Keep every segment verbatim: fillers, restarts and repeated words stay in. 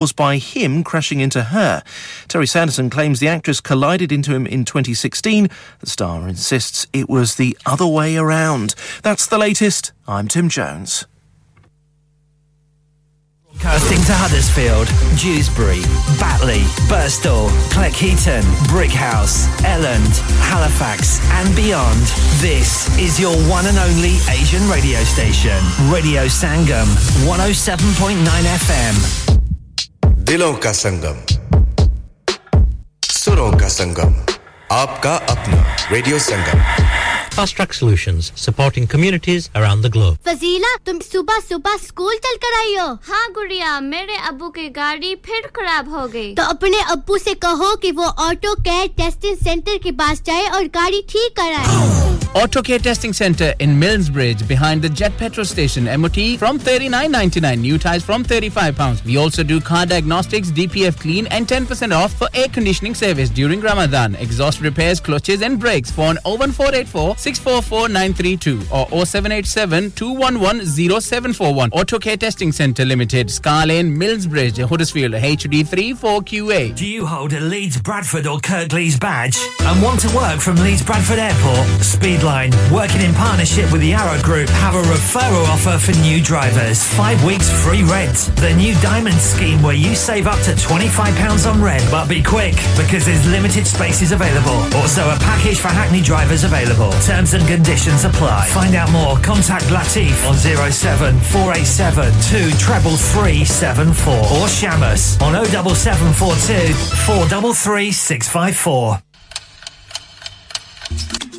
caused by him crashing into her. Terry Sanderson claims the actress collided into him in twenty sixteen. The star insists it was the other way around. That's the latest. I'm Tim Jones. Broadcasting to Huddersfield, Dewsbury, Batley, Birstall, Cleckheaton, Brickhouse, Elland, Halifax and beyond. This is your one and only Asian radio station. Radio Sangam, one oh seven point nine F M. Dilon ka Sangam. Suron ka Sangam. Aapka apna. Radio Sangam. Fast Track Solutions, supporting communities around the globe. Fazila, tum subah subah school chal kar aayi ho? Haan guriya, mere abbu ki gaadi phir kharab ho gayi. To apne abbu se kaho ki wo Auto Care Testing Centre ke paas jaye aur gaadi theek karaye. Auto Care Testing Centre in Milnsbridge, behind the Jet petrol station. M O T from thirty-nine ninety-nine, new tyres from thirty-five pounds. We also do car diagnostics, D P F clean and ten percent off for air conditioning service during Ramadan, exhaust repairs, clutches and brakes. Phone oh one four eight four, six four four, nine three two or oh seven eight seven, two one one, oh seven four one. Auto Care Testing Centre Limited, Scar Lane, Milnsbridge, Huddersfield, H D three four Q A. Do you hold a Leeds Bradford or Kirklees badge and want to work from Leeds Bradford Airport? Speed Line, working in partnership with the Arrow Group, have a referral offer for new drivers. Five weeks free rent. The new Diamond Scheme, where you save up to twenty-five pounds on rent. But be quick, because there's limited spaces available. Also, a package for Hackney drivers available. Terms and conditions apply. Find out more. Contact Latif on oh seven, four eight seven, two three three seven four or Shamus on oh seven seven four two, four three three six five four.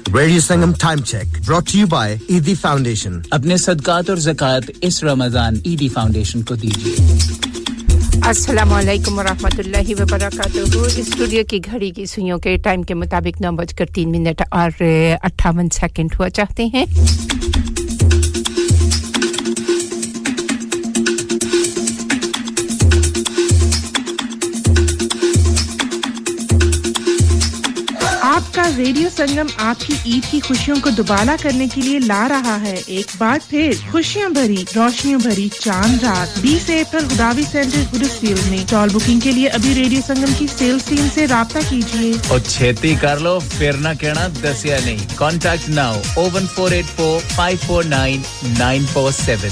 Radio Sangam Time Check, brought to you by E D. Foundation. Apne sadqat aur zakat is Ramadan E D. Foundation ko dijiye. अस्सलाम वालेकुम व रहमतुल्लाहि व बरकातहू. Studio की घड़ी की सुइयों के time के मुताबिक नौ बजकर तीन मिनट और अट्ठावन सेकंड हुआ चाहते हैं. आपका रेडियो संगम आपकी ईद की खुशियों को दुबाला करने के लिए ला रहा है एक बार फिर खुशियां भरी रोशनियों भरी चांद रात. बीस अप्रैल गुदावी सेंटर गुडस्फील्ड में टॉल बुकिंग के लिए अभी रेडियो संगम की सेल्स टीम से राब्ता कीजिए और छेती कर लो फिर ना कहना दसिया नहीं. Contact now oh one four eight four, five four nine, nine four seven.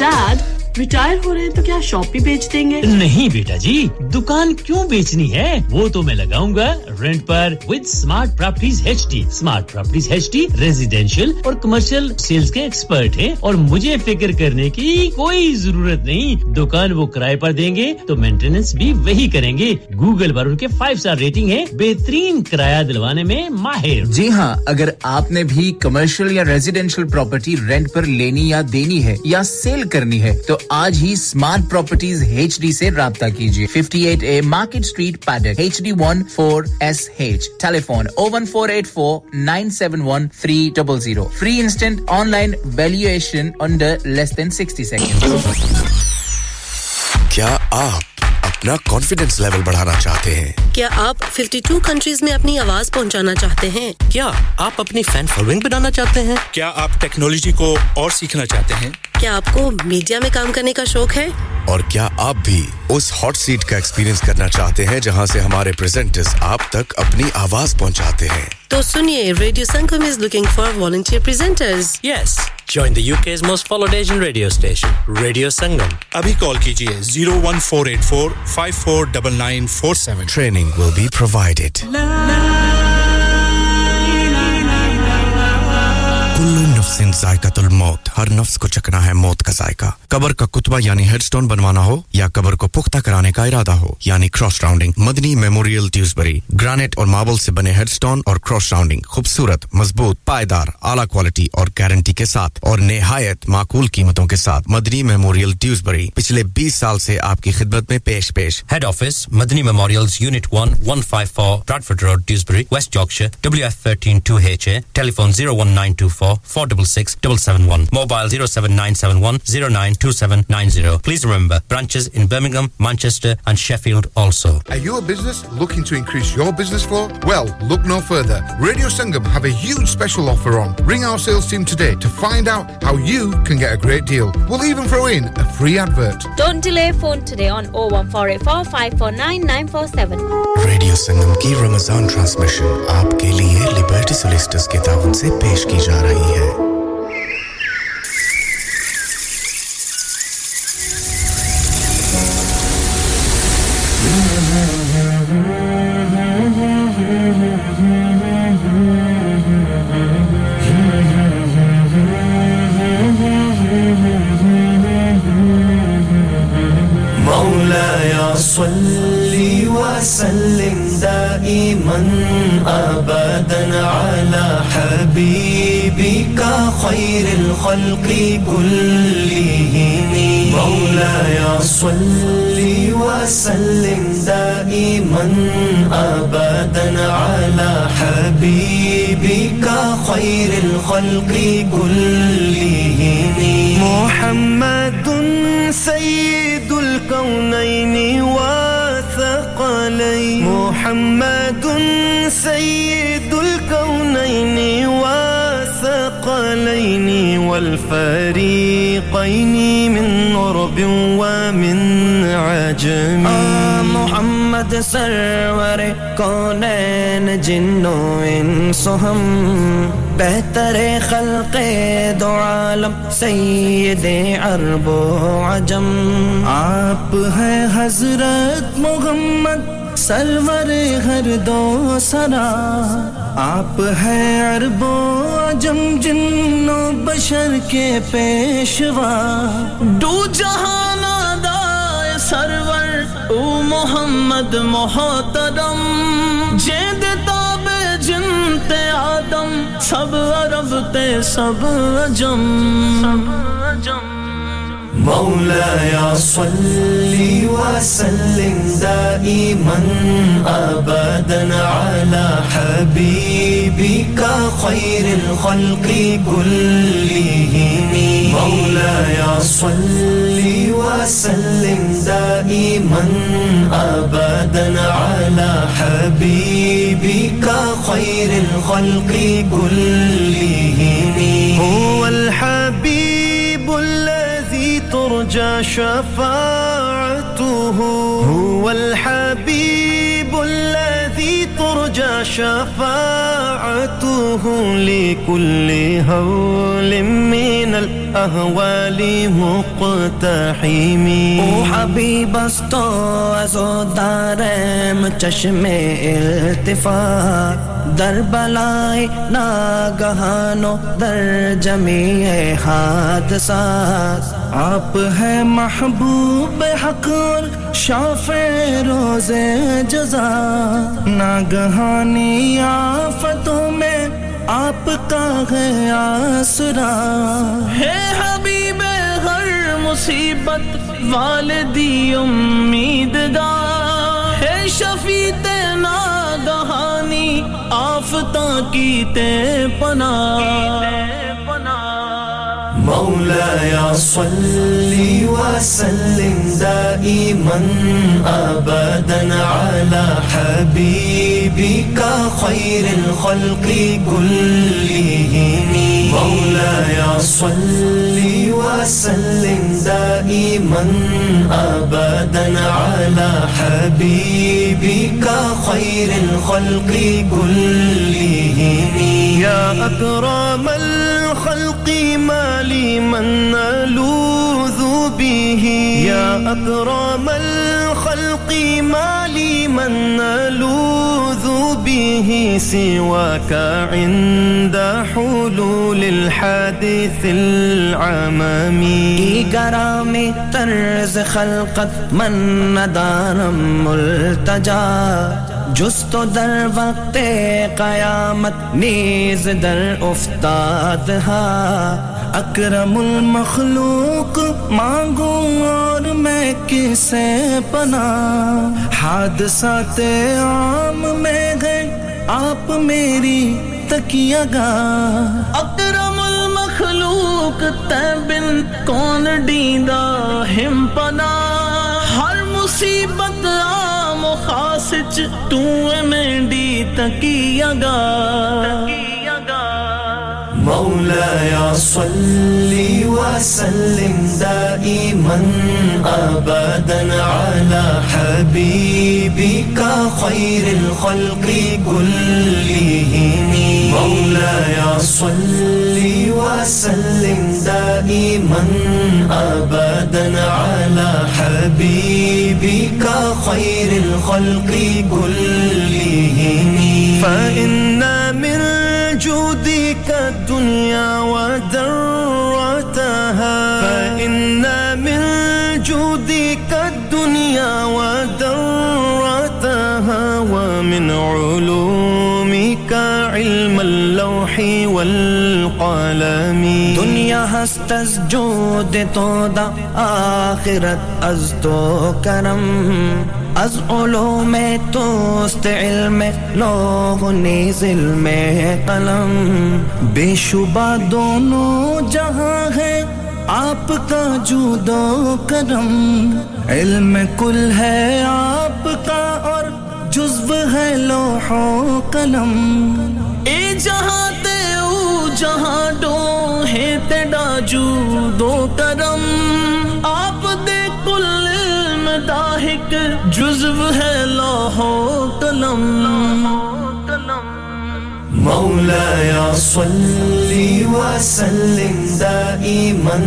Dad retire हो रहे हैं तो क्या शॉप भी बेच देंगे? नहीं बेटा जी, दुकान क्यों बेचनी है? वो तो मैं लगाऊंगा रेंट पर with smart properties H D. Smart properties H D residential और कमर्शियल सेल्स के एक्सपर्ट हैं और मुझे फिक्र करने की कोई जरूरत नहीं. दुकान वो किराए पर देंगे तो मेंटेनेंस भी वही करेंगे. गूगल पर उनके five star रेटिंग है. बेहतरीन किराया दिलवाने में माहिर. जी हां, अगर आपने भी कमर्शियल या रेजिडेंशियल प्रॉपर्टी रेंट पर लेनी या देनी है या सेल करनी है तो आज ही स्मार्ट प्रॉपर्टीज एच डी से राब्ता कीजिए. fifty-eight A market street Paddock H D one four S H. Telephone oh one four eight four, nine seven one, three zero zero. Free instant online valuation under less than sixty second. क्या आप अपना confidence level बढ़ाना चाहते हैं? क्या आप fifty-two countries में अपनी आवाज पहुंचाना चाहते हैं? क्या आप अपनी फैन फॉलोइंग बनाना चाहते हैं? क्या आप टेक्नोलॉजी को और सीखना चाहते हैं? क्या आपको मीडिया में काम करने का शौक है? और क्या आप भी उस हॉट सीट का एक्सपीरियंस करना चाहते हैं जहां से हमारे प्रेजेंटर्स आप तक अपनी आवाज पहुंचाते हैं? तो सुनिए, radio Sangam is looking for volunteer presenters. Yes, join the U K's most followed Asian radio station, Radio Sangam. अभी कॉल कीजिए oh one four eight four, five four nine nine four seven. Training will be provided. कुल्लू नफ्सिन जायकातुल मौत. हर नफ्स को चखना है मौत का जायका. कब्र का कुतबा यानी हेडस्टोन बनवाना हो या कब्र को पुख्ता कराने का इरादा हो यानी cross rounding. Madani memorial Dewsbury, granite और मार्बल से बने हेडस्टोन और क्रॉस राउंडिंग खूबसूरत, मजबूत, पायदार, आला क्वालिटी और गारंटी के साथ और निहायत माकूल कीमतों के साथ. मदनी मेमोरियल ड्यूसबरी पिछले बीस साल से आपकी खिदमत में पेश-पेश. Head office Madani memorials unit one, one five four Bradford Road, Dewsbury, West Yorkshire, W F one three two H A. Telephone oh one nine two four four oh six six seven one, mobile oh seven nine seven one oh nine two seven nine oh. Please remember, branches in Birmingham, Manchester and Sheffield also. Are you a business looking to increase your business flow? Well, look no further. Radio Sangam have a huge special offer on. Ring our sales team today to find out how you can get a great deal. We'll even throw in a free advert. Don't delay, phone today on oh one four eight four five four nine nine four seven. Radio Sangam ki Ramazan transmission aapke liye Liberty Solicitors ke taawun se pesh ki ja rahi hai. صلي وسلم دائما أبدا على حبيبك خير الخلق كلهم مولاي صلي وسلم دائما أبدا على حبيبك خير الخلق كلهم محمد سيد الكونين وثقلين محمد سيد الكونين وثقلين والفريقين من عرب ومن عجم آه محمد سرور كونين جن وإنسهم بہتر خلق دو عالم سید عرب و عجم آپ ہیں حضرت محمد سرور ہر دو سرا آپ ہیں عرب و عجم جن و بشر کے پیشوا دو جہان دا سرور او محمد محترم جند تے آدم سب عرب تے سب عجم مولاي صلي وسلم دائما أبدا على حبيبك خير الخلق كلهم مولاي صلي وسلم دائما أبدا على حبيبك خير الخلق كلهم هو الحبيب ترجى شفاعته هو الحبيب الذي ترجى شفاعته لكل هول من الأهوال مقتحمين او حبيب استو ازو دارم چشم التفات در بلائے ناگہانو در جمیع حادثات آپ ہیں محبوب حق اور شافع روز جزا ناگہانی آفتوں میں آپ کا ہے آسرا ہے حبیب ہر مصیبت والدی امید دا ہے شفیع آفتاں کی تے پناہ مولایا صلی وسلم دائما ابدا على حبيبك خير الخلق كلهم مولاي صلي وسلم دائما أبدا على حبيبك خير الخلق كلهم يا أكرم الخلق ما لي من ألوذ به يا أكرم الخلق ما لي من ألوذ به سواك عند حلول الحادث العمامي إكرام طرز خلقت من ندارم ملتجا جست در وقت قیامت نیز در افتاد ہا اکرم المخلوق مانگو اور میں کسے پناہ حادثات عام میں گئے آپ میری تکیہ گا اکرم المخلوق सुख तै बिन कौन दींदा हिमपना हर मुसीबत आम खास च तू मेंडी तकियागा مولاي صلي وسلم دائما أبدا على حبيبك خير الخلق كلهم مولاي صلي وسلم دائما أبدا على حبيبك خير الخلق كلهم فإن من جودك الدنيا ودرتها فإن من جودك الدنيا ودرتها ومن علومك علم اللوح والقلم دنیا هست از جود تو دا آخرت از تو کرم از علوم توست علم لوح نیز علم قلم بے شبہ دونوں جہاں ہے آپ کا جود و کرم علم کل ہے آپ کا اور جزو ہے لوح و قلم اے جہاں تے او جہاں دو ہے تیرا جود و کرم آپ دے کل दाहिक जुज्व है लाहो कलम مولاي صلي وسلم دائما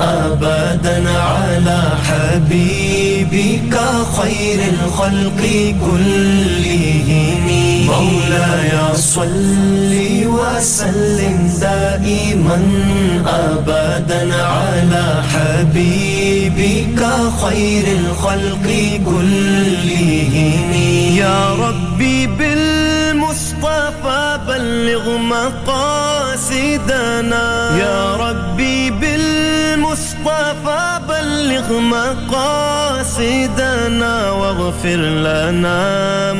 أبدا على حبيبك خير الخلق كلهم مولاي صلي وسلم دائما أبدا على حبيبك خير الخلق كلهم يا ربي بالمصطفى بلغ مقاصدنا يا ربي بالمصطفى بلغ مقاصدنا واغفر لنا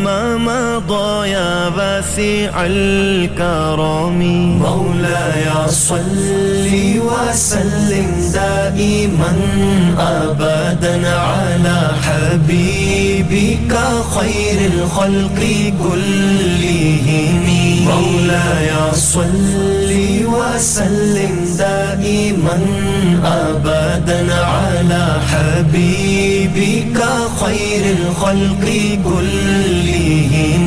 ما مضى يا واسع الكرم مولاي صلي وسلم دائما أبدا على حبيبك خير الخلق كلهم مولاي صلي وسلم دائما أبدا على حبيبك خير الخلق كلهم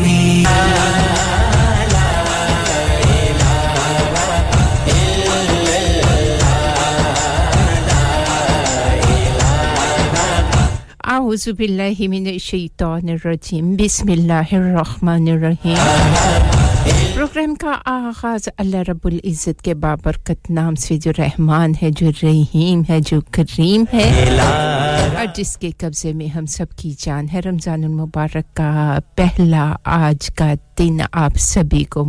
أعوذ بالله من الشيطان الرجيم بسم الله الرحمن الرحيم प्रोग्राम का आगाज अल्लाह रब्बुल इज्जत के बाबरकत नाम से जो रहमान है जो रहीम है जो करीम है और जिसके कब्जे में हम सब की जान है रमजान मुबारक का पहला आज का दिन आप सभी को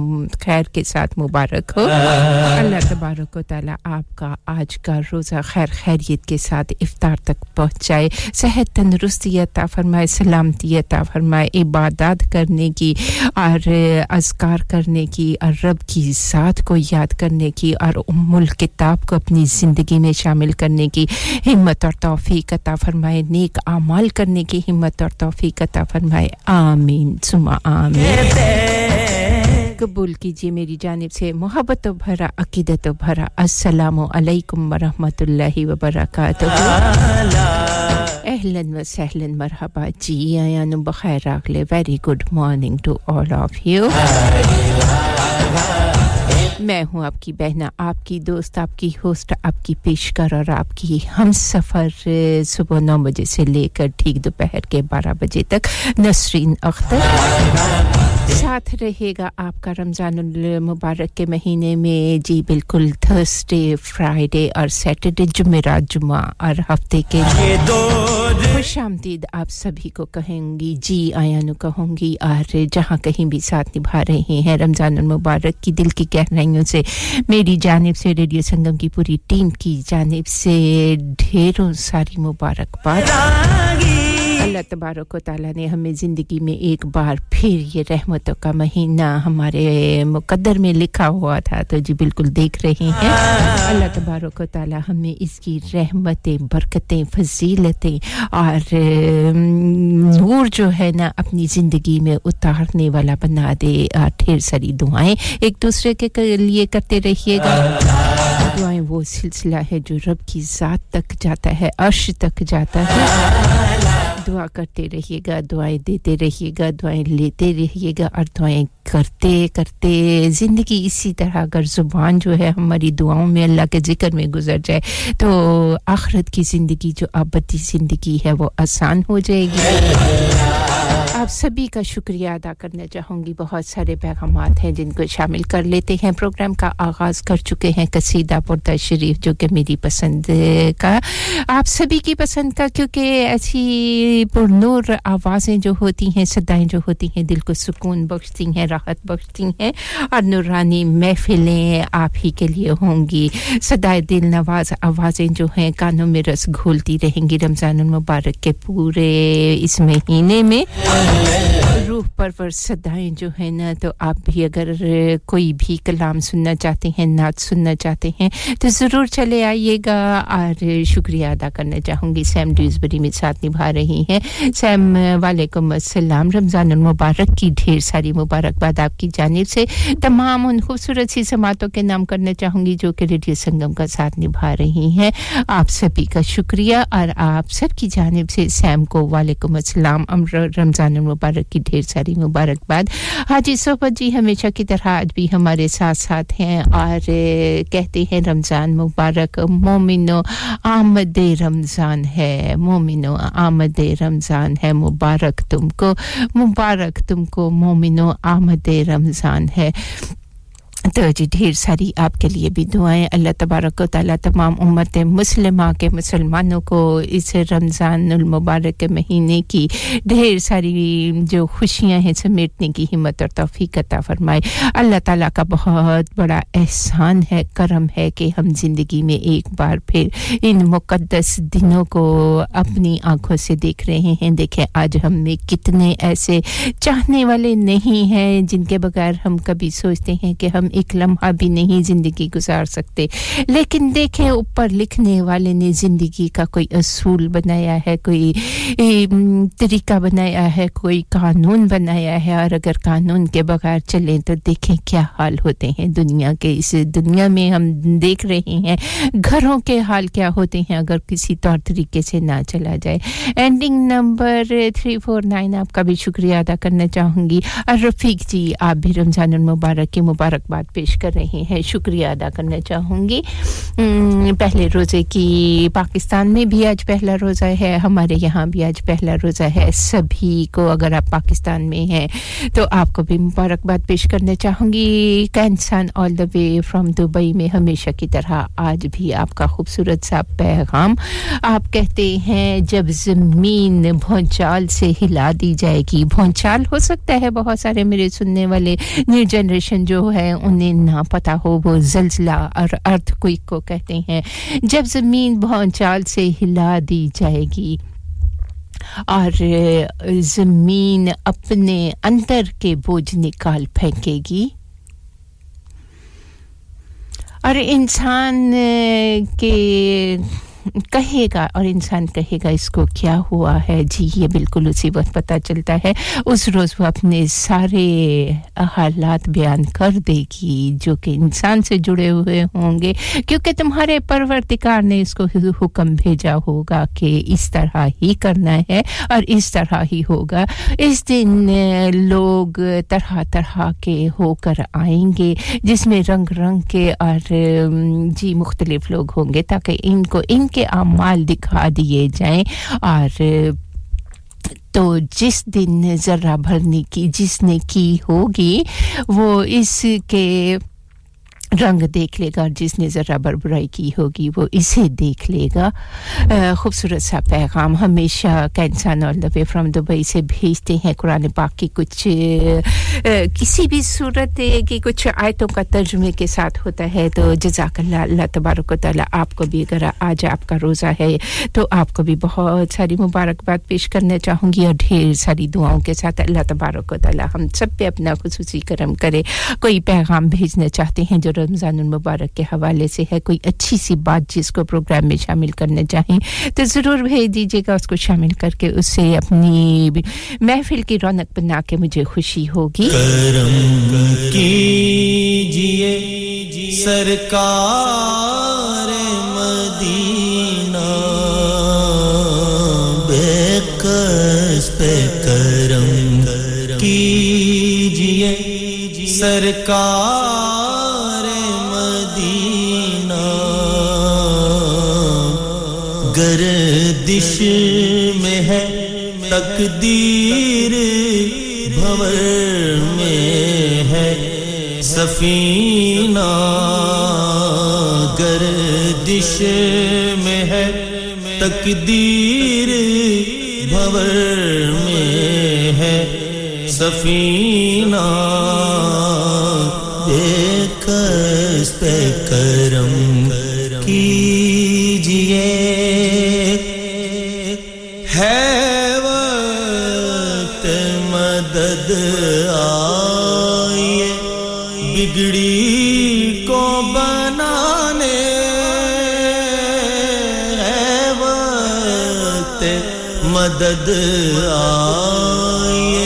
खैर के साथ मुबारक हो अल्लाह तबारक व तआला आपका आज का रोजा खैर खैरियत के साथ इफ्तार तक पहुंचाए सेहत तंदुरुस्ती عطا फरमाए सलामती عطا फरमाए इबादत करने की और अज़कार करने की और रब की ज़ात को याद करने की और उम्मुल किताब को अपनी ज़िंदगी में शामिल करने की हिम्मत और तौफीक अता फरमाए नेक आमाल करने की हिम्मत और तौफीक अता फरमाए आमीन सुमा आमीन कबूल कीजिए मेरी जानिब से मोहब्बत और भरा अकीदत और भरा अस्सलामु अलैकुम व रहमतुल्लाहि व बरकातहू Ahlan wa sahlan marhaba ji ayan bakhair agle very good morning to all of you मैं हूं आपकी बहना आपकी दोस्त आपकी होस्ट आपकी पेशकार और आपकी हमसफर सुबह नौ बजे से लेकर ठीक दोपहर के बारह बजे तक नसरीन अख्तर साथ रहेगा आपका रमजानुल मुबारक के महीने में जी बिल्कुल थर्सडे फ्राइडे और सैटरडे जुमेरात जुमा और हफ्ते के खुशामदीद आप सभी को कहेंगी जी आयानु कहूंगी और जहां कहीं भी साथ निभा रहे हैं रमजानुल मुबारक की दिल की गहराइयों से मेरी जानिब से रेडियो संगम की पूरी टीम की जानिब से ढेरों सारी मुबारकबाद अल्लाह तबारक व तआला ने हमें ज़िंदगी में एक बार फिर ये रहमतों का महीना हमारे मुकद्दर में लिखा हुआ था तो जी बिल्कुल देख रहे हैं अल्लाह तबारक व तआला हमें इसकी रहमतें बरकतें फजीलतें और नूर जो है ना अपनी ज़िंदगी में उतारने वाला बना दे और ढेर सारी दुआएं एक दूसरे के लिए करते रहिएगा दुआएं वो सिलसिला है जो रब की ज़ात तक जाता है अर्श तक जाता है दुआ करते रहिएगा दुआएं देते रहिएगा दुआएं लेते रहिएगा और दुआएं करते करते जिंदगी इसी तरह अगर जुबान जो है हमारी दुआओं में अल्लाह के जिक्र में गुजर जाए तो आखिरत की जिंदगी जो अबदी जिंदगी है वो आसान हो जाएगी आप सभी का शुक्रिया अदा करना चाहूंगी बहुत सारे पैगामात हैं जिनको शामिल कर लेते हैं प्रोग्राम का आगाज कर चुके हैं कसीदा पर्दा शरीफ जो कि मेरी पसंद का आप सभी की पसंद का क्योंकि ऐसी पुरनूर आवाजें जो होती हैं सदाएं जो होती हैं दिल को सुकून बख्शती हैं राहत बख्शती हैं और नूरानी महफिलें आप ही के लिए होंगी सदाएं दिल नवाज आवाजें जो हैं कानों में रस घोलती रहेंगी रमजानुल मुबारक के पूरे इस महीने में रूह परवर सदाएं जो है ना तो आप भी अगर कोई भी कलाम सुनना चाहते हैं नात सुनना चाहते हैं तो जरूर चले आइएगा और शुक्रिया अदा करना चाहूंगी सैम ड्यूसबरी में साथ निभा रही हैं सैम वालेकुम अस्सलाम रमजानुल मुबारक की ढेर सारी मुबारकबाद आपकी जानिब से तमाम उन खूबसूरत सी समातों के नाम करना चाहूंगी जो कि रेडियो संगम का साथ निभा रही हैं आप सभी का शुक्रिया और आप सबकी जानिब से सैम को वालेकुम अस्सलाम रमजान मुबारक की ढेर सारी मुबारकबाद हाजी सोहबत जी हमेशा की तरह आज भी हमारे साथ साथ हैं और कहते हैं रमजान मुबारक मोमिनो आमदे रमजान है मोमिनो आमदे रमजान है मुबारक तुमको मुबारक तुमको मोमिनो आमदे रमजान है तो जी ढेर सारी आपके लिए भी दुआएं अल्लाह तबारक व तआला तमाम उम्मत मुस्लिमा के मुसलमानों को इस रमज़ानुल मुबारक के महीने की ढेर सारी जो खुशियां हैं समेटने की हिम्मत और तौफीक अता फरमाए अल्लाह ताला का बहुत बड़ा एहसान है करम है कि हम जिंदगी में एक बार फिर इन मुक़द्दस दिनों को अपनी आंखों से देख रहे हैं देखें आज हम में कितने ऐसे चाहने वाले नहीं हैं जिनके बगैर हम कभी सोचते हैं कि हम एक लम्हा भी नहीं जिंदगी गुजार सकते लेकिन देखें ऊपर लिखने वाले ने जिंदगी का कोई असूल बनाया है कोई तरीका बनाया है कोई कानून बनाया है और अगर कानून के बगैर चलें तो देखें क्या हाल होते हैं दुनिया के इस दुनिया में हम देख रहे हैं घरों के हाल क्या होते हैं अगर किसी तौर तरीके से ना चला जाए एंडिंग नंबर तीन सौ उनचास आपका भी शुक्रिया अदा करना चाहूंगी और रफीक जी आप भी रमजानुल मुबारक की मुबारक बात पेश कर रहे हैं शुक्रिया अदा करना चाहूंगी पहले रोजे की पाकिस्तान में भी आज पहला रोजा है हमारे यहां भी आज पहला रोजा है सभी को अगर आप पाकिस्तान में हैं तो आपको भी मुबारकबाद पेश करना चाहूंगी कैंसन all the way from Dubai में हमेशा की तरह आज भी आपका खूबसूरत सा पैगाम आप कहते हैं जब जमीन भौचाल से हिला दी जाएगी भौचाल हो सकता है बहुत सारे मेरे सुनने वाले न्यू जनरेशन जो है उन्हें ना पता हो वो ज़लज़ला और अर्थक्वेक को कहते हैं जब ज़मीन भौचाल से हिला दी जाएगी और ज़मीन अपने अंदर के बोझ निकाल फेंकेगी और इंसान के कहेगा और इंसान कहेगा इसको क्या हुआ है जी ये बिल्कुल उसी वक्त पता चलता है उस रोज वो अपने सारे हालात बयान कर देगी जो कि इंसान से जुड़े हुए होंगे क्योंकि तुम्हारे परवरदिगार ने इसको हुक्म भेजा होगा कि इस तरह ही करना है और इस तरह ही होगा इस दिन लोग तरह तरह के होकर आएंगे जिसमें रंग रंग के और जी मुख्तलिफ लोग होंगे ताकि इनको इन के आमाल दिखा दिए जाएं और तो जिस दिन जर्रा भरने की जिसने की होगी वो इसके रंग देख लेगा जिसने जरा बरबराई की होगी वो इसे देख लेगा खूबसूरत सा पैगाम हमेशा कैंसन all the way from Dubai से भेजते हैं कुरान पाक की कुछ किसी भी सूरत की कुछ आयतों का तर्जुमे के साथ होता है तो जज़ाकल्लाह अल्लाह तबारक व तआला आपको भी अगर आज आपका रोज़ा है तो आपको भी बहुत सारी मुबारकबाद पेश करना चाहूंगी और ढेर सारी दुआओं के साथ अल्लाह तबारक व तआला हम सब पे अपना खुसूसी करम करे कोई पैगाम भेजना चाहते हैं जो रमजानुल मुबारक के हवाले से है कोई अच्छी सी बात जिसको प्रोग्राम में शामिल करना चाहें तो जरूर भेज दीजिएगा उसको शामिल करके उससे अपनी महफिल की रौनक बना के मुझे खुशी होगी करम कीजिए सरकार मदीना बेकस्ते करम कीजिए सरकार गर्दिश में है तकदीर भंवर में है सफीना गर्दिश में है तकदीर भंवर में है सफीना एक कस्ते करम कीजिए बिगड़ी को बनाने है वक्त मदद आए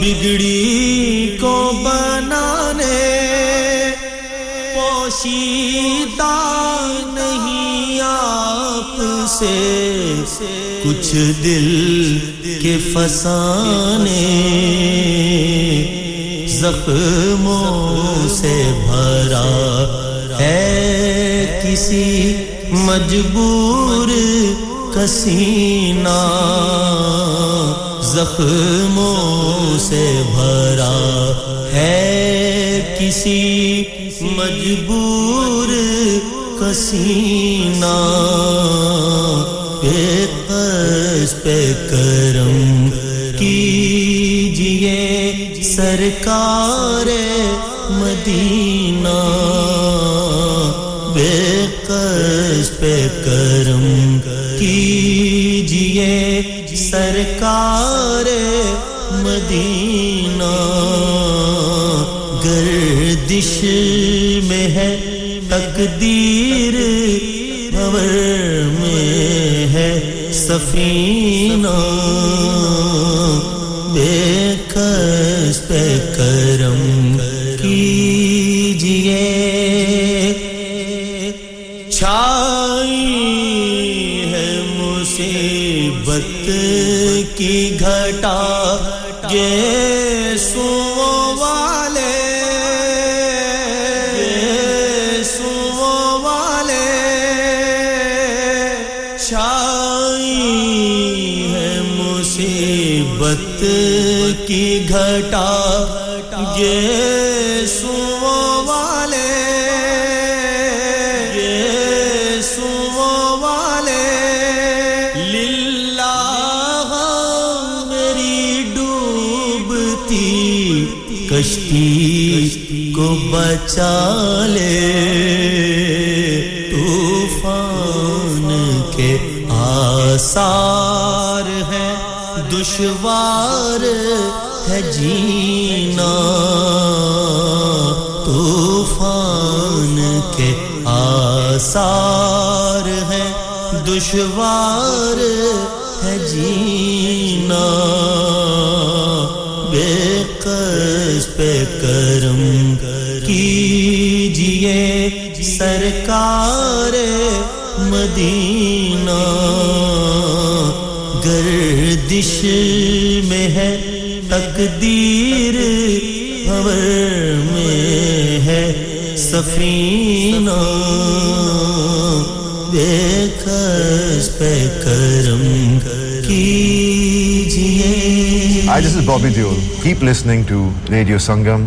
बिगड़ी को बनाने पोशीदा नहीं आपसे कुछ दिल के फसाने ज़ख्मों से भरा है किसी मजबूर कसीना ज़ख्मों से भरा है किसी मजबूर कसीना बेकस पे करम कीजिए सरकारे मदीना बेकस पे करम कीजिए सरकारे मदीना गर्दिश में है तकदीर भंवर में है सफीना बेकस पे करम कीजिए छाई है मुसीबत की घटा ये सुओ वाले ये सुओ वाले छाई है मुसीबत की घटा ये सुओ वाले ये सुओ वाले लिल्लाह मेरी डूबती कश्ती को बचा ले तूफान के आसार हैं दुश्वार है जीना तूफान के आसार है दुश्वार है जीना बेकस पे करम कीजिए सरकार मदीना गर्दिश में है तकदीर भंवर में है सफीना बेकस पे करम कीजिए Hi, this is Bobby Deol. Keep listening to Radio Sangam.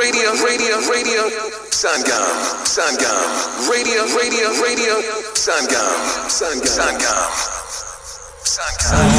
Radio, radio, radio. Sangam, Sangam, Radio, Radio, Radio, Sangam, Sangam, Sangam, Sangam.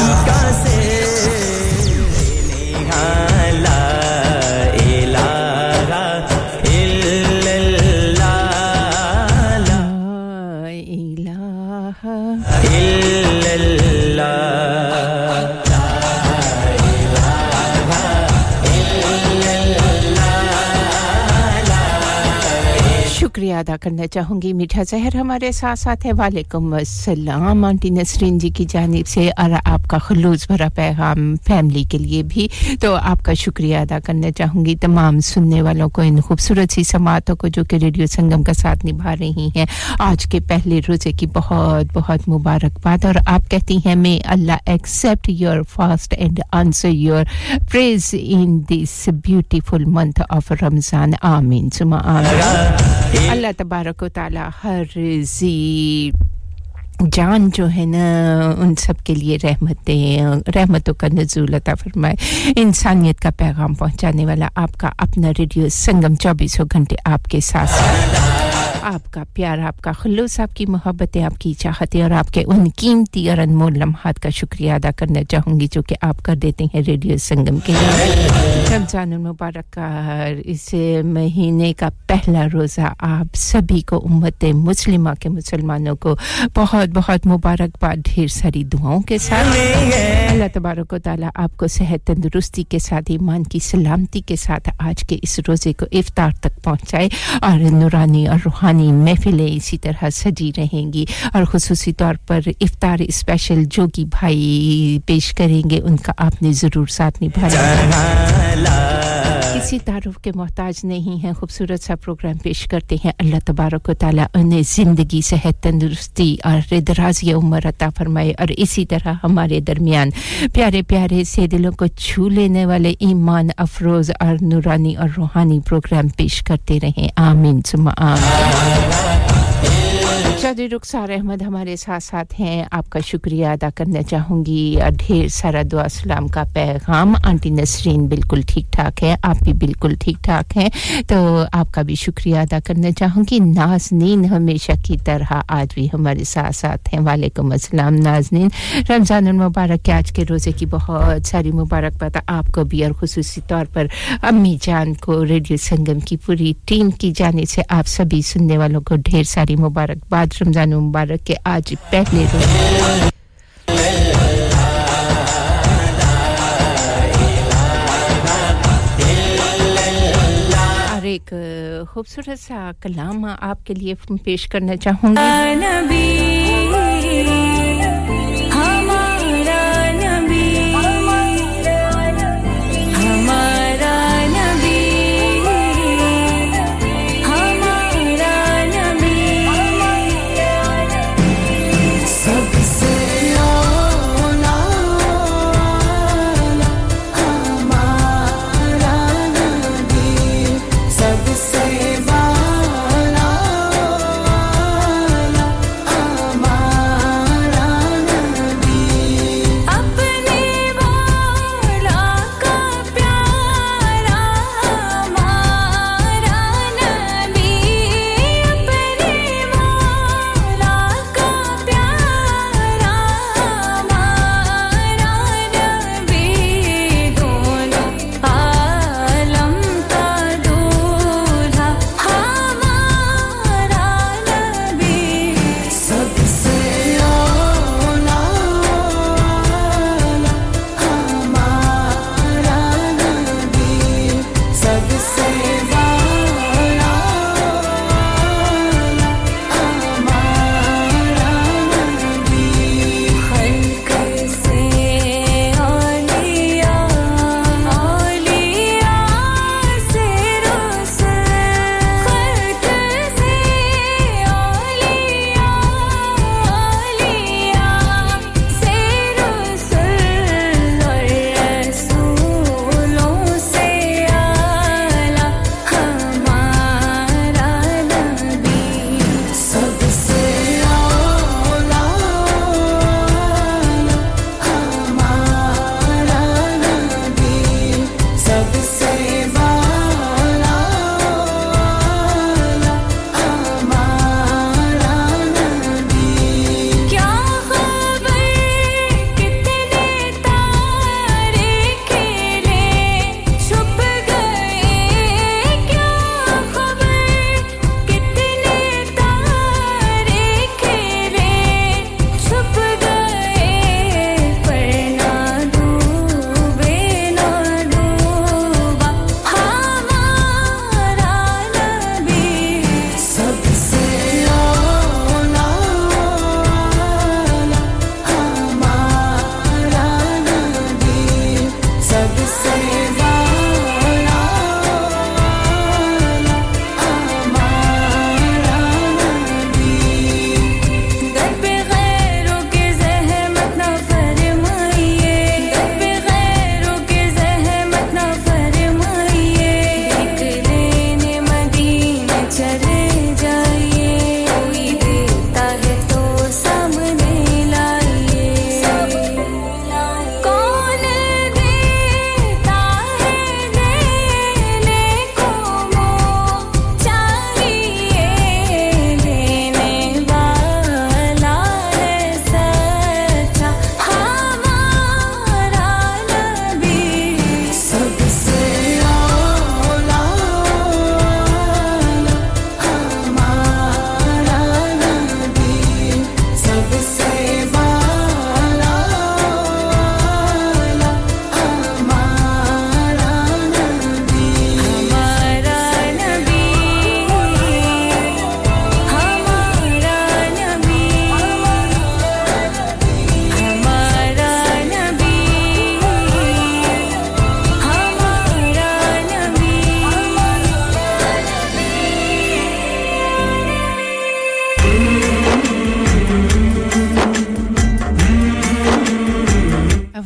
अदा करना चाहूंगी मीठा जहर हमारे साथ साथ है वालेकुम अस्सलाम आंटी नसरीन जी की जानिब से और आपका खुलूस भरा पैगाम फैमिली के लिए भी तो आपका शुक्रिया अदा करना चाहूंगी तमाम सुनने वालों को इन खूबसूरत सी समाअतों को जो कि रेडियो संगम का साथ निभा रही हैं आज के पहले रोजे की बहुत बहुत मुबारकबाद और आप कहती हैं मैं अल्लाह accept your fast and answer your praise in this beautiful month of Ramzan आमीन सुमा आमीन अल्लाह तबारक व तआला हर जी जान जो है ना उन सब के लिए रहमतें रहमतों का नज़ूल अता फरमाए इंसानियत का पैगाम पहुंचाने वाला आपका अपना रेडियो संगम चौबीसों घंटे आपके साथ आपका प्यार आपका खुलूस आपकी मोहब्बतें आपकी चाहतें और आपके उन कीमती और अनमोल लम्हात का शुक्रिया अदा करना चाहूंगी जो कि आप कर देते हैं रेडियो संगम के लिए रमजान मुबारक का इस महीने का पहला रोज़ा आप सभी को उम्मत मुस्लिमा के मुसलमानों को बहुत बहुत मुबारकबाद ढेर सारी दुआओं के साथ अल्लाह तबारक व तआला आपको सेहत तंदुरुस्ती के साथ ईमान की सलामती के साथ आज के इस रोज़े को इफ्तार तक पहुंचाए और नूरानी और रूहानी महफिलें इसी तरह सजी रहेंगी और ख़ुसूसी तौर पर इफ्तार स्पेशल जो कि भाई पेश करेंगे उनका आपने ज़रूर साथ निभाना किसी तारुफ के मोहताज नहीं है खूबसूरत सा प्रोग्राम पेश करते हैं अल्लाह तबारक व तआला उन्हें जिंदगी सेहत तंदुरुस्ती और दराज़ी उम्र अता फरमाए और इसी तरह हमारे दरमियान प्यारे प्यारे से दिलों को छू लेने वाले ईमान अफरोज़ और नूरानी और रूहानी प्रोग्राम पेश करते रहें आमीन सुम्मा आमीन शादी रुखसार अहमद हमारे साथ साथ हैं आपका शुक्रिया अदा करना चाहूंगी ढेर सारा दुआ सलाम का पैगाम आंटी नसरीन बिल्कुल ठीक ठाक है आप भी बिल्कुल ठीक ठाक हैं तो आपका भी शुक्रिया अदा करना चाहूंगी नाज़नीन हमेशा की तरह आज भी हमारे साथ साथ हैं वालेकुम अस्सलाम नाज़नीन रमजान मुबारक के आज के रोजे की बहुत सारी मुबारकबाद आपको भी और खुसूसी तौर पर अम्मी जान को रेडियो संगम की पूरी टीम की जानिब से आप सभी सुनने वालों को ढेर सारी मुबारकबाद रमजान मुबारक के आज पहले रोज़ एक खूबसूरत सा कलाम आपके लिए पेश करना चाहूंगी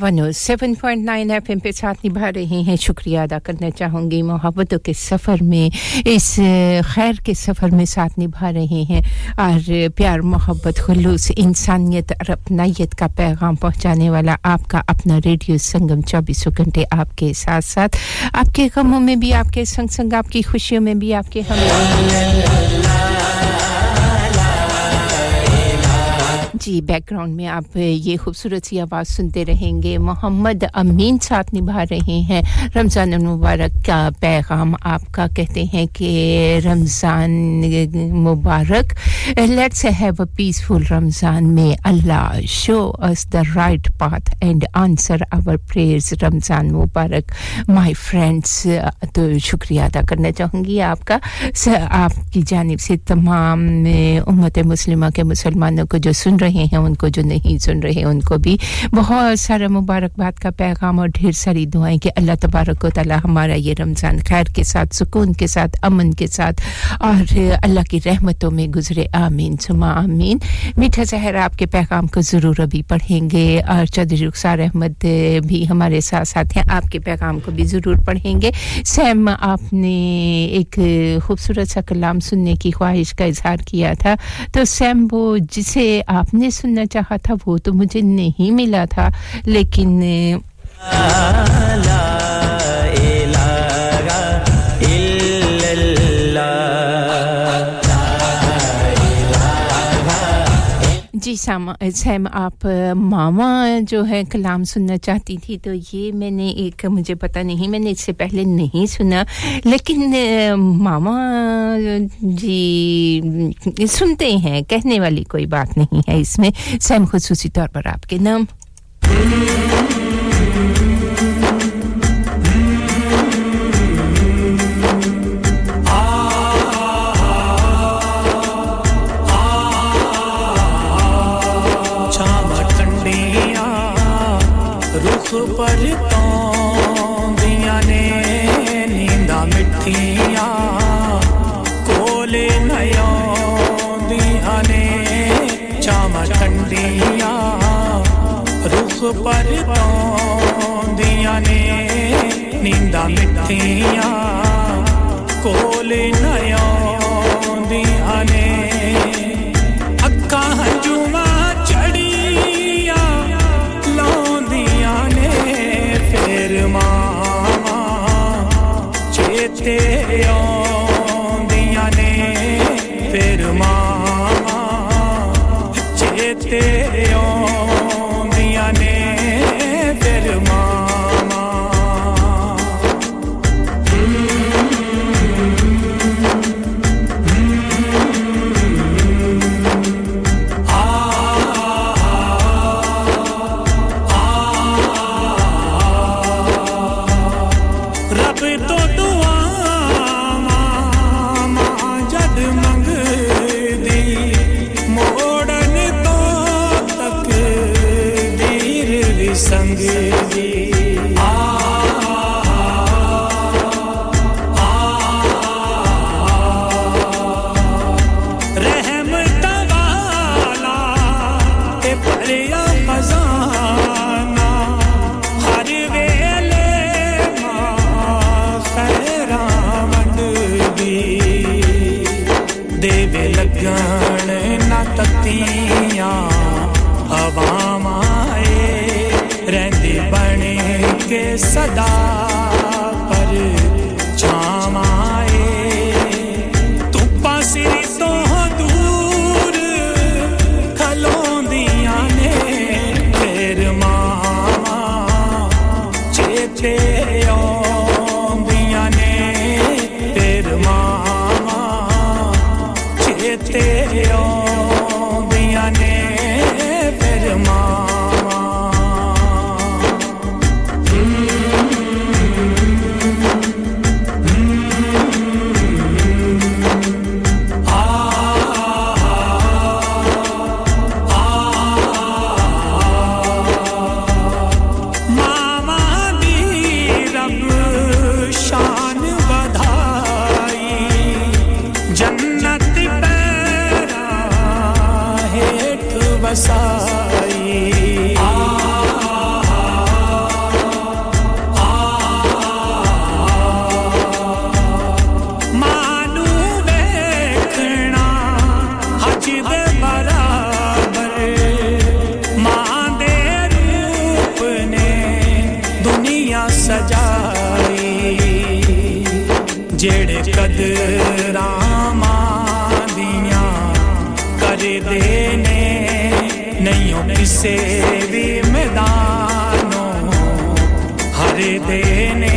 one oh seven point nine FM पे साथ निभा रहे हैं शुक्रिया अदा करना चाहूंगी मोहब्बतों के सफर में इस खैर के सफर में साथ निभा रहे हैं और प्यार मोहब्बत खुलूस इंसानियत और अपनायत का पैगाम पहुंचाने वाला आपका अपना रेडियो संगम चौबीसों घंटे आपके साथ साथ आपके गमों में भी आपके संग संग आपकी खुशियों में भी आपके हम जी बैकग्राउंड में आप ये खूबसूरत सी आवाज सुनते रहेंगे मोहम्मद अमीन साथ निभा रहे हैं रमजान मुबारक का पैगाम आपका कहते हैं कि रमजान मुबारक let's have a peaceful Ramzan में अल्लाह show us the right path and answer our prayers Ramzan मुबारक माय फ्रेंड्स तो शुक्रिया अदा करना चाहूंगी आपका आपकी जानिब से तमाम उम्मत मुस्लिमा के मुसलमानों को जो सुन रहे हैं उनको जो नहीं सुन रहे उनको भी बहुत सारा मुबारकबाद का पैगाम और ढेर सारी दुआएं कि अल्लाह तबारक व तआला हमारा ये रमजान खैर के साथ सुकून के साथ अमन के साथ और अल्लाह की रहमतों में गुजरे आमीन सुमा आमीन मीठा जहर आपके पैगाम को जरूर अभी पढ़ेंगे और चौधरी रुखसार अहमद भी हमारे साथ साथ हैं आपके पैगाम को भी जरूर पढ़ेंगे सैम आपने एक खूबसूरत सा कलाम सुनने की ख्वाहिश का इजहार किया था तो सैम वो जिसे आप आपने सुनना चाहा था वो तो मुझे नहीं मिला था लेकिन ला इलाहा इल्लल्लाह जी सैम आप मामा जो है कलाम सुनना चाहती थी तो ये मैंने एक मुझे पता नहीं मैंने इससे पहले नहीं सुना लेकिन मामा जी सुनते हैं कहने वाली कोई बात नहीं है इसमें सैम खुसूसी तौर पर आपके नाम पर तौंदियां ने नींदा मिठियां कोल न आउंदियां ने अक्का हंजुआ चढ़ियां लाउंदियां ने फेर मामा चेते आउंदियां ने फेर मामा चेते सदा पर छामाए धुप्पा सिर तो दूर खलोंदियां ने फेर मामा चेते आउंदियां ने फेर मामा चेते आउंदियां ने फेर मामा I'm दुनिया सजाई जेड़े कदरां मादियां कर देने नहीं हो किसे भी मैदानों हर देने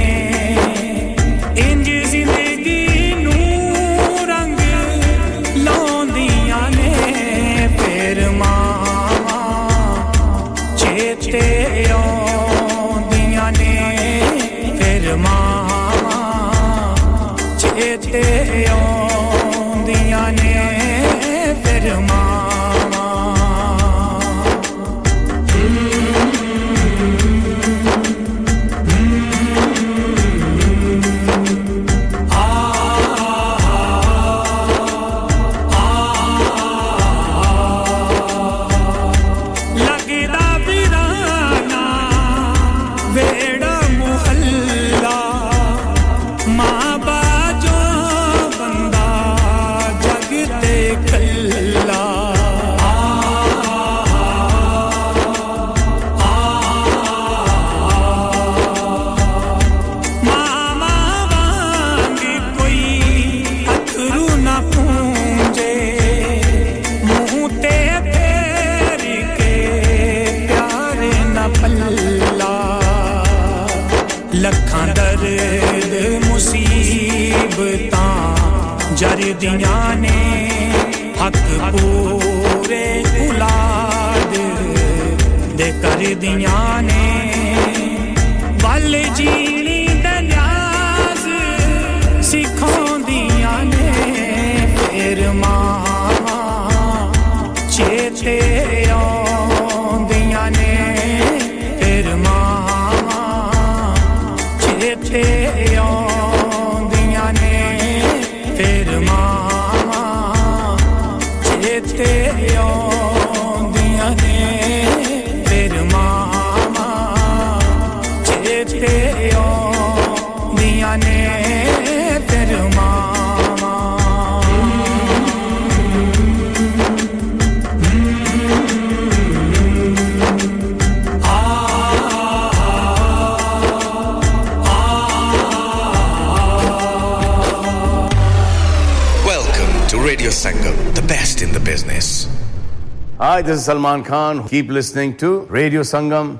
Hi, this is Salman Khan. Keep listening to Radio Sangam.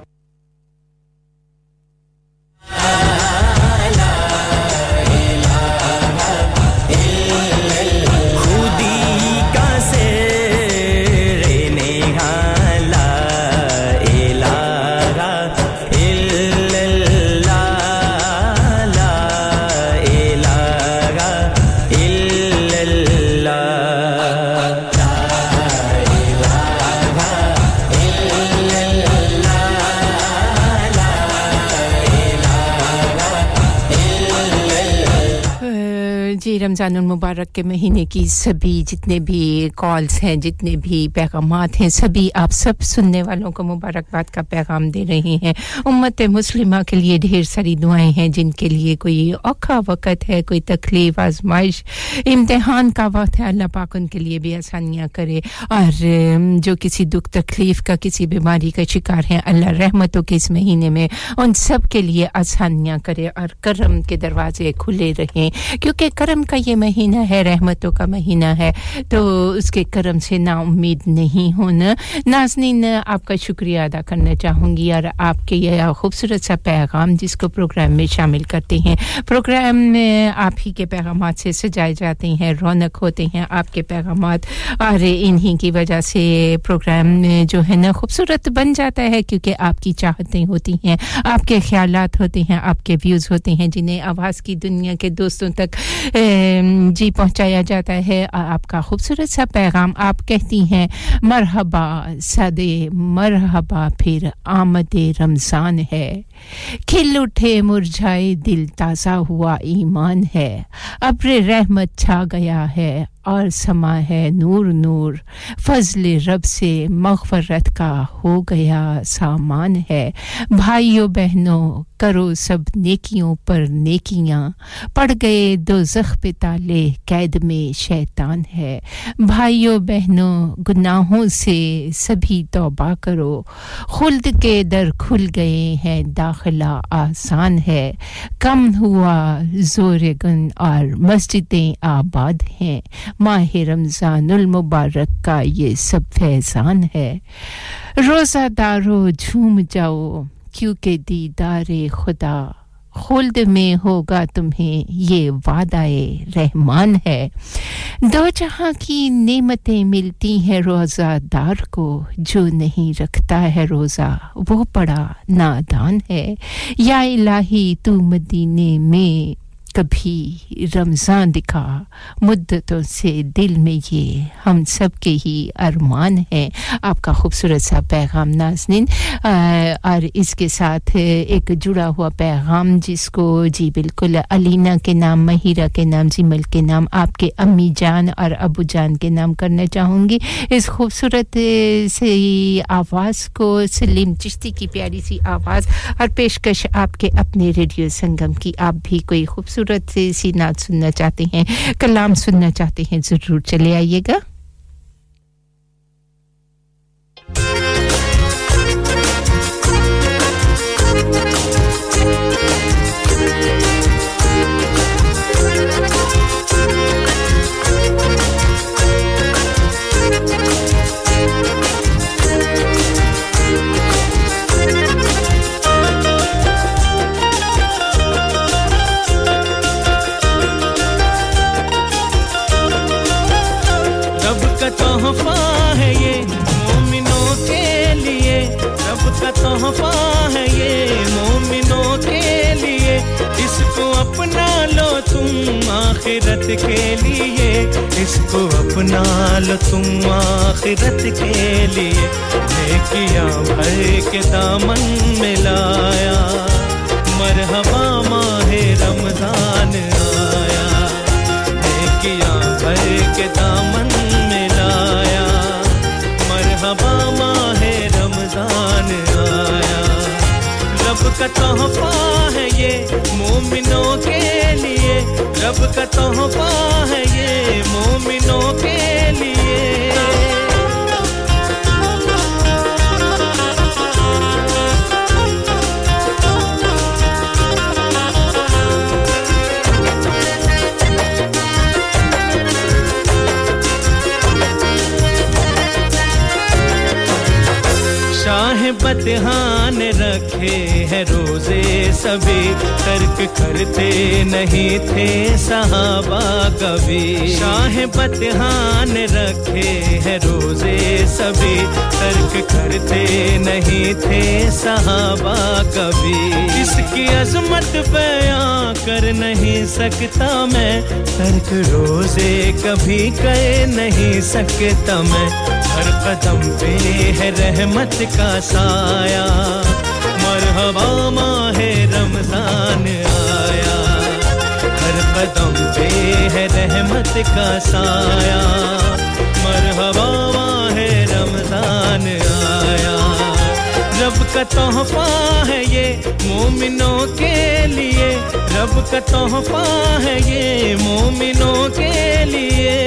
रमजानुल मुबारक के महीने की सभी जितने भी कॉल्स हैं जितने भी पैगामात हैं सभी आप सब सुनने वालों को मुबारकबाद का पैगाम दे रहे हैं उम्मत मुस्लिमा के लिए ढेर सारी दुआएं हैं जिनके लिए कोई औखा वक्त है कोई तकलीफ आजमाइश इम्तिहान का वक्त है अल्लाह पाक उनके लिए भी आसानियां करे और जो किसी दुख तकलीफ का किसी बीमारी का शिकार हैं अल्लाह रहमतों के इस महीने में उन सब के लिए आसानियां करे और करम के दरवाजे खुले रहें क्योंकि करम का ये महीना है रहमतों का महीना है तो उसके करम से ना उम्मीद नहीं होना नाज़नीन आपका शुक्रिया अदा करना चाहूंगी और आपके यह खूबसूरत सा पैगाम जिसको प्रोग्राम में शामिल करते हैं प्रोग्राम में आप ही के पैगामात से सजाए जाते हैं रौनक होते हैं आपके पैगामात और इन्हीं की वजह से प्रोग्राम में जो है ना खूबसूरत बन जाता है क्योंकि आपकी चाहतें होती हैं आपके ख्यालात होते हैं आपके व्यूज होते हैं जिन्हें आवाज की दुनिया के दोस्तों तक जी पहुंचाया जाता है आपका खूबसूरत सा पैगाम आप कहती हैं मरहबा सदे मरहबा फिर आमदे रमजान है खिल उठे मुरझाए दिल ताजा हुआ ईमान है अब्र रहमत छा गया है और समा है नूर नूर फजल रब से मग़फ़रत का हो गया सामान है भाइयों बहनों करो सब नेकियों पर नेकियां पड़ गए दोज़ख पे ताले कैद में शैतान है भाइयों बहनों गुनाहों से सभी तौबा करो खुल्द के दर खुल गए हैं दाखिला आसान है कम हुआ जोर गन और मस्जिदें आबाद हैं माह रमजानुल मुबारक का ये सब फैजान है रोज़ादारों झूम जाओ क्योंकि दीदारे खुदा खुल्द में होगा तुम्हें ये वादाए रहमान है दो जहां की नेमतें मिलती हैं रोज़ादार को जो नहीं रखता है रोज़ा वो बड़ा नादान है या इलाही तू मदीने में कभी रमजान दिखा मुद्दतों से दिल में ये हम सब के ही अरमान है आपका खूबसूरत सा पैगाम नाज़नीन और इसके साथ एक जुड़ा हुआ पैगाम जिसको जी बिल्कुल अलीना के नाम महिरा के नाम जिमल के नाम आपके अम्मी जान और अबू जान के नाम करना चाहूंगी इस खूबसूरत से आवाज़ को सलीम चिश्ती की प्यारी सी आवाज़ और पेशकश आपके अपने रेडियो संगम की आप भी कोई खूबसूरत सूरत से सी नात सुनना चाहते हैं कलाम सुनना चाहते हैं जरूर चले आइएगा तोहफा है ये मोमिनों के लिए इसको अपना लो तुम आखिरत के लिए इसको अपना लो तुम आखिरत के लिए नेकियां भर के दामन में लाया मरहबा माह रमजान आया नेकियां भर के दामन में लाया मरहबा माह रमजान रब का तोहफा है ये मोमिनों के लिए रब का तोहफा है ये मोमिनों के लिए बदहान रखे हैं रोजे सभी तर्क करते नहीं थे सहाबा कभी शाह बदहान रखे हैं रोजे सभी तर्क करते नहीं थे सहाबा कभी इसकी अजमत बयां कर नहीं सकता मैं तर्क रोजे कभी कर नहीं सकता मैं हर कदम पे है रहमत का साया मरहबा माह रमजान आया हर कदम पे है रहमत का साया मरहबा माह रमजान आया रब का तोहफा है ये मोमिनों के लिए रब का तोहफा है ये मोमिनों के लिए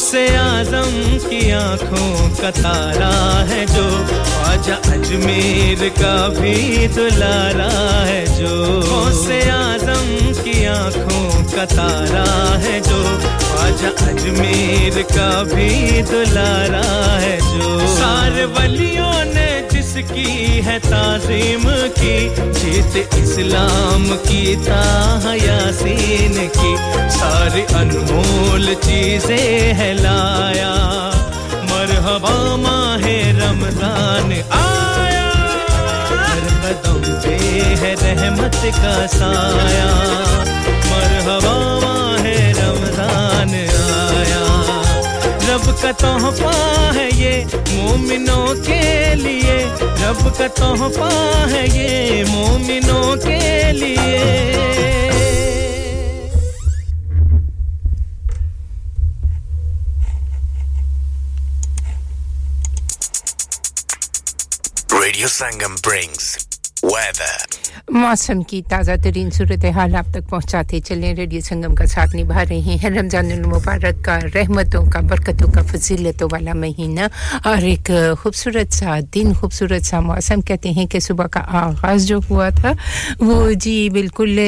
से आजम की आंखों का तारा है जो ख्वाजा अजमेर का भी दुलारा है जो से आजम की आंखों का तारा है जो ख्वाजा अजमेर का भी दुलारा है जो सारे वलियों ने जिसकी है ताज़ीम की जीत इस्लाम की ताहयासीन की सारी अनमोल चीजें है लाया मरहबा माह रमजान आया हर कदम पे है रहमत का साया मरहबा माह रमजान आया रब का तोहफा है ये मोमिनों के लिए रब का तोहफा है ये मोमिनों के लिए Radio Sangam brings weather. मौसम की ताजा तरीन सूरत हाल आप तक पहुंचाते चलें रेडियो संगम का साथ निभा रहे हैं रमजानुल मुबारक का रहमतों का बरकतों का फजीलतों वाला महीना और एक खूबसूरत सा दिन खूबसूरत सा मौसम कहते हैं कि सुबह का आगाज जो हुआ था वो जी बिल्कुल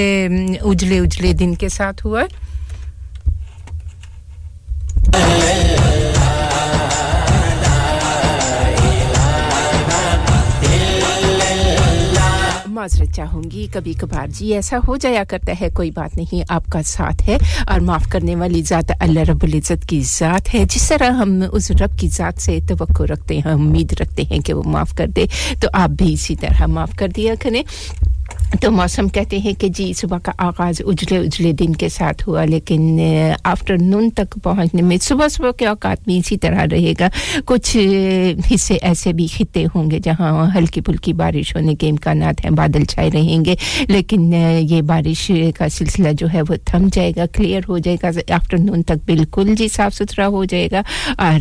उजले उजले दिन के साथ हुआ माजरत चाहूंगी कभी कभार जी ऐसा हो जाया करता है कोई बात नहीं आपका साथ है और माफ करने वाली जात अल्लाह रब्बुल इज्जत की जात है जिस तरह हम उस रब की जात से तवक्को रखते हैं उम्मीद रखते हैं कि वो माफ कर दे तो आप भी इसी तरह माफ कर दिया करें तो मौसम कहते हैं कि जी सुबह का आगाज उजले उजले दिन के साथ हुआ लेकिन आफ्टरनून तक पहुंचने में सुबह सुबह के औकात में इसी तरह रहेगा कुछ हिस्से ऐसे भी खिते होंगे जहां हल्की फुल्की बारिश होने के इम्कानात हैं बादल छाए रहेंगे लेकिन ये बारिश का सिलसिला जो है वो थम जाएगा क्लियर हो जाएगा आफ्टरनून तक बिल्कुल जी साफ सुथरा हो जाएगा और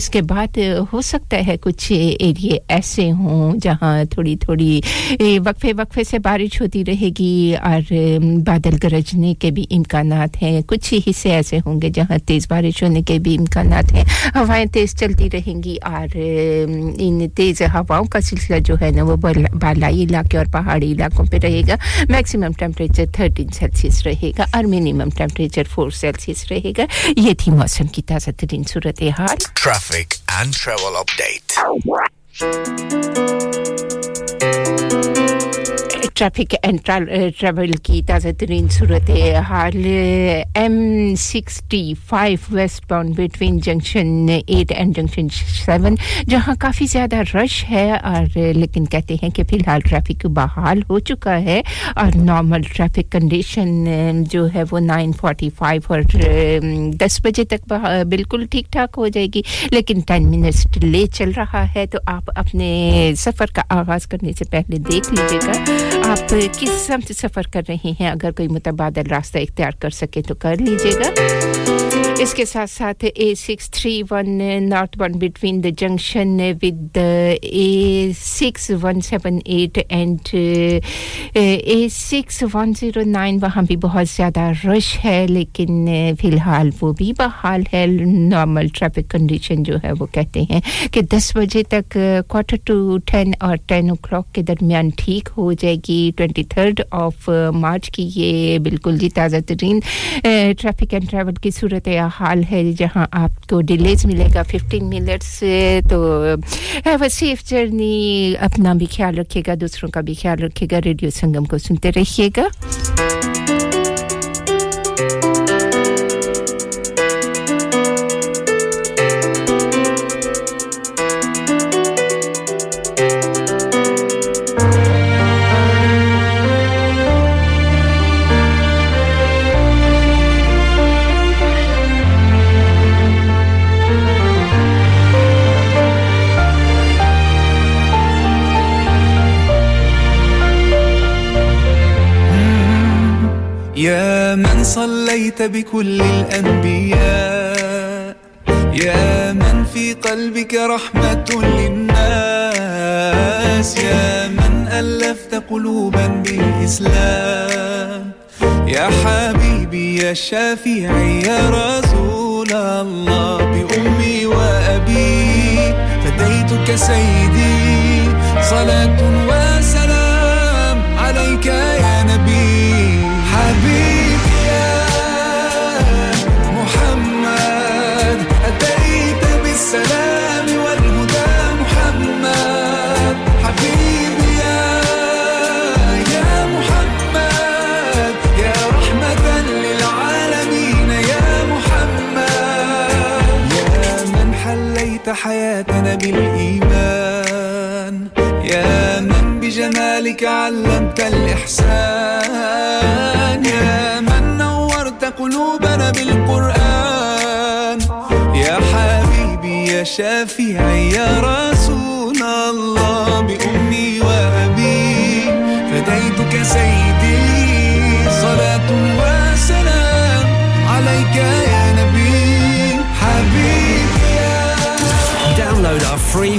उसके बाद हो सकता है कुछ एरिया ऐसे हों जहां थोड़ी-थोड़ी वक्फे वक्फे से बारिश होती रहेगी और बादल गरजने के भी इम्कानात हैं कुछ हिस्से ऐसे होंगे जहां तेज बारिश होने के भी इम्कानात हैं हवाएं तेज चलती रहेंगी और इन तेज हवाओं का सिलसिला जो है ना वो बालाई इलाके और पहाड़ी इलाकों पे रहेगा मैक्सिमम टेंपरेचर तेरह सेल्सियस रहेगा और मिनिमम टेंपरेचर चार सेल्सियस रहेगा ये थी मौसम की ताजा तरीन सूरत-ए-हाल traffic and travel update traffic and travel की ताज़ा तरीन सूरत हाल M sixty five westbound between junction eight and junction seven जहां काफी ज्यादा रश है और लेकिन कहते हैं कि फिलहाल ट्रैफिक बहाल हो चुका है और नॉर्मल ट्रैफिक कंडीशन जो है वो नौ पैंतालीस और दस बजे तक बिल्कुल ठीक-ठाक हो जाएगी लेकिन दस मिनट्स डिले चल रहा है तो आप अपने सफर का आगाज करने से पहले देख लीजिएगा आप किस समत सफर कर रहे हैं अगर कोई मुतबादल रास्ता इख्तियार कर सके तो कर लीजिएगा इसके साथ-साथ A six three one north one between the junction with A six one seven eight and A six one zero nine वहां भी बहुत ज्यादा रश है लेकिन फिलहाल वो भी बहाल है नॉर्मल ट्रैफिक कंडीशन जो है वो कहते हैं कि दस बजे तक क्वार्टर टू दस और दस o'clock के दरमियान ठीक हो जाएगी तेईस ऑफ मार्च की ये बिल्कुल जी ताज़ा तरीन ट्रैफिक एंड ट्रैवल की सूरत हाल है जहां आपको डिलेज मिलेगा पंद्रह मिनट्स तो हैव अ सेफ जर्नी अपना भी ख्याल रखिएगा दूसरों का भी ख्याल रखिएगा रेडियो संगम को सुनते रहिएगा يا من صليت بكل الأنبياء يا من في قلبك رحمة للناس يا من ألفت قلوبا بالإسلام يا حبيبي يا شافعي يا رسول الله بأمي وأبي فديتك سيدي صلاة وسلام عليك يا نبي حبيبي يا محمد أتيت بالسلام والهدى محمد حبيبي يا يا محمد يا رحمة للعالمين يا محمد يا من حليت حياتنا بالإيمان يا من بجمالك علمت الإحسان يا من نورت قلوبنا بالقرآن يا حبيبي يا شافعي يا رسول الله بأمي وأبي فديتك سيدي صلاة وسلام عليك يا نبي حبيبي يا Download our free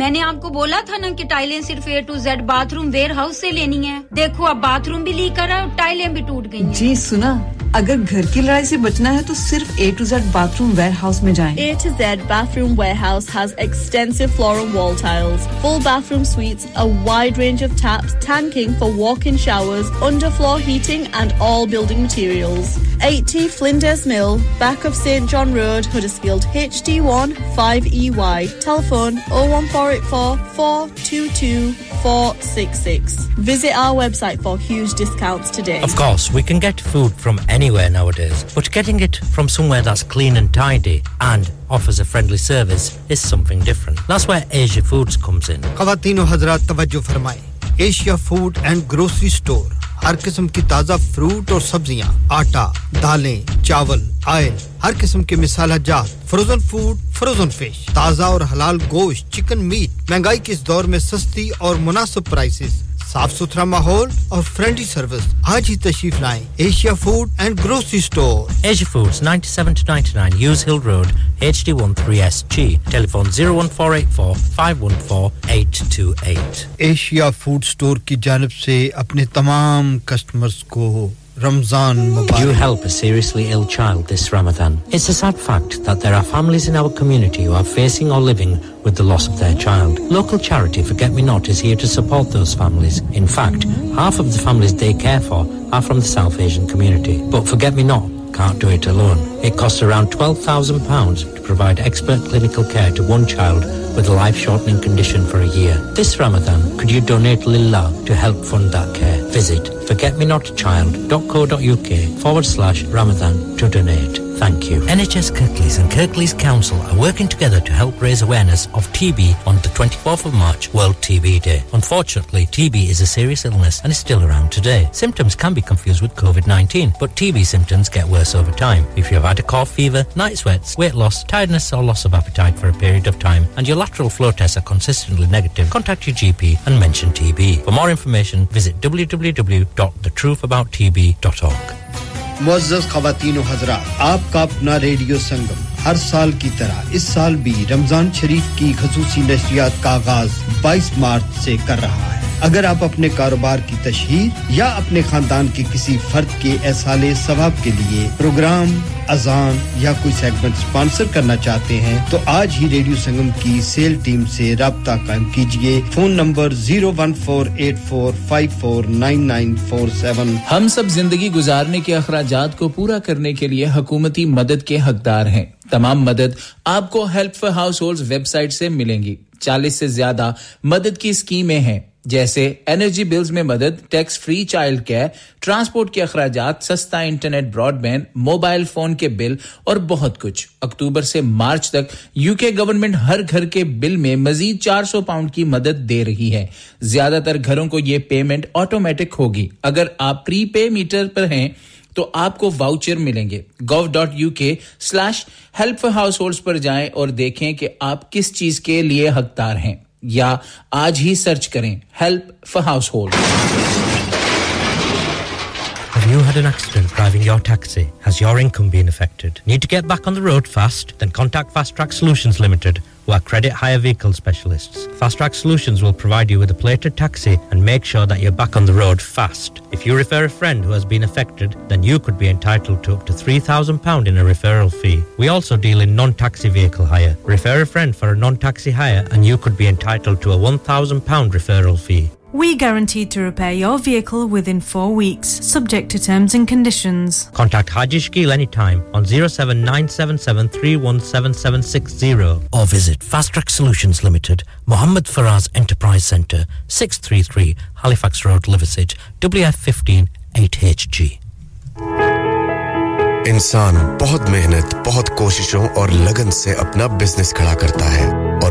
मैंने आपको बोला था ना कि टाइलें सिर्फ A to Z bathroom warehouse से लेनी है। देखो अब बाथरूम भी लीक कर रहा है और टाइलें भी टूट गई हैं। जी सुना, अगर घर की लड़ाई से बचना है तो सिर्फ A to Z bathroom warehouse में जाएं। A to Z bathroom warehouse has extensive floor and wall tiles, full bathroom suites, a wide range of taps, tanking for walk-in showers, underfloor heating and all building materials. eighty Flinders Mill, back of Saint John Road, Huddersfield, H D one five E Y. Telephone oh one four eight four, four two two, four six six. Visit our website for huge discounts today. Of course, we can get food from anywhere nowadays, but getting it from somewhere that's clean and tidy and offers a friendly service is something different. That's where Asia Foods comes in. Khawatino Hazrat Tawajjuh Farmaye. Asia Food and Grocery Store. हर किस्म की ताजा fruit और सब्जियां, आटा, दालें, चावल, oil, हर किस्म के मसाला जात, फ्रोजन फूड, फ्रोजन फिश, ताजा और हलाल गोश्त, चिकन मीट, महंगाई के इस दौर में सस्ती और मुनासिब प्राइसेस, साफ सुथरा माहौल और फ्रेंडली सर्विस, आज ही तशरीफ लाएं, Asia food and grocery store, Asia foods ninety-seven to ninety-nine Hughes Hill Road, H D one three S G, telephone oh one four eight four, five one four, eight two eight. Asia food store की जानिब से अपने तमाम customers को Ramzan Mubarak. You help a seriously ill child this Ramadan. It's a sad fact that there are families in our community who are facing or living with the loss of their child. Local charity Forget Me Not is here to support those families. In fact, half of the families they care for are from the South Asian community. But Forget Me Not can't do it alone. It costs around twelve thousand pounds to provide expert clinical care to one child with a life-shortening condition for a year. This Ramadan, could you donate Lillah to help fund that care? Visit forgetmenotchild.co.uk forward slash Ramadan to donate. Thank you. N H S Kirklees and Kirklees Council are working together to help raise awareness of T B on the twenty-fourth of March, World T B Day. Unfortunately, T B is a serious illness and is still around today. Symptoms can be confused with COVID nineteen, but T B symptoms get worse over time. If you have had a cough, fever, night sweats, weight loss, tiredness or loss of appetite for a period of time, and your lateral flow tests are consistently negative, contact your G P and mention T B. For more information, visit w w w dot the truth about t b dot org. मुअज़्ज़ज़ ख़वातीन व हज़रात, आपका अपना radio संगम हर साल की तरह इस साल भी रमज़ान शरीफ की ख़ुसूसी नशरियात का आगाज़ बाईस मार्च से कर रहा है। अगर आप अपने कारोबार की तशहीर या अपने खानदान के किसी फर्द के ऐसाले सवाब के लिए प्रोग्राम, अज़ान या कोई सेगमेंट स्पॉन्सर करना चाहते हैं तो आज ही रेडियो संगम की सेल टीम से राब्ता कायम कीजिए। Phone number zero one four eight four five four nine nine four seven। हम सब जिंदगी गुजारने के अखराजात को पूरा करने के लिए हुकूमती मदद के हकदार हैं। तमाम मदद आपको हेल्प फॉर हाउसहोल्ड्स वेबसाइट से मिलेंगी। चालीस से ज्यादा मदद की स्कीमें हैं जैसे एनर्जी बिल्स में मदद, tax free child care, transport के खर्चात, सस्ता इंटरनेट ब्रॉडबैंड, मोबाइल फोन के बिल और बहुत कुछ। अक्टूबर से मार्च तक यूके गवर्नमेंट हर घर के बिल में मजीद चार सौ पाउंड की मदद दे रही है। ज्यादातर घरों को ये पेमेंट ऑटोमेटिक होगी। अगर आप प्रीपे मीटर पर हैं तो आपको वाउचर मिलेंगे। gov dot u k slash help for households पर जाएं और देखें कि आप किस चीज के लिए हकदार हैं या आज ही सर्च करें help for household. Have you had an accident driving your taxi? Has your income been affected? Need to get back on the road fast? Then contact Fast Track Solutions Limited, who are credit hire vehicle specialists. Fast Track Solutions will provide you with a plated taxi and make sure that you're back on the road fast. If you refer a friend who has been affected, then you could be entitled to up to three thousand pounds in a referral fee. We also deal in non-taxi vehicle hire. Refer a friend for a non-taxi hire and you could be entitled to a one thousand pounds referral fee. We guarantee to repair your vehicle within four weeks, subject to terms and conditions. Contact Harji Shkil anytime on zero seven nine seven seven three one seven seven six zero or visit Fast Track Solutions Limited, Mohammed Faraz Enterprise Centre, six thirty-three Halifax Road, Liversedge, W F one five eight H G. इंसान बहुत मेहनत, बहुत कोशिशों और लगन से अपना business खड़ा करता है और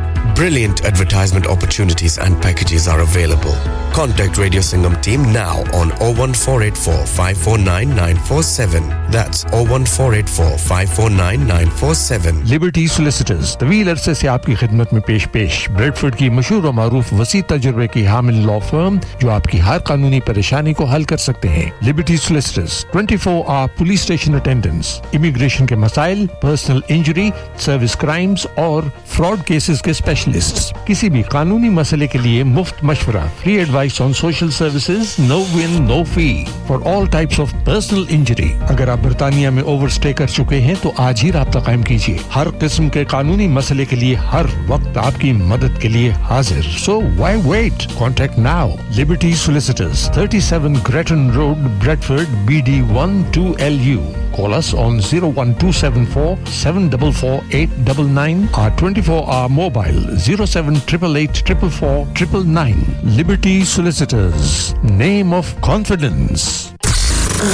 Brilliant advertisement opportunities and packages are available. Contact Radio Sangam team now on oh one four eight four, five four nine, nine four seven. That's oh one four eight four, five four nine, nine four seven. Liberty Solicitors, طویل عرصے سے آپ کی خدمت میں پیش پیش Bradford کی مشہور و معروف وسیع تجربے کی حامل لاء فرم جو آپ کی ہر قانونی پریشانی کو حل کر سکتے ہیں. Liberty Solicitors, twenty-four hour police station attendance, immigration کے مسائل, personal injury, service crimes اور fraud cases کے specialists. کسی بھی قانونی مسئلے کے لیے مفت مشورہ, free advice on social services, no win, no fee for all types of personal injury. اگر آپ برطانیہ میں overstay کر چکے ہیں تو آج ہی رابطہ قائم کیجئے. ہر قسم کے قانونی مسئلے کے لیے ہر وقت آپ کی مدد کے لیے حاضر. So why wait? Contact now. Liberty Solicitors, thirty-seven Gretton Road, Bradford, B D one two L U. Call us on oh one two seven four, seven four four, eight nine nine or twenty-four hour mobile oh seven eight eight eight four four nine nine nine. Liberty Solicitors, name of confidence.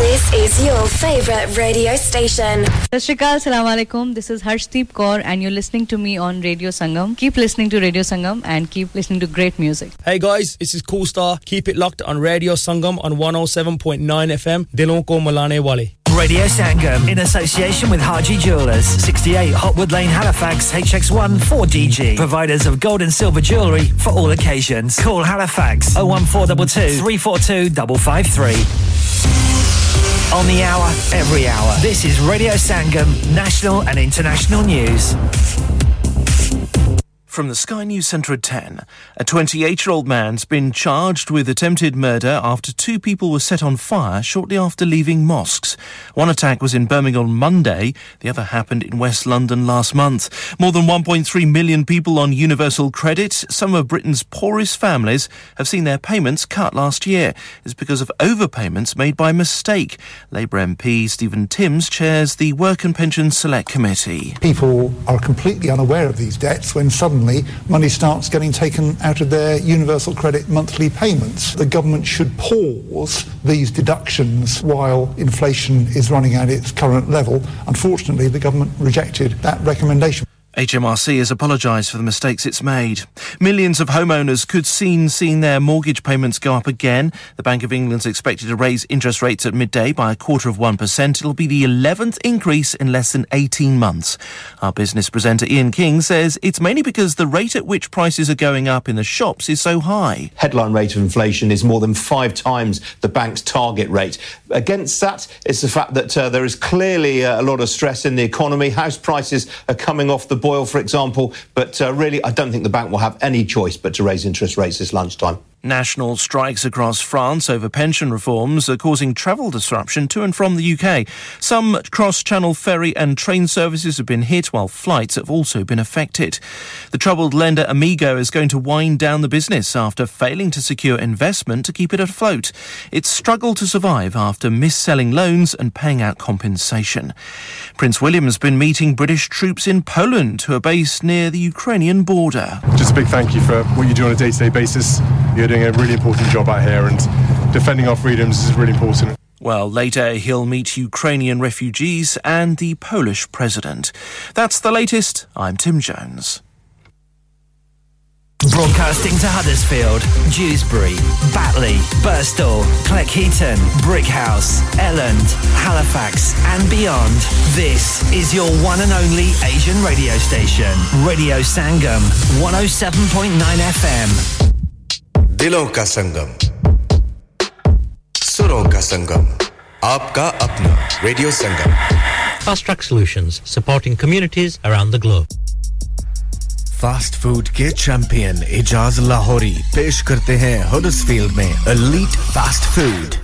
This is your favorite radio station. Assalamu alaikum. This is Harshdeep Kaur and you're listening to me on Radio Sangam. Keep listening to Radio Sangam and keep listening to great music. Hey guys, this is Cool Star. Keep it locked on Radio Sangam on one oh seven point nine F M. Dilon ko milane wale. Radio Sangam in association with Harji Jewelers, sixty-eight Hotwood Lane, Halifax, H X one four D G. Providers of gold and silver jewellery for all occasions. Call Halifax oh one four two two, three four two five five three. On the hour, every hour. This is Radio Sangam, national and international news. From the Sky News Centre at ten, a twenty-eight-year-old man's been charged with attempted murder after two people were set on fire shortly after leaving mosques. One attack was in Birmingham Monday, the other happened in West London last month. More than one point three million people on universal credit, some of Britain's poorest families, have seen their payments cut last year. It's because of overpayments made by mistake. Labour M P Stephen Timms chairs the Work and Pension Select Committee. People are completely unaware of these debts when suddenly money starts getting taken out of their universal credit monthly payments. The government should pause these deductions while inflation is running at its current level. Unfortunately, the government rejected that recommendation. H M R C has apologised for the mistakes it's made. Millions of homeowners could see seeing their mortgage payments go up again. The Bank of England's expected to raise interest rates at midday by a quarter of one percent. It'll be the eleventh increase in less than eighteen months. Our business presenter Ian King says it's mainly because the rate at which prices are going up in the shops is so high. Headline rate of inflation is more than five times the bank's target rate. Against that, it's the fact that uh, there is clearly uh, a lot of stress in the economy. House prices are coming off the board. Oil, for example, but uh, really I don't think the bank will have any choice but to raise interest rates this lunchtime. National strikes across France over pension reforms are causing travel disruption to and from the U K. Some cross-channel ferry and train services have been hit, while flights have also been affected. The troubled lender Amigo is going to wind down the business after failing to secure investment to keep it afloat. It's struggled to survive after mis-selling loans and paying out compensation. Prince William's been meeting British troops in Poland who are based near the Ukrainian border. Just a big thank you for what you do on a day-to-day basis. You're doing a really important job out here, and defending our freedoms is really important. Well, later he'll meet Ukrainian refugees and the Polish president. That's the latest. I'm Tim Jones. Broadcasting to Huddersfield, Dewsbury, Batley, Birstall, Cleckheaton, Brickhouse, Elland, Halifax and beyond. This is your one and only Asian radio station, Radio Sangam, one oh seven point nine F M. दिलों का संगम, सुरों का संगम, आपका अपना radio Sangam. Fast Track Solutions, supporting communities around the globe. Fast Food के champion Ijaz Lahori पेश करते हैं Huddersfield में Elite Fast Food.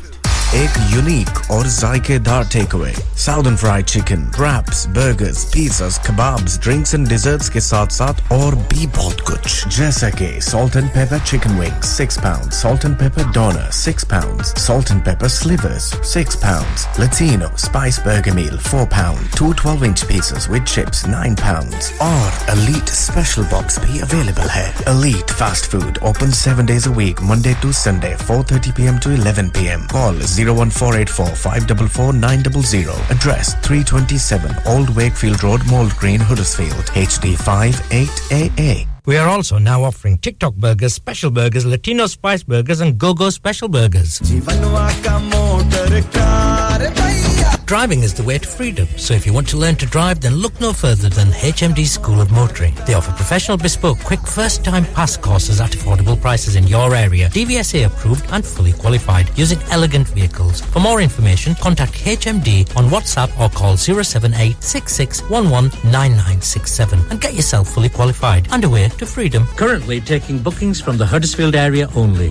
एक unique और जायकेदार takeaway. Southern fried chicken, wraps, burgers, pizzas, kebabs, drinks and desserts के साथ-साथ और भी बहुत कुछ. जैसा कि salt and pepper chicken wings six pounds, salt and pepper doner six pounds, salt and pepper slivers six pounds, Latino spice burger meal four pounds, two twelve inch pizzas with chips nine pounds और Elite special box भी available है. Elite Fast Food open seven days a week, Monday to Sunday, four thirty p m to eleven p m. Call oh one four eight four, five four four, nine zero zero. Address three twenty-seven Old Wakefield Road, Mould Green, Huddersfield, H D five eight A A. We are also now offering TikTok burgers, special burgers, Latino spice burgers and Go-Go special burgers. Driving is the way to freedom, so if you want to learn to drive, then look no further than H M D School of Motoring. They offer professional, bespoke, quick, first-time pass courses at affordable prices in your area, D V S A approved and fully qualified, using elegant vehicles. For more information, contact H M D on WhatsApp or call zero seven eight six six one one nine nine six seven and get yourself fully qualified and away to freedom. Currently taking bookings from the Huddersfield area only.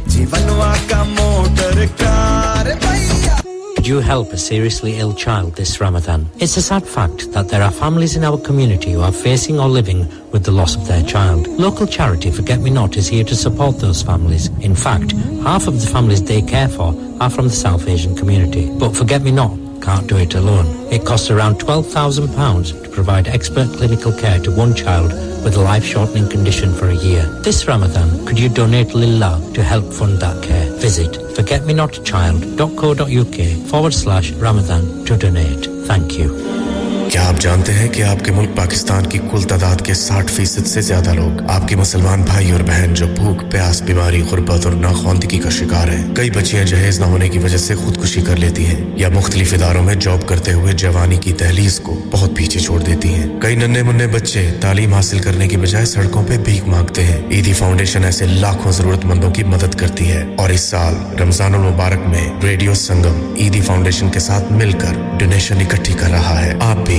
Could you help a seriously ill child this Ramadan? It's a sad fact that there are families in our community who are facing or living with the loss of their child. Local charity Forget Me Not is here to support those families. In fact, half of the families they care for are from the South Asian community. But Forget Me Not can't do it alone. It costs around twelve thousand pounds to provide expert clinical care to one child with a life-shortening condition for a year. This Ramadan, could you donate Lillah to help fund that care? Visit forgetmenotchild.co.uk forward slash Ramadan to donate. Thank you. क्या आप जानते हैं कि आपके मुल्क पाकिस्तान की कुल तादाद के साठ प्रतिशत से ज्यादा लोग आपके मुसलमान भाई और बहन जो भूख प्यास बीमारी गुर्बत और नाखवानदगी का शिकार हैं कई बच्चियां जहेज न होने की वजह से खुदकुशी कर लेती हैं या मुख्तलिफ इदारों में जॉब करते हुए जवानी की दहलीज को बहुत पीछे छोड़ देती हैं कई नन्हे-मुन्ने बच्चे तालीम हासिल करने की बजाय सड़कों पे भीख मांगते हैं E D फाउंडेशन ऐसे लाखों जरूरतमंदों की मदद करती है और इस साल रमजान उल मुबारक में radio Sangam E D foundation के साथ मिलकर डोनेशन इकट्ठी कर रहा है आप भी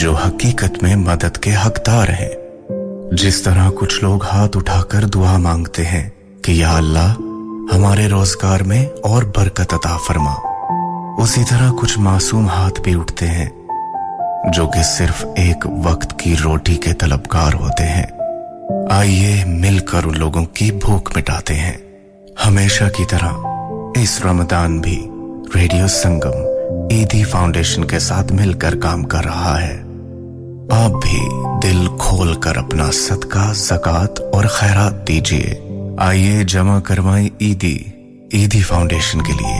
जो हकीकत में मदद के हकदार हैं जिस तरह कुछ लोग हाथ उठाकर दुआ मांगते हैं कि या अल्लाह हमारे रोजगार में और बरकत अता फरमा उसी तरह कुछ मासूम हाथ भी उठते हैं जो कि सिर्फ एक वक्त की रोटी के तलबगार होते हैं आइए मिलकर उन लोगों की भूख मिटाते हैं हमेशा की तरह इस रमजान भी radio Sangam E D foundation के साथ मिलकर काम कर रहा है आप भी दिल खोलकर अपना सदका ज़कात और खैरात दीजिए आइए जमा करवाएं E D E D foundation के लिए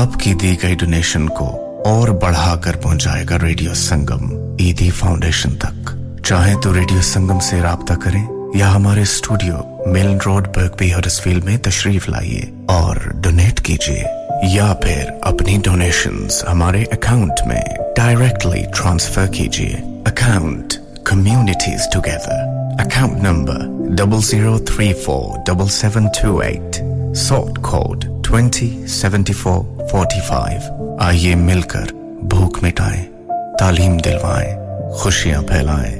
आपकी दी गई डोनेशन को और बढ़ाकर पहुंचाएगा radio Sangam E D foundation तक चाहे तो रेडियो संगम से राब्ता करें या हमारे studio Milan road Birkby Huddersfield में तशरीफ लाइए और डोनेट कीजिए या फिर अपनी डोनेशंस हमारे अकाउंट में डायरेक्टली ट्रांसफर कीजिए account communities together account number zero zero three four seven seven two eight sort code two zero seven four four five आइए मिलकर भूख मिटाएं तालीम दिलवाएं खुशियां फैलाएं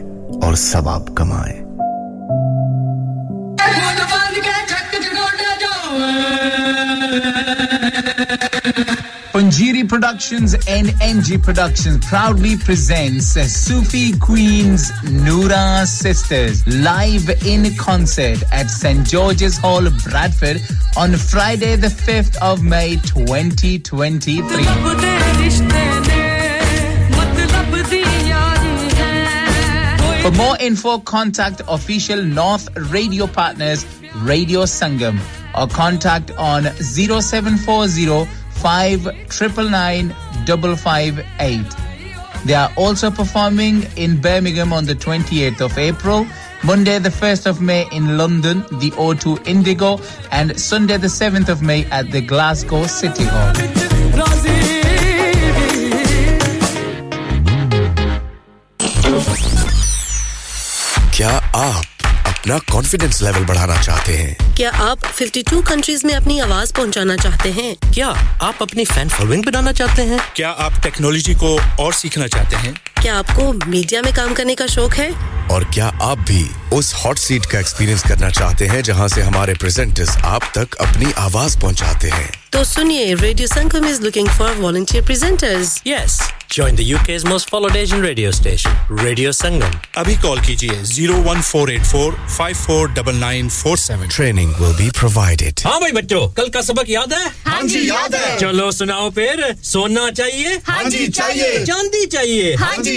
और सवाब कमाएं Panjiri Productions and N G Productions proudly presents Sufi Queens Noura Sisters live in concert at Saint George's Hall, Bradford on Friday the fifth of May twenty twenty-three. For more info, contact official North Radio Partners, Radio Sangam, or contact on zero seven four zero five nine nine five five eight. They are also performing in Birmingham on the twenty-eighth of April, Monday the first of May in London, the O two Indigo, and Sunday the seventh of May at the Glasgow City Hall. क्या आप अपना confidence level बढ़ाना चाहते हैं क्या आप बावन countries में अपनी आवाज पहुंचाना चाहते हैं क्या आप अपनी फैन फॉलोइंग बनाना चाहते हैं क्या आप टेक्नोलॉजी को और सीखना चाहते हैं क्या आपको मीडिया में काम करने का शौक है और क्या आप भी उस हॉट सीट का एक्सपीरियंस करना चाहते हैं जहां से हमारे प्रेजेंटर्स आप तक अपनी आवाज पहुंचाते हैं तो सुनिए radio Sangam is looking for volunteer presenters yes Join the U K's most followed Asian radio station, Radio Sangam. Abhi call kijiye zero one four eight four five four nine nine four seven. Training will be provided. हाँ भाई बच्चों, कल का सबक याद है? हाँ जी याद है. चलो सुनाओ फिर. सोना चाहिए? हाँ जी चाहिए. चांदी चाहिए? हाँ जी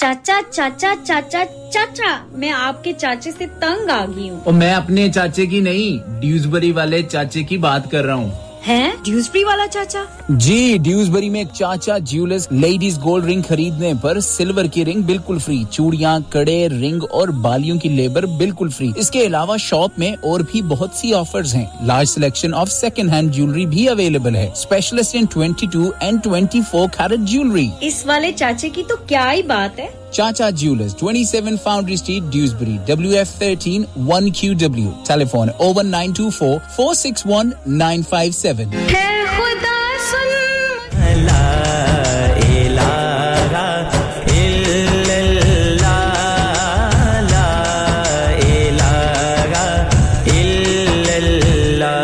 चाचा चाचा चाचा चाचा मैं आपके चाचे से तंग आ गई हूँ. और मैं अपने चाचे की नहीं, ड्यूसबरी वाले चाचे की बात कर रहा हूँ. हैं ड्यूसबरी वाला चाचा जी. ड्यूसबरी में चाचा ज्वेलर्स लेडीज गोल्ड रिंग खरीदने पर सिल्वर की रिंग बिल्कुल फ्री, चूड़ियां, कड़े, रिंग और बालियों की लेबर बिल्कुल फ्री. इसके अलावा शॉप में और भी बहुत सी ऑफर्स हैं. Large selection of second hand jewellery भी अवेलेबल है. Specialist in twenty-two and twenty-four carat jewellery. इस वाले चाचे की तो क्या ही बात है. Chacha Jewelers, twenty-seven Foundry Street, Dewsbury, W F thirteen one Q W. Telephone oh one nine two four four six one nine five seven. Hey, Khuda sun. La ilaha illallah. La ilaha illallah.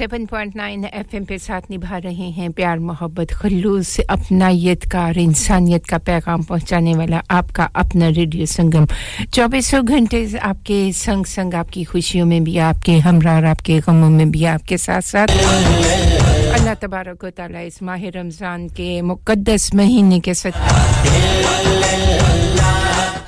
seven point nine F M पे साथ निभा रहे हैं प्यार मोहब्बत खलूस अपनायत का और इंसानियत का पैगाम पहुंचाने वाला आपका अपना रेडियो संगम. चौबीसों घंटे आपके संग संग, आपकी खुशियों में भी आपके हमरा और आपके गमों में भी आपके साथ साथ. अल्लाह तबारक व तआला इस माह रमजान के मुकद्दस महीने के साथ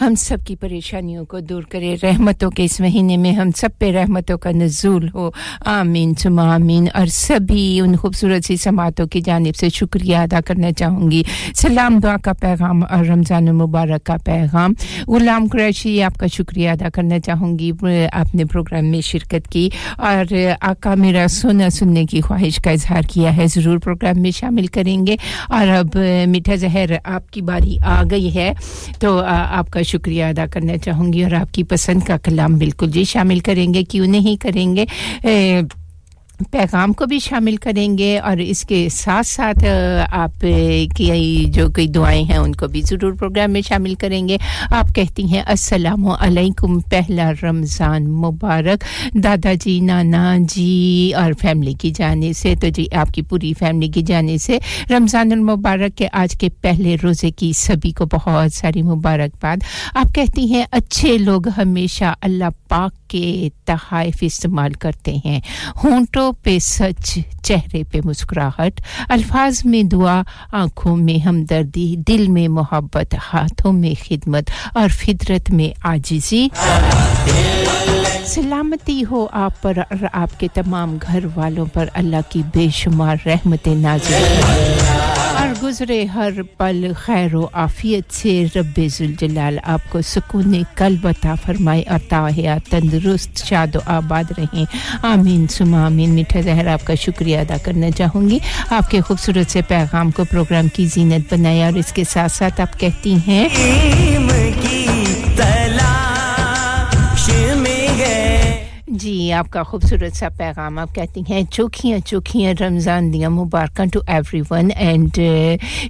हम सब की परेशानियों को दूर करे. रहमतों के इस महीने में हम सब पे रहमतों का नुज़ूल हो. आमीन सुमा आमीन. और सभी उन खूबसूरत सी समातों की जानिब से शुक्रिया अदा करना चाहूँगी. सलाम, दुआ का पैगाम और रमज़ान मुबारक का पैगाम. गुलाम कुरैशी, आपका शुक्रिया अदा करना चाहूँगी, आपने प्रोग्राम में शिरकत की और आका मेरा सोना सुनने की ख्वाहिश का इजहार किया है. ज़रूर प्रोग्राम में शामिल करेंगे. और अब मीठा जहर आपकी बारी आ गई है, तो आपका शुक्रिया अदा करना चाहूँगी और आपकी पसंद का कलाम बिल्कुल जी शामिल करेंगे. क्यों नहीं करेंगे, ए, पैगाम को भी शामिल करेंगे और इसके साथ साथ आप की जो कोई दुआएं हैं उनको भी ज़रूर प्रोग्राम में शामिल करेंगे. आप कहती हैं अस्सलामु अलैकुम, पहला रमज़ान मुबारक दादाजी, नाना जी और फैमिली की जाने से. तो जी आपकी पूरी फैमिली की जाने से रमज़ानुल मुबारक के आज के पहले रोज़े की सभी को बहुत सारी मुबारकबाद. आप कहती हैं अच्छे लोग हमेशा अल्लाह पाक के तहाइफ इस्तेमाल करते हैं, होंठों पे सच, चेहरे पे मुस्कुराहट, अल्फाज में दुआ, आंखों में हमदर्दी, दिल में मोहब्बत, हाथों में खिदमत और फितरत में आजिजी. सलामती हो आप पर और आपके तमाम घर वालों पर. अल्लाह की बेशुमार रहमतें नाज़िल और गुजरे हर पल खैर व आफियत से. रब्बे जुल जलाल आपको सुकून कल्ब अता फरमाए और ताहियात तंदुरुस्त शाद व आबाद रहें. आमीन सुमा आमीन. मीठा जहर, आपका शुक्रिया अदा करना चाहूँगी, आपके खूबसूरत से पैगाम को प्रोग्राम की जीनत बनाया और इसके साथ साथ आप कहती हैं जी आपका खूबसूरत सा पैगाम आप कहती हैं चोखियां चोखियां रमजान दिया मुबारकां to everyone and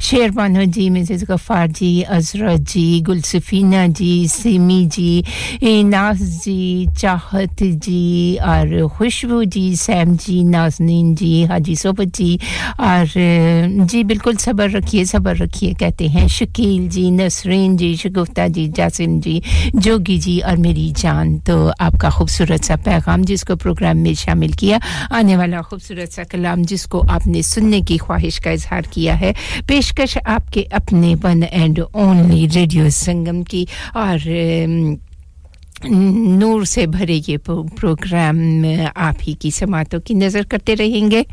Sherbano ji Mrs Ghaffar ji Azra ji Gulsafina ji Simi ji नाज जी चाहत जी और खुशबू जी सैम जी नाज़नीन जी हाजी सोबत जी और जी बिल्कुल सब्र रखिए सब्र रखिए कहते हैं शकील जी नसरीन जी शगुफ्ता जी जासिम जी जोगी जी और मेरी जान तो आपका खूबसूरत सा पैगाम जिसको प्रोग्राम में शामिल किया आने वाला खूबसूरत सा कलाम जिसको आपने सुनने की ख्वाहिश का इजहार किया है पेशकश आपके अपने one and only radio Sangam की और नूर से भरे ये प्रोग्राम आप ही की समातों की नजर करते रहेंगे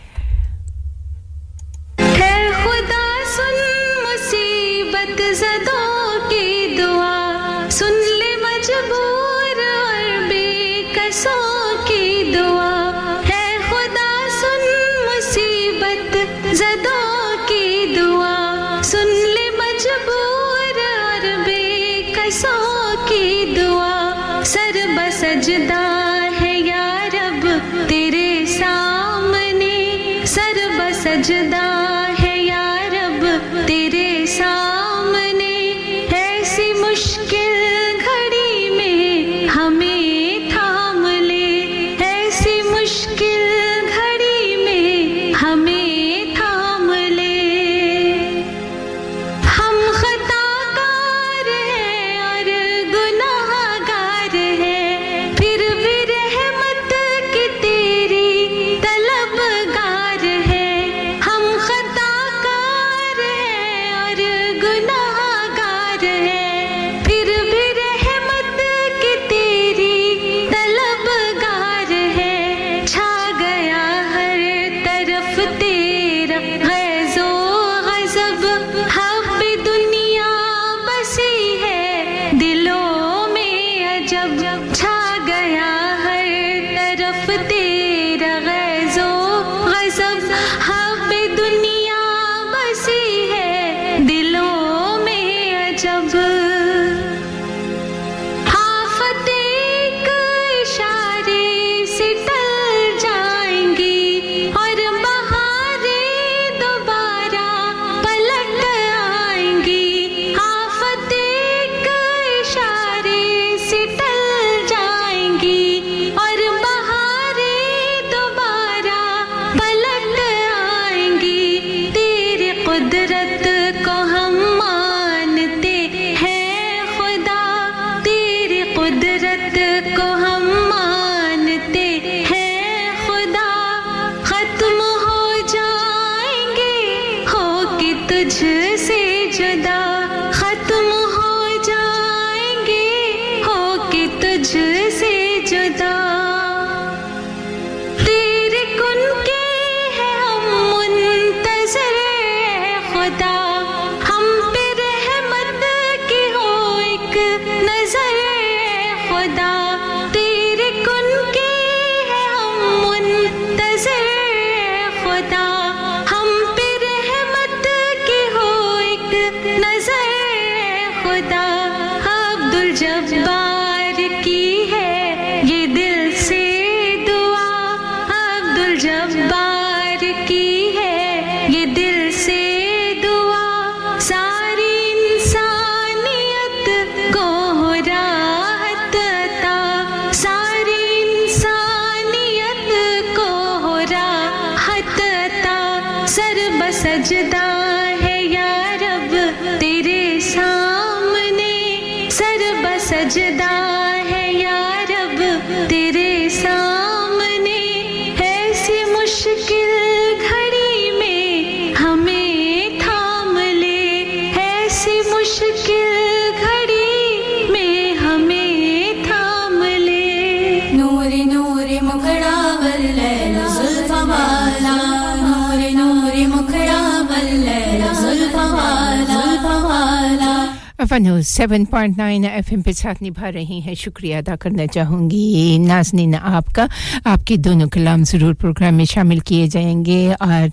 one oh seven point nine FM पे साथ निभा रही हैं शुक्रिया अदा करना चाहूंगी नाज़नीन आपका आपके दोनों कलाम जरूर प्रोग्राम में शामिल किए जाएंगे और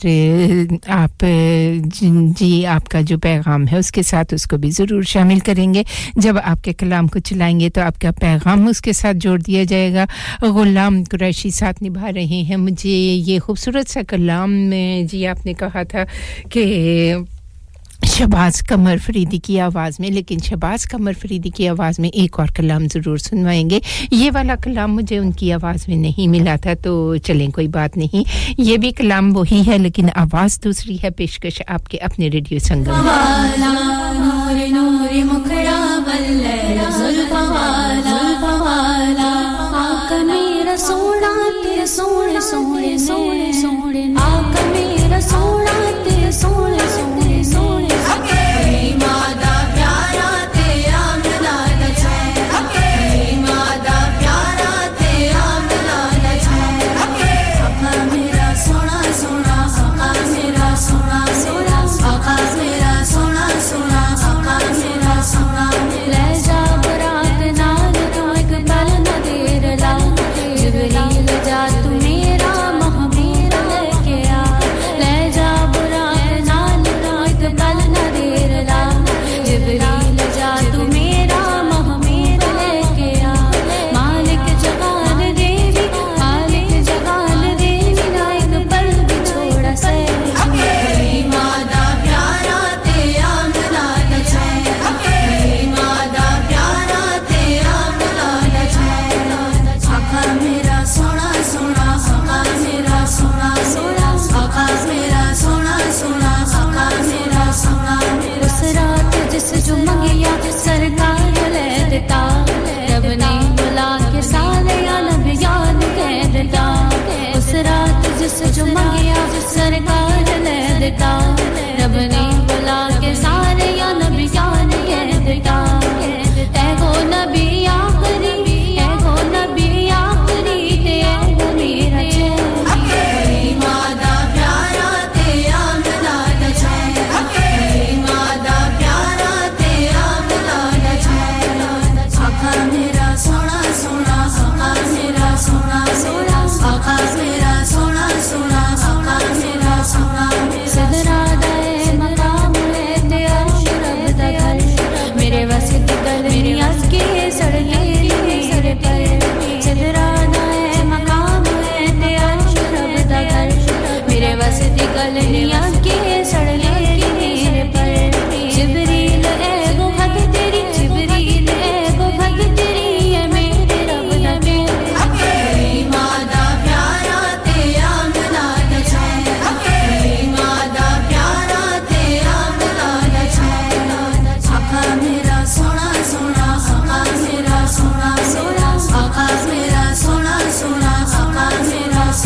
आप जी आपका जो पैगाम है उसके साथ उसको भी जरूर शामिल करेंगे जब आपके कलाम को चलाएंगे तो आपका पैगाम उसके साथ जोड़ दिया जाएगा गुलाम कुरैशी साथ निभा रहे हैं मुझे ये खूबसूरत सा कलाम में जी आपने कहा था कि शबाज़ कमर फरीदी की आवाज़ में लेकिन शबाज़ कमर फरीदी की आवाज़ में एक और कलाम ज़रूर सुनवाएंगे ये वाला कलाम मुझे उनकी आवाज़ में नहीं मिला था तो चलें कोई बात नहीं ये भी कलाम वही है लेकिन आवाज़ दूसरी है पेशकश आपके अपने रेडियो संगम जो मंगिया सरकार ले देता रब ने बुला के सारे या नबी जान कह देता ऐ गो नबी आखरी ऐ गो नबी आखरी ते ऐ मेरा चैन मेरी माँ दा प्यारा ते आमला दा चैन मेरी माँ दा प्यारा ते आमला दा चैन आका मेरा सोना सोना आका मेरा सोना सोना आका मेरा sona sona mera sona mera sadra dae maqam hai te arshab da ghar mere wasit kal mere aski sadne mere sar par sadra dae maqam hai te arshab da ghar mere wasit kal mere aski sadne mere par jibril hai wo haq teri jibril hai wo haq teri hai mere rab na mere mada pyara Sona, sona, sona,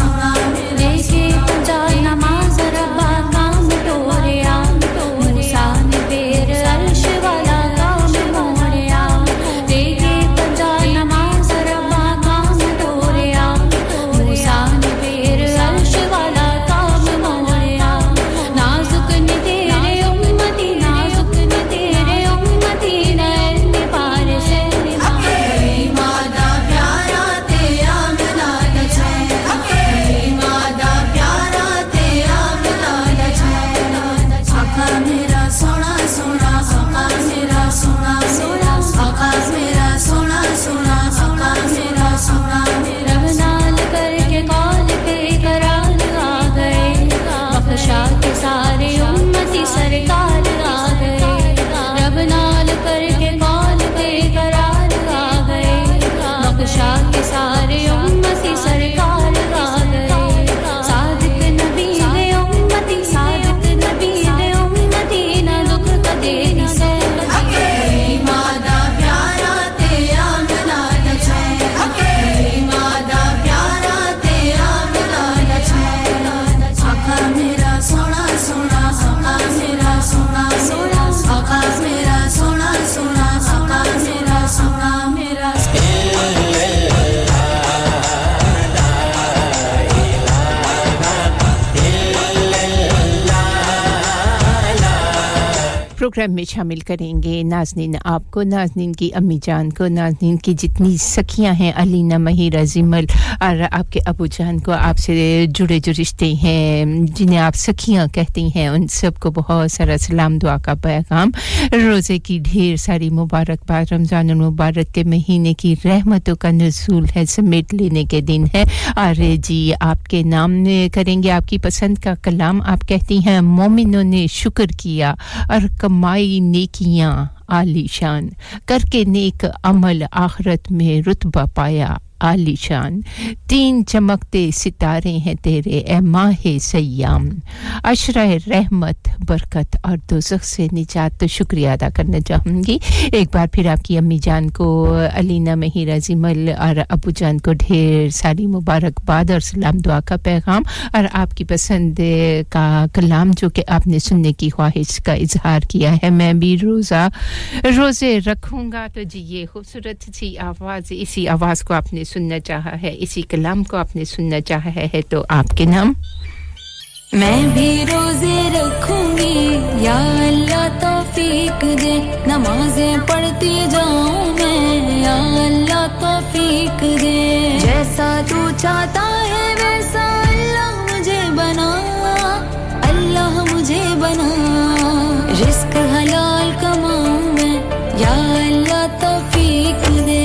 sona, programme में शामिल करेंगे नाज़नीन आपको नाज़नीन की अम्मी जान को नाज़नीन की जितनी सखियां हैं अलीना महिरा जिमल और आपके अबू जान को आपसे जुड़े जो रिश्ते हैं जिन्हें आप सखियां कहती हैं उन सबको बहुत सारा सलाम दुआ का पैगाम रोजे की ढेर सारी मुबारकबाद रमजान मुबारक के महीने की रहमतों का नुज़ूल है समेट लेने के दिन है और जी आपके नाम करेंगे आपकी पसंद का कलाम आप कहती हैं मोमिनों ने शुक्र किया और कमाई नेकियां आलीशान करके नेक अमल आखिरत में रुतबा पाया आलीशान तीन चमकते सितारे हैं तेरे ए माहे सयाम अशराए रहमत बरकत और दोज़ख से निजात तो शुक्रिया अदा करना चाहूंगी एक बार फिर आपकी अम्मी जान को अलीना महिरा जिमल और अबू जान को ढेर सारी मुबारकबाद और सलाम दुआ का पैगाम और आपकी पसंद का कलाम जो कि आपने सुनने की ख्वाहिश का इजहार किया है मैं भी रोजा रोजे रखूंगा तो जी ये खूबसूरत सी आवाज इसी आवाज को आपने सुनना चाहा है इसी कलाम को आपने सुनना चाहा है तो आपके नाम मैं भी रोजे रखूंगी या अल्लाह तौफीक दे नमाजें पढ़ती जाऊं मैं या अल्लाह तौफीक दे जैसा तू चाहता है वैसा अल्लाह मुझे बना अल्लाह मुझे बना रिस्क हलाल कमाऊं मैं या अल्लाह तौफीक दे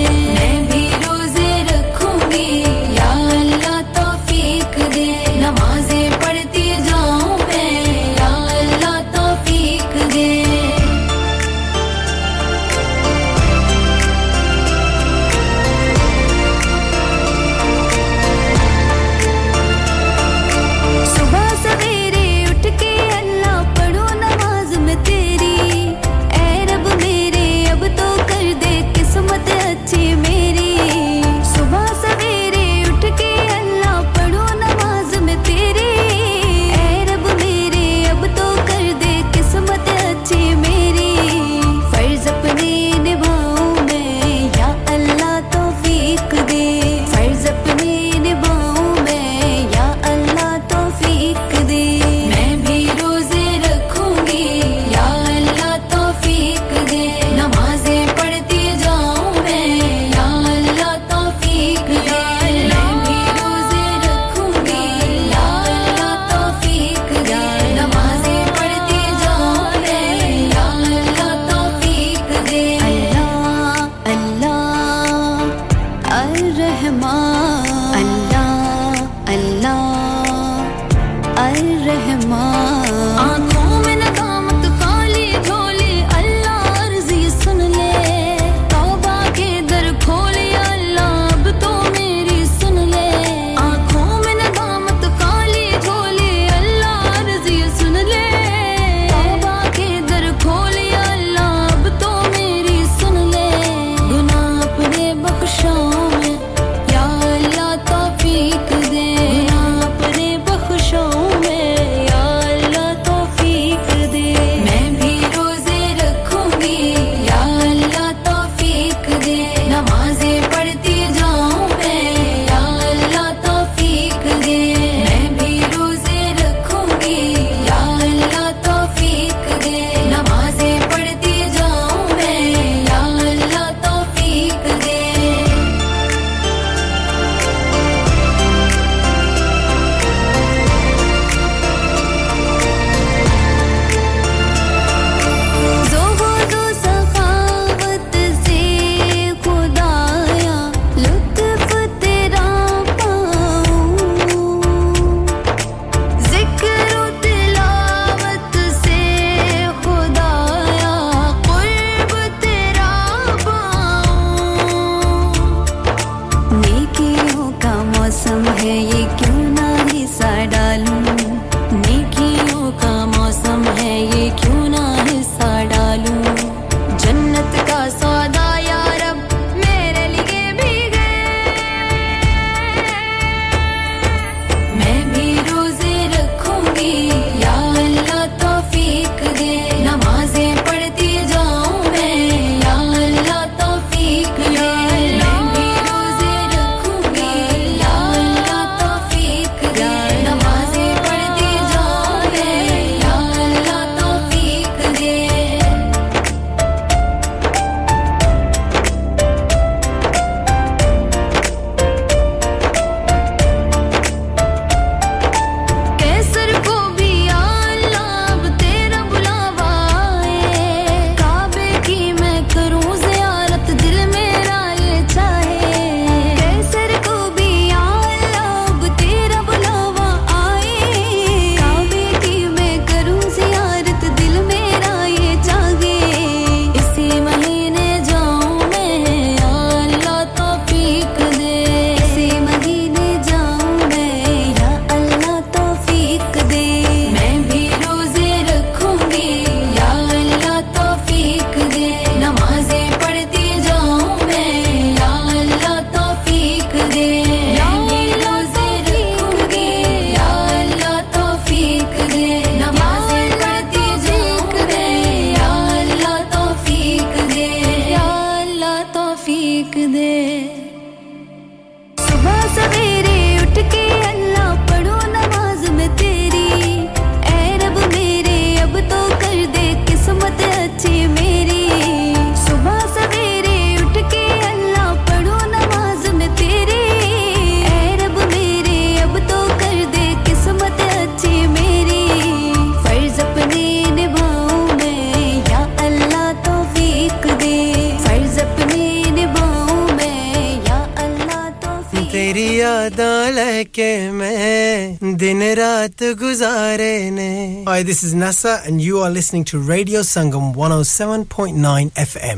यादां लेके मैं दिन रात गुजारे ने. Hi, this is Nasa and you are listening to Radio Sangam one oh seven point nine F M.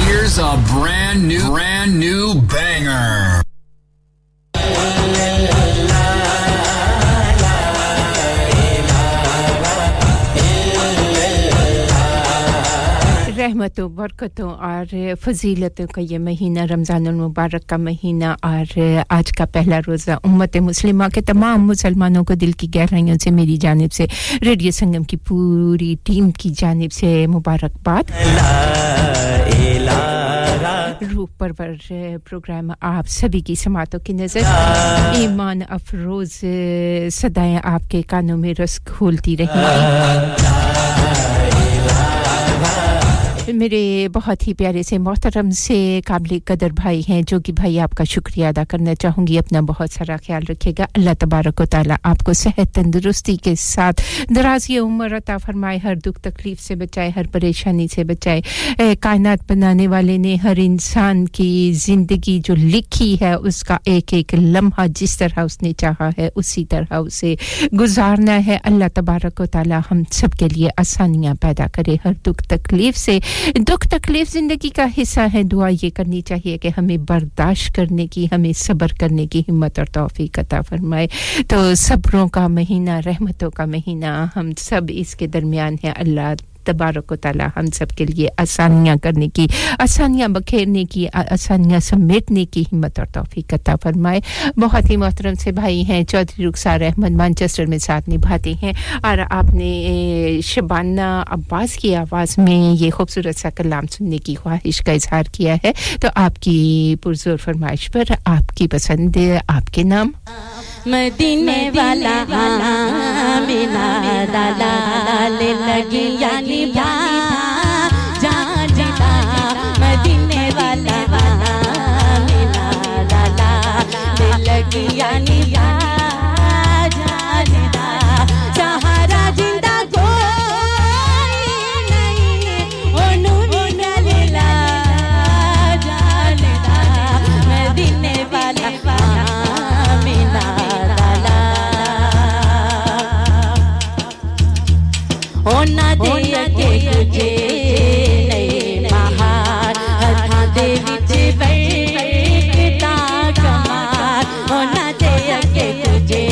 Here's a brand new brand new banger. रहमतों बरकतों और फजीलतों का ये महीना रमजानुल मुबारक का महीना और आज का पहला रोज़ा उम्मत मुस्लिमा के तमाम मुसलमानों को दिल की गहराइयों से मेरी जानिब से रेडियो संगम की पूरी टीम की जानिब से मुबारकबाद. रूह परवर प्रोग्राम आप सभी की समातों की नजर ईमान अफरोज सदाएं आपके कानों में रस घोलती रहेंगी. मेरे बहुत ही प्यारे से मोहतरम से काबिल कदर भाई हैं जो कि भाई आपका शुक्रिया अदा करना चाहूंगी. अपना बहुत सारा ख्याल रखिएगा. अल्लाह तबारक व तआला आपको सेहत तंदुरुस्ती के साथ दराज़ी उम्र अता फरमाए, हर दुख तकलीफ से बचाए, हर परेशानी से बचाए. कायनात बनाने वाले ने हर इंसान की जिंदगी जो लिखी है उसका एक-एक लम्हा जिस तरह उसने चाहा है उसी तरह उसे गुजारना है. अल्लाह तबारक व तआला हम सब के लिए आसानियां पैदा करे. हर दुख तकलीफ से दुख तकलीफ जिंदगी का हिस्सा है. दुआ ये करनी चाहिए कि हमें बर्दाश्त करने की, हमें सब्र करने की हिम्मत और तौफीक अता फरमाए. तो सब्रों का महीना, रहमतों का महीना, हम सब इसके दरमियान है. अल्लाह तबारक व तआला हम सब के लिए आसानियां करने की, आसानियां बखेरने की, आसानियां समेटने की हिम्मत और तौफीक अता फरमाए. बहुत ही मोहतरम से भाई हैं चौधरी रुखसार अहमद मैनचेस्टर में साथ निभाते हैं और आपने शबाना अब्बास की आवाज़ में ये खूबसूरत सा कलाम सुनने की ख्वाहिश का इजहार किया है. तो आपकी पुरजोर फरमाइश पर आपकी पसंद आपके नाम मदीने वाला आमिना दलाल लगी यानी भाई जान जाता मदीने वाला आमिना दलाल लगी यानी भाई जान जाता सहारा जिंदा कोई नहीं उन्होंने लीला जान जाता मदीने वाला होना दिया के तुझे नए महार हथा दे विच बैठता कमार होना दिया के तुझे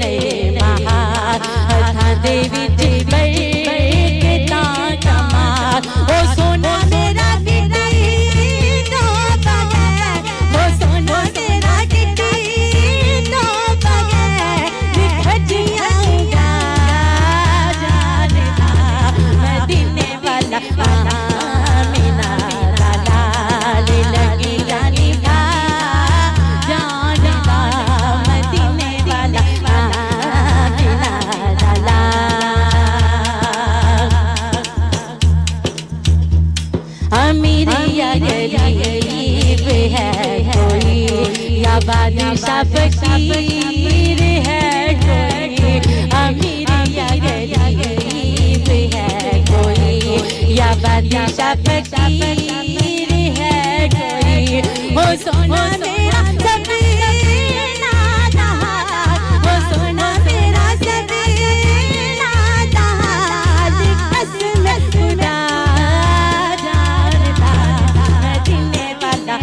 नए महार हथा दे विच बैठता कमार ओ सोना मेरा कितनी तो बगैर ओ सोना मेरा कितनी तो बगैर निखजिया बादशाह फकीर है कोई अमीर या गरीब है कोई या बादशाह फकीर है कोई वो सोना मेरा सबीना जहां वो सोना मेरा सबीना जहां कसम खुदा जानता मैं दिलने वाला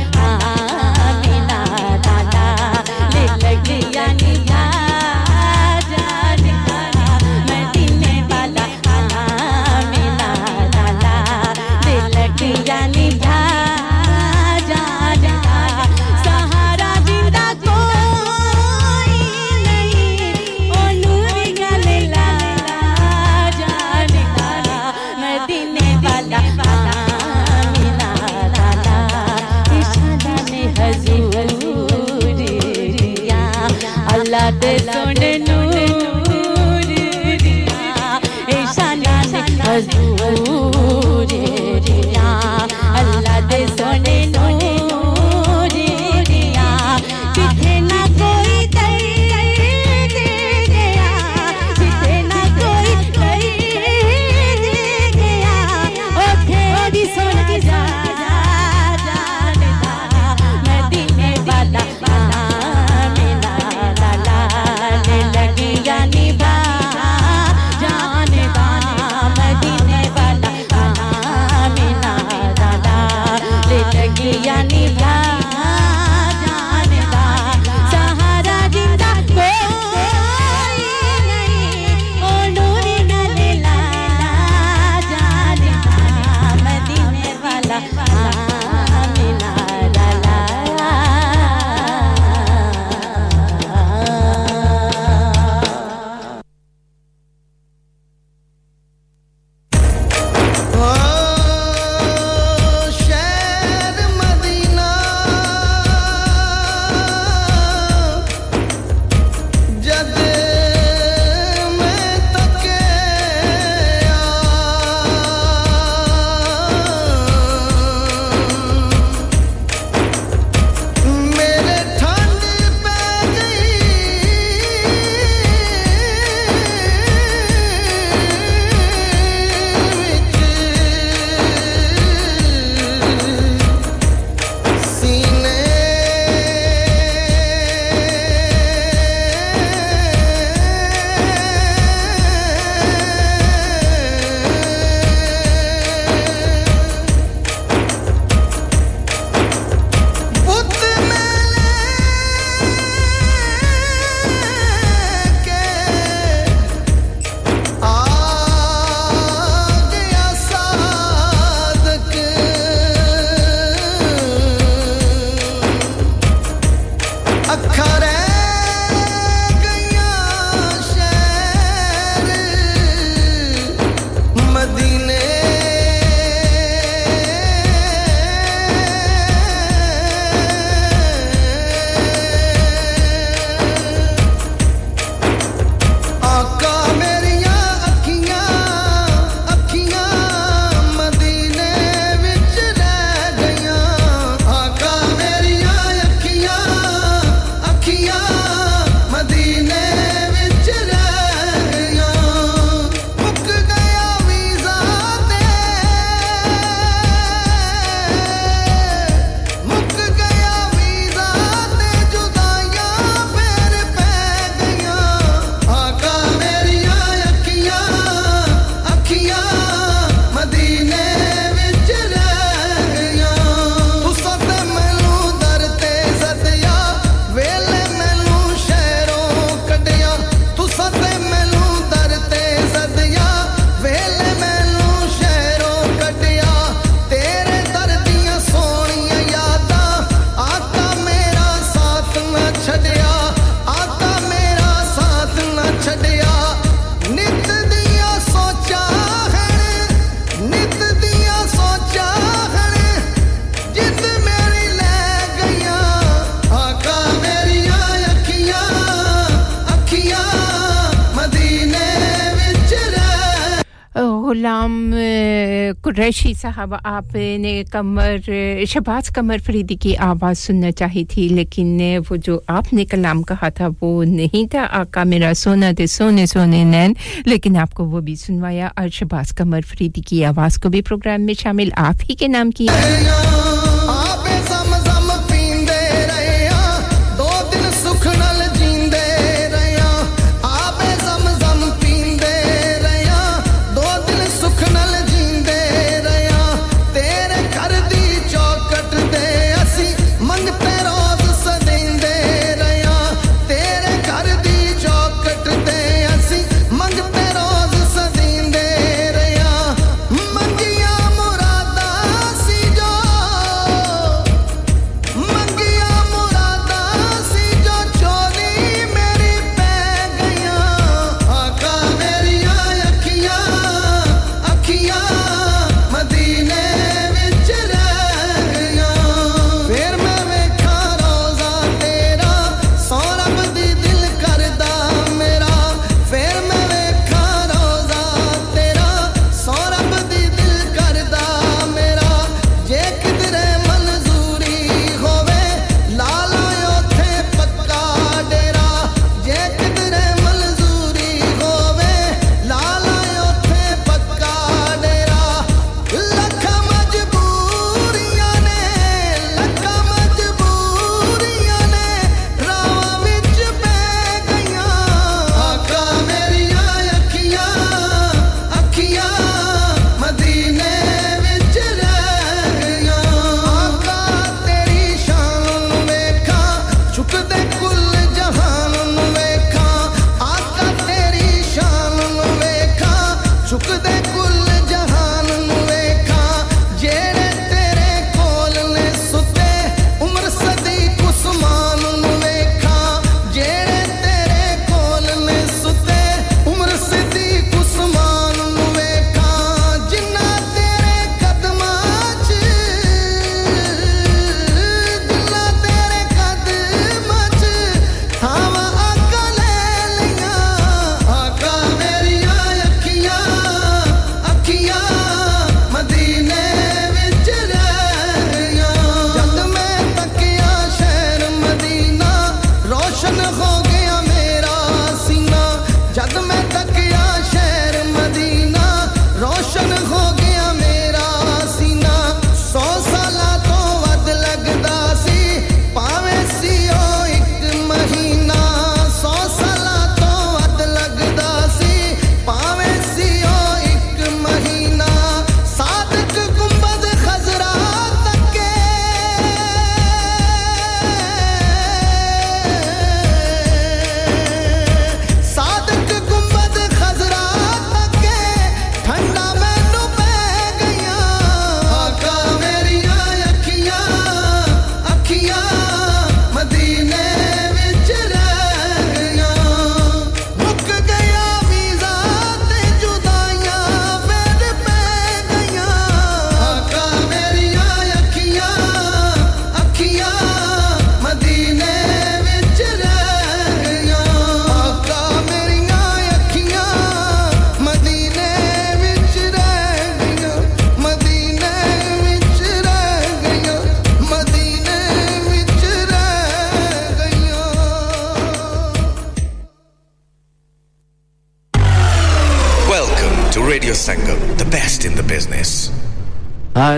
गुलाम कुरैशी साहब आपने कमर शहबाज कमर फरीदी की आवाज सुनना चाही थी लेकिन वो जो आपने कलाम कहा था वो नहीं था आका मेरा सोना दे सोने सोने नैन लेकिन आपको वो भी सुनवाया और शहबाज कमर फरीदी की आवाज को भी प्रोग्राम में शामिल आप ही के नाम किया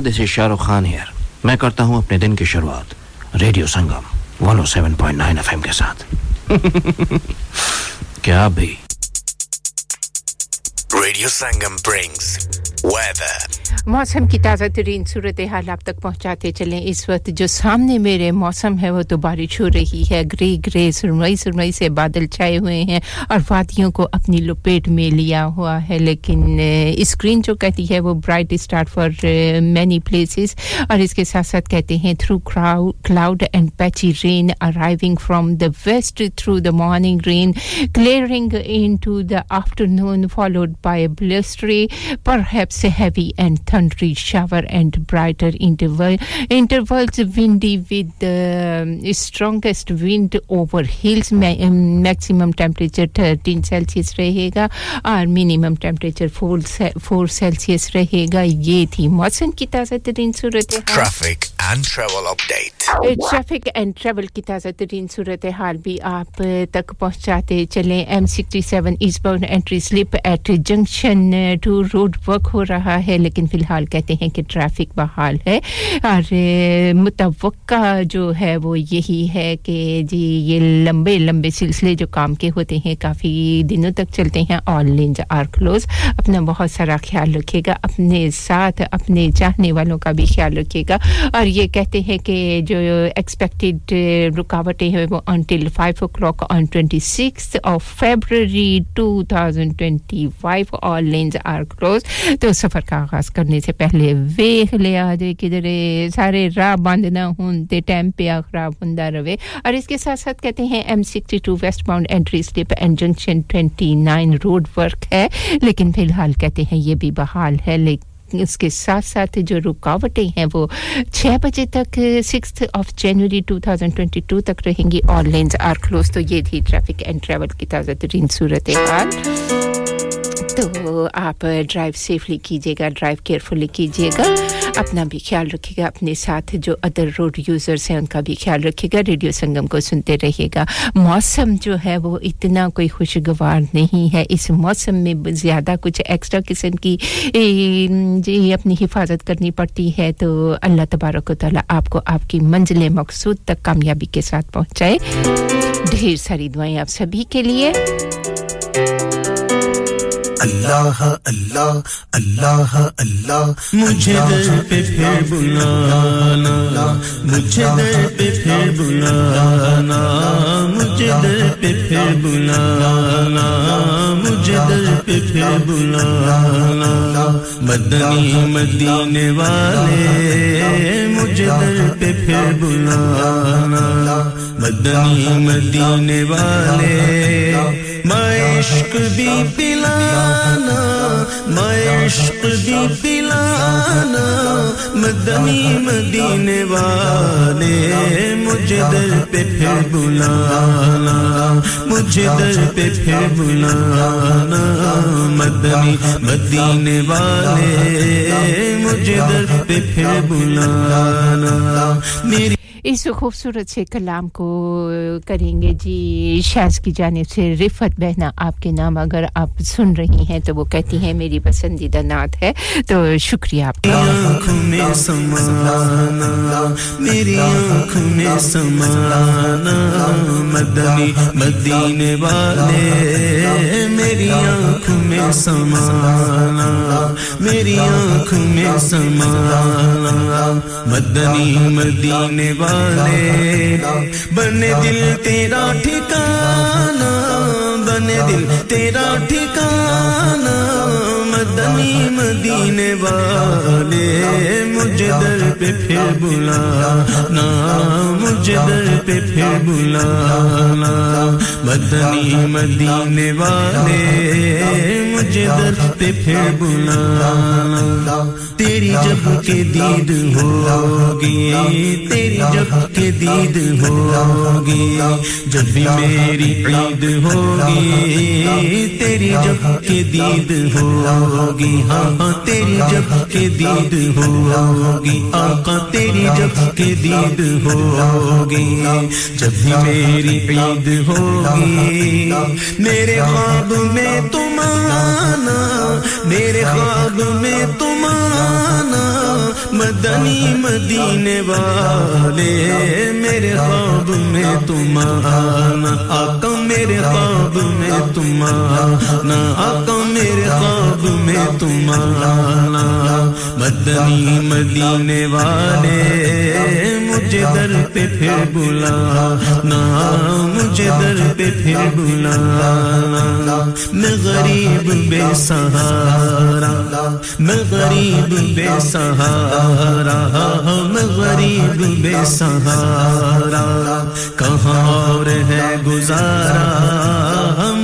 This is Shahrukh Khan here. मैं करता हूँ अपने दिन की शुरुआत radio Sangam one oh seven point nine F M के साथ. क्या भी? Radio Sangam brings weather. मौसम की ताज़ा तरीन सूरत हाल आप तक पहुंचाते चलें इस वक्त जो सामने मेरे मौसम है वो तो बारिश हो रही है ग्रे ग्रे सुरमई सुरमई से बादल छाए हुए हैं और वादियों को अपनी लपेट में लिया हुआ है लेकिन स्क्रीन जो कहती है वो bright start for many places और इसके साथ-साथ कहते हैं through cloud and patchy rain arriving from the west through the morning rain clearing into the afternoon followed followed by a blustery, perhaps a heavy and thundery shower and brighter interval, intervals windy with the um, strongest wind over hills. Ma- um, maximum temperature thirteen Celsius रहेगा और minimum temperature four Celsius रहेगा. ये थी मौसम की ताज़ा तरीन सूरत हाल. Traffic and travel update. Traffic and travel की ताज़ा तरीन सूरत हाल भी आप तक पहुंचाते चलें. M sixty-seven eastbound entry slip at junction to road work हो रहा है, लेकिन फिलहाल कहते हैं कि ट्रैफिक बहाल है और मुतवक्का जो है वो यही है कि जी ये लंबे लंबे सिलसिले जो काम के होते हैं काफी दिनों तक चलते हैं. All lanes are close. अपना बहुत सारा ख्याल रखिएगा, अपने साथ अपने चाहने वालों का भी ख्याल रखिएगा. और ये कहते हैं कि जो एक्सपेक्टेड रुकावटें हैं वो until five o'clock on twenty-sixth of February twenty twenty-five all lanes are closed. तो सफर का आगाज करने से पहले वेख ले आजे किधरे सारे राह बंद ना हों ते टाइम पे खराब होता रहे. और इसके साथ-साथ कहते हैं M sixty-two westbound entry slip and junction twenty-nine road work है, लेकिन फिलहाल कहते हैं ये भी बहाल है. लेकिन इसके साथ-साथ जो रुकावटें हैं वो six बजे तक sixth of January twenty twenty-two तक रहेंगी. All lanes are close. तो ये थी ट्रैफिक एंड ट्रैवल की ताज़ा तरीन सूरत हाल. तो आप ड्राइव सेफली कीजिएगा, ड्राइव केयरफुली कीजिएगा, अपना भी ख्याल रखिएगा, अपने साथ जो अदर रोड यूजर्स हैं उनका भी ख्याल रखिएगा. रेडियो संगम को सुनते रहिएगा. मौसम जो है वो इतना कोई खुशगवार नहीं है. इस मौसम में ज्यादा कुछ एक्स्ट्रा किस्म की जी अपनी हिफाजत करनी पड़ती है. तो अल्लाह तबारक व तआला आपको आपकी मंजिल मकसूद तक कामयाबी के साथ पहुंचाए. ढेर सारी दुआएं आप सभी के लिए. अल्लाह अल्लाह अल्लाह अल्लाह मुझे दर पे फिर बुलाना, मुझे दर पे फिर बुलाना, मुझे दर पे फिर बुलाना, मुझे दर पे फिर बुलाना. मदनी मदीने वाले मुझे दर पे फिर बुलाना, मदनी मदीने वाले मायश्क भी पिलाना, मायश्क भी पिलाना. मदनी मदीने वाले मुझे दर पे फिर बुलाना, मुझे दर पे फिर बुलाना. मदनी मदीने वाले मुझे दर पे फिर बुलाना. मेरी इस खूबसूरत से कलाम को करेंगे जी शास की जानिब से रिफत बहना आपके नाम. अगर आप सुन रही हैं तो वो कहती हैं मेरी पसंदीदा नात है. तो शुक्रिया आपका. आँखों में समाना, मेरी आँखों में समाना. मदनी मदीने वाले मेरी आँखों में समाना, मेरी आँखों में समाना. मदनी मदीने वाले बने दिल तेरा ठिकाना, बने दिल तेरा ठिकाना. मदनी मदीने वाले मुझे दर पे फिर बुलाना, मुझे दर पे फिर बुलाना. मदनी मदीने वाले मुझे दर पे फिर बुलाना. तेरी जब के दीद होगी, तेरी जब के दीद होगी, जब भी मेरी ईद होगी, तेरी जब के दीद होगी. हाँ तेरी जब के दीद होगी, आका तेरी जब के दीद होगी. जब भी मेरी ईद होगी, मेरे ख्वाब में तुम आना, मेरे ख्वाब में तुम आना. मदनी मदीने वाले मेरे ख्वाब में तुम आना, आका मेरे ख्वाब में तुम आना, आका मेरे ख्वाब में तुम आना. मदनी मदीने वाले मुझे दर पे फिर बुलाना, मुझे दर पे फिर बुलाना. मैं गरीब बेसहारा, मैं गरीब बेसहारा, मैं गरीब बेसहारा. कहाँ और है गुजारा,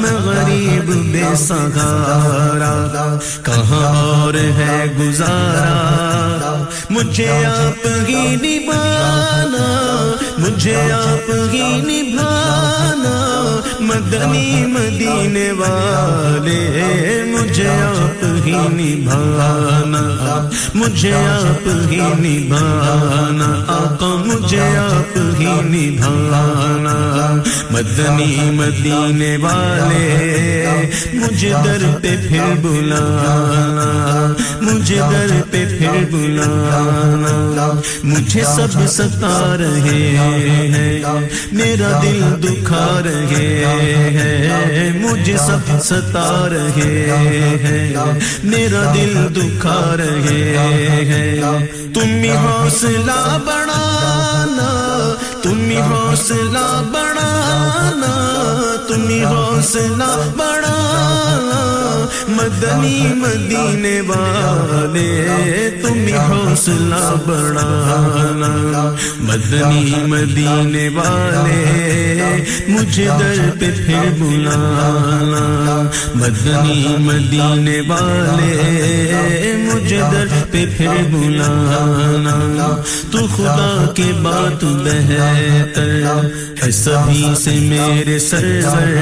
मैं गरीब गरीब बेसहारा कहां और है गुजारा मुझे आप ही निभाना मुझे आप ही निभाना मदनी मदीने वाले मुझे आप ही निभाना मुझे आप ही निभाना आका मुझे आप ही निभाना मदनी मदीने वाले मुझे दर पे फिर बुलाना मुझे दर पे फिर बुलाना मुझे सब सता रहे हैं मेरा दिल दुखा रहे हैं मुझे सब सता रहे हैं मेरा दिल दुखा रहे हैं तुम ही हौसला बढ़ाना तुम ही हौसला बढ़ाना तुम ही हौसला बढ़ाना मदनी मदीने वाले तुम ही हौसला बढ़ाना मदनी मदीने वाले मुझे दर पे फिर बुलाना मदनी मदीने वाले मुझे दर पे फिर बुलाना तू खुदा के बात बेहतर है सभी से मेरे सरवर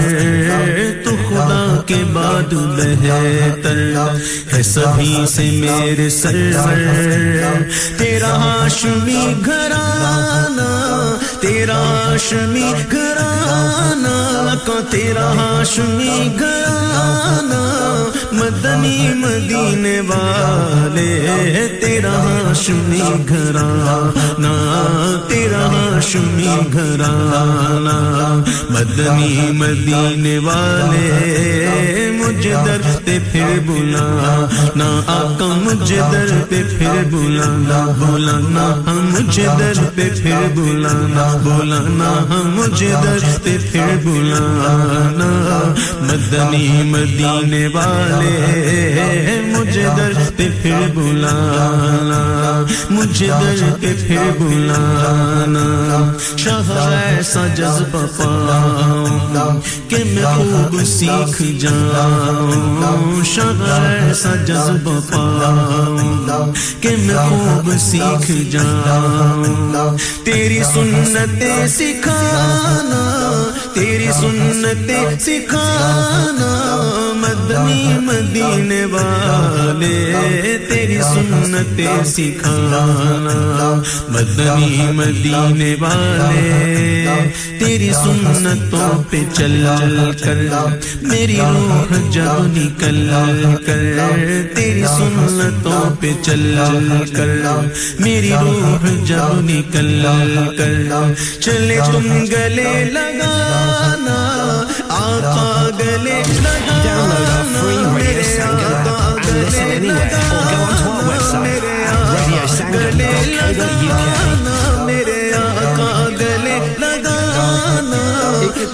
तू खुदा के बाद बेहतर है सभी से मेरे सरवर तेरा हाशमी घराना तेरा हाशमी घराना को तेरा हाशमी घराना मदनी मदीने वाले तेरा हाशमी घराना तेरा हाशमी घराना मदनी मदीने वाले मुझे दर पे फिर बुलाना आका मुझे दर पे फिर बुलाना बुलाना मुझे दर पे फिर बुलाना बुलाना मुझे दर पे फिर बुलाना मदनी मदीने वाले मुझे दर पे फिर बुलाना मुझे दर पे फिर बुलाना शाह सा जज्बा पाऊं कि मैं खूब सीख जाऊं शायर सा जज्बा पाऊं कि मैं खूब सीख जाऊं तेरी सुन्नतें सिखाना तेरी सुन्नतें सिखाना मदनी मदीने वाले तेरी सुन्नतें सिखाना मदनी मदीने वाले तेरी सुन्नतों पे चल कर मेरी रूह जब निकल कर तेरी सुन्नतों पे चल कर मेरी रूह जब निकल कर चले तुम गले लगाना आका गले लगाना मेरे आका गले लगाना मेरे आका गले लगाना मेरे आका गले लगाना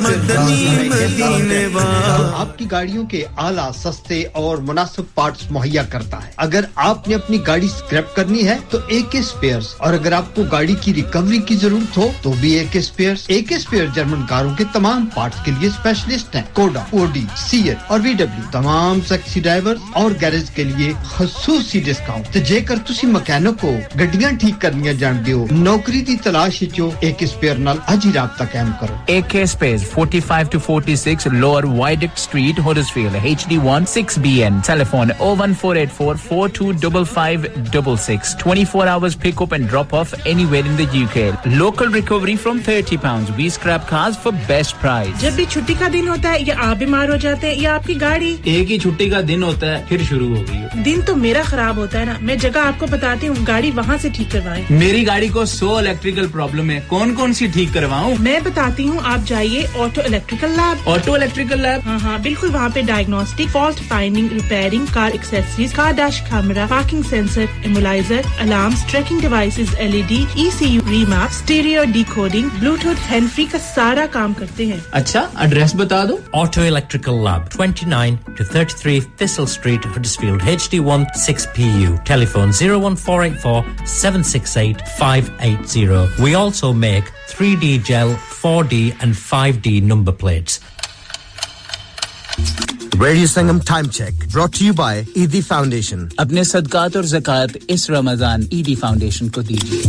मदनी मदीने वाला आपकी गाड़ियों के आला सस्ते और मुनासिब पार्ट्स मुहैया करता है अगर आपने अपनी गाड़ी स्क्रैप करनी है तो ए के स्पेयर्स और अगर आपको गाड़ी की रिकवरी की जरूरत हो तो भी ए के स्पेयर्स ए के स्पेयर जर्मन कारों के तमाम पार्ट्स के लिए स्पेशलिस्ट हैं कोडा ओडी सीएट और वीडब्ल्यू तमाम टैक्सी ड्राइवर्स और गैरेज के लिए खासूसी डिस्काउंट तो जेकर ਤੁਸੀਂ ਮਕੈਨਿਕ ਹੋ ਗੱਡੀਆਂ ਠੀਕ ਕਰਨੀਆਂ ਜਾਣਦੇ ਹੋ ਨੌਕਰੀ ਦੀ ਤਲਾਸ਼ ਵਿੱਚ A K स्पेयर ਨਾਲ ਅੱਜ ਹੀ ਰਾਬਤਾ ਕਾਇਮ ਕਰੋ A K Space forty-five to forty-six Lower Viaduct Street Huddersfield H D one six B N telephone oh one four eight four four two five five six six twenty-four hours pick up and drop off anywhere in the U K local recovery from thirty pounds we scrap cars for best price जब भी छुट्टी का दिन होता है या आप बीमार हो जाते हैं या आपकी गाड़ी एक ही छुट्टी का दिन होता है फिर शुरू हो गई दिन तो मेरा खराब होता है ना मैं जगह आपको बताती हूं गाड़ी वहां से ठीक करवाएं मेरी गाड़ी को सौ इलेक्ट्रिकल प्रॉब्लम है कौन-कौन सी ठीक करवाऊं मैं बताती हूं आप जाइए auto electrical lab auto electrical lab हां हां बिल्कुल वहां पे diagnostic fault finding repairing car accessories car dash camera parking sensor immobiliser alarms tracking devices LED ECU remap stereo decoding Bluetooth hand free का सारा काम करते हैं अच्छा एड्रेस बता दो auto electrical lab twenty-nine to thirty-three Thistle Street Huddersfield H D one six P U telephone oh one four eight four seven six eight five eight zero we also make three D gel four D and five D number plates Radio Sangam Time Check brought to you by E D Foundation. अपने सदकात और ज़कात इस Ramzan E D Foundation को दीजिए.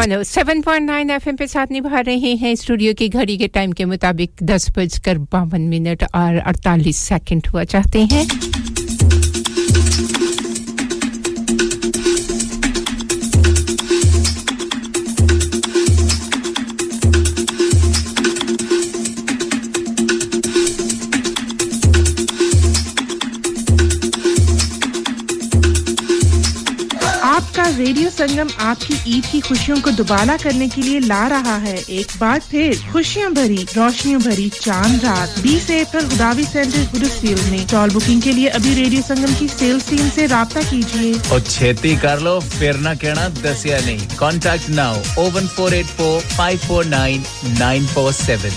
one oh seven point nine FM पे साथ निभा रहे हैं. स्टूडियो की घड़ी के टाइम के मुताबिक दस बजकर बावन मिनट और अड़तालीस सेकंड हुआ चाहते हैं. रेडियो संगम आपकी ईद की खुशियों को दुबारा करने के लिए ला रहा है एक बार फिर खुशियां भरी रोशनियों भरी चांद रात. बीस अप्रैल गुदावी सेंटर गुरुसेल में टॉल बुकिंग के लिए अभी रेडियो संगम की सेल्स टीम से राब्ता कीजिए और छेती कर लो फिर ना कहना दसिया नहीं. Contact now oh one four eight four five four nine nine four seven.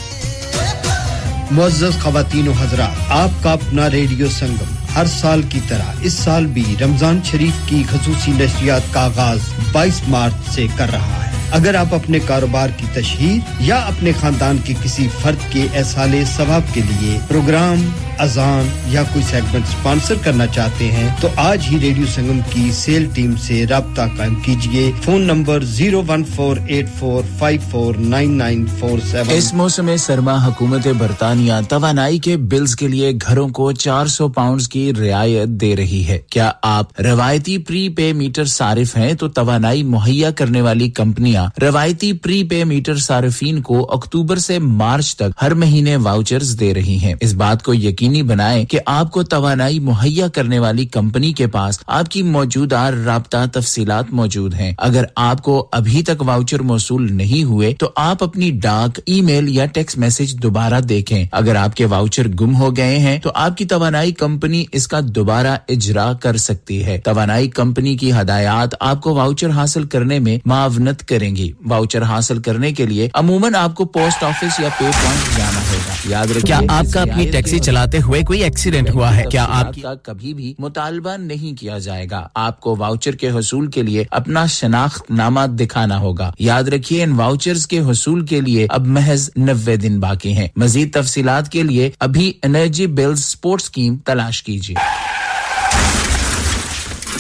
मुअज़्ज़ज़ ख़वातीन व हज़रात, आपका अपना रेडियो संगम हर साल की तरह इस साल भी रमज़ान शरीफ की ख़ुसूसी नशरियात का आगाज़ बाईस मार्च से कर रहा है. अगर आप अपने कारोबार की तशहीर या अपने खानदान के किसी फर्द के एहसाले सवाब के लिए प्रोग्राम, अज़ान या कोई सेगमेंट स्पॉन्सर करना चाहते हैं तो आज ही रेडियो संगम की सेल टीम से राब्ता कायम कीजिए. Phone number oh one four eight four five four nine nine four seven. इस मौसम सरमा हुकूमत बरतानिया तवानाई के बिल्स के लिए घरों को चार सौ पाउंड की रियायत दे रही है. क्या आप रवायती प्री पे मीटर सारिफ हैं तो तवानाई मुहैया करने वाली कंपनियां रवायती प्री पे मीटर सार्फिन को अक्टूबर से मार्च तक हर महीने वाउचर्स दे रही हैं. इस बात को यकीनी बनाएं कि आपको तवानाई मुहैया करने वाली कंपनी के पास आपकी मौजूदा राब्ता तफसीलात मौजूद हैं. अगर आपको अभी तक वाउचर मौसूल नहीं हुए तो आप अपनी डाक, ईमेल या टेक्स्ट मैसेज दोबारा देखें. अगर आपके वाउचर गुम हो गए हैं तो आपकी तवानाई कंपनी इसका दोबारा इजरा कर सकती है. तवानाई कंपनी की हदायत आपको वाउचर हासिल करने में मुआवनत करेंगी. वाउचर हासिल करने के लिए अमूमन आपको पोस्ट ऑफिस या पे पॉइंट जाना होगा. याद रखिए, क्या आपका अपनी टैक्सी चलाते हुए कोई एक्सीडेंट हुआ है? क्या आपका कभी भी मुतालबा नहीं किया जाएगा. आपको वाउचर के हुसूल के लिए अपना शनाख्तनामा दिखाना होगा. याद रखिए, इन वाउचर्स के हुसूल के लिए अब महज नब्बे दिन बाकी हैं. मजीद तफसीलात के लिए अभी एनर्जी बिल्स सपोर्ट स्कीम तलाश कीजिए.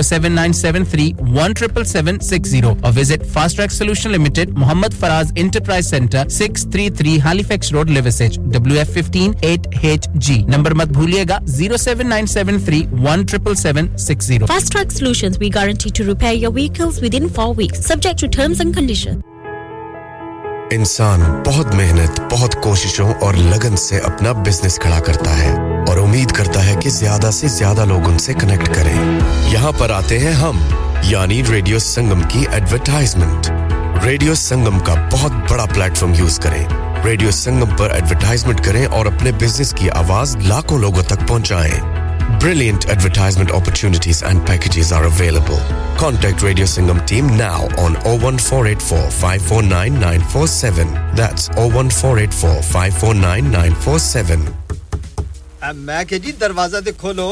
oh seven nine seven three one seven seven six oh or visit Fast Track Solution Limited, Muhammad Faraz Enterprise Center, six thirty-three Halifax Road, Liversedge, W F one five eight H G. Number mat bhuliega oh seven nine seven three one seven seven six oh. Fast Track Solutions, we guarantee to repair your vehicles within four weeks, subject to terms and conditions. इंसान बहुत मेहनत, बहुत कोशिशों और लगन से अपना business खड़ा करता है और उम्मीद करता है कि ज्यादा से ज्यादा लोग उनसे कनेक्ट करें. यहाँ पर आते हैं हम, यानी रेडियो संगम की एडवर्टाइजमेंट. रेडियो संगम का बहुत बड़ा प्लेटफॉर्म यूज करें. रेडियो संगम पर एडवर्टाइजमेंट करें और अपने बिजनेस की आवाज लाखों लोगों तक पहुंचाएं. Brilliant advertisement opportunities and packages are available. Contact Radio Sangam team now on oh one four eight four five four nine nine four seven. That's oh one four eight four five four nine nine four seven. अम्मा के जी दरवाजा दे खोलो.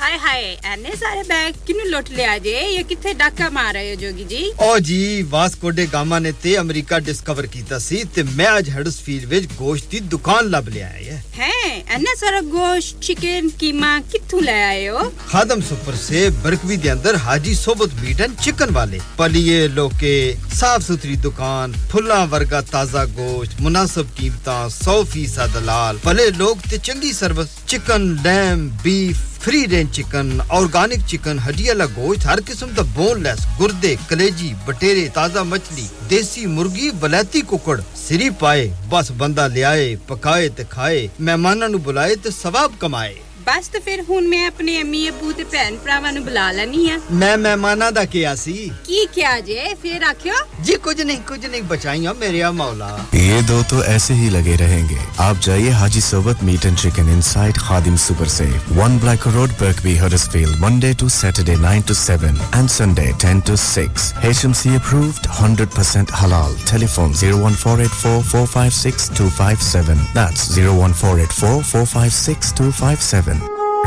हाय हाय, एने सारे bag किनु लोट ले आजे. ये किथे डाका मार रहे हो जोगी जी? ओ जी, वास्को डे गामा ने ते अमेरिका डिस्कवर कीता सी ते मैं आज हडर्सफील्ड विच गोश्त दी दुकान लब ले आया है. हैं एने सारा गोश्त, चिकन, कीमा किथू ले आए हो? खादम सुपर से बरकवी दे अंदर हाजी सोबत मीट एंड चिकन वाले पलिए लोके साफ सुथरी दुकान, फुल्ला वर्गा ताजा गोश्त, मुनासिब कीमतां, सौ फीसद दलाल, भले लोग ते चंगी service. Chicken, lamb, beef, free range chicken, organic chicken, हड्डियां ला गोश्त, हर किस्म दा boneless, गुर्दे, कलेजी, बटेरे, ताजा मछली, देसी मुर्गी, बलैती कुकड़, सिरी पाए, बस बंदा ले आए, पकाए ते खाए, मेहमानां नु बुलाए ते सवाब कमाए. बस तो फिर हुन मैं अपने अम्मी अब्बू ते भैन भरावां नु बुला लेनी है मैं मेहमाना दा किया सी की किया जे फिर आखियो जी कुछ नहीं कुछ नहीं बचाइयो मेरे मौला ये दो तो ऐसे ही लगे रहेंगे आप जाइए Haji Sobat meat and chicken inside Khadim super safe one Black Road Birkby Huddersfield Monday to Saturday nine to seven and Sunday ten to six H M C approved one hundred percent halal telephone zero one four eight four four five six two five seven that's zero one four eight four four five six two five seven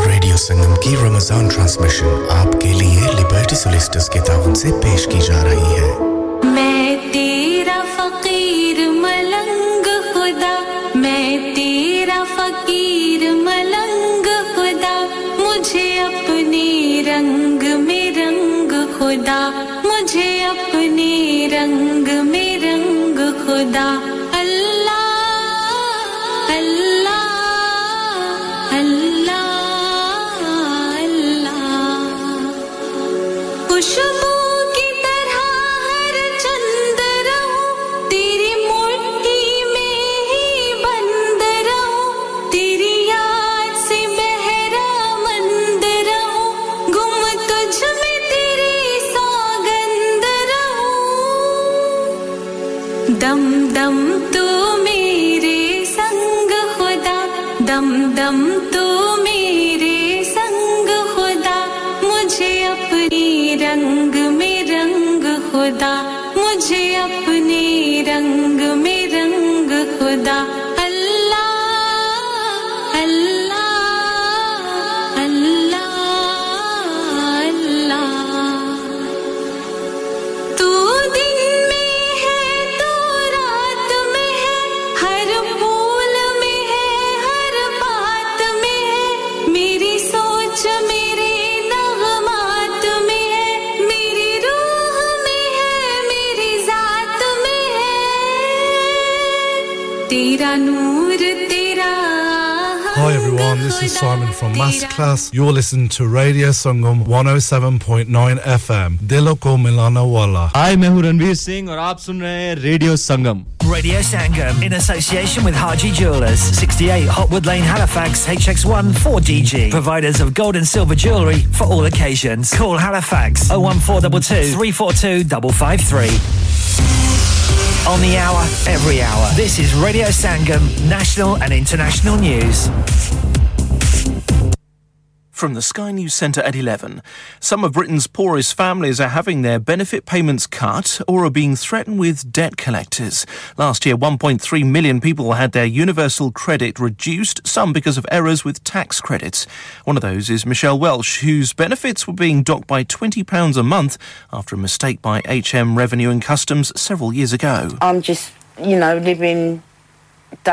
Radio Sangam की Ramzan transmission आपके लिए liberty solicitors के ताउन से पेश की जा रही है मैं तेरा फकीर मलंग खुदा मैं तेरा फकीर मलंग खुदा मुझे अपने रंग में रंग खुदा मुझे अपने रंग में रंग खुदा This is Simon from Masterclass. You're listening to Radio Sangam one oh seven point nine F M. Dilo ko milana wala. I'm Ranveer Singh and you're listening to Radio Sangam. Radio Sangam in association with Harji Jewelers, sixty-eight Hotwood Lane, Halifax, H X one four D G. Providers of gold and silver jewellery for all occasions. Call Halifax oh one four two two three four two five five three. On the hour, every hour. This is Radio Sangam, national and international news. From the Sky News Centre at eleven, some of Britain's poorest families are having their benefit payments cut or are being threatened with debt collectors. Last year, one point three million people had their universal credit reduced, some because of errors with tax credits. One of those is Michelle Welsh, whose benefits were being docked by twenty pounds a month after a mistake by H M Revenue and Customs several years ago. I'm just, you know, living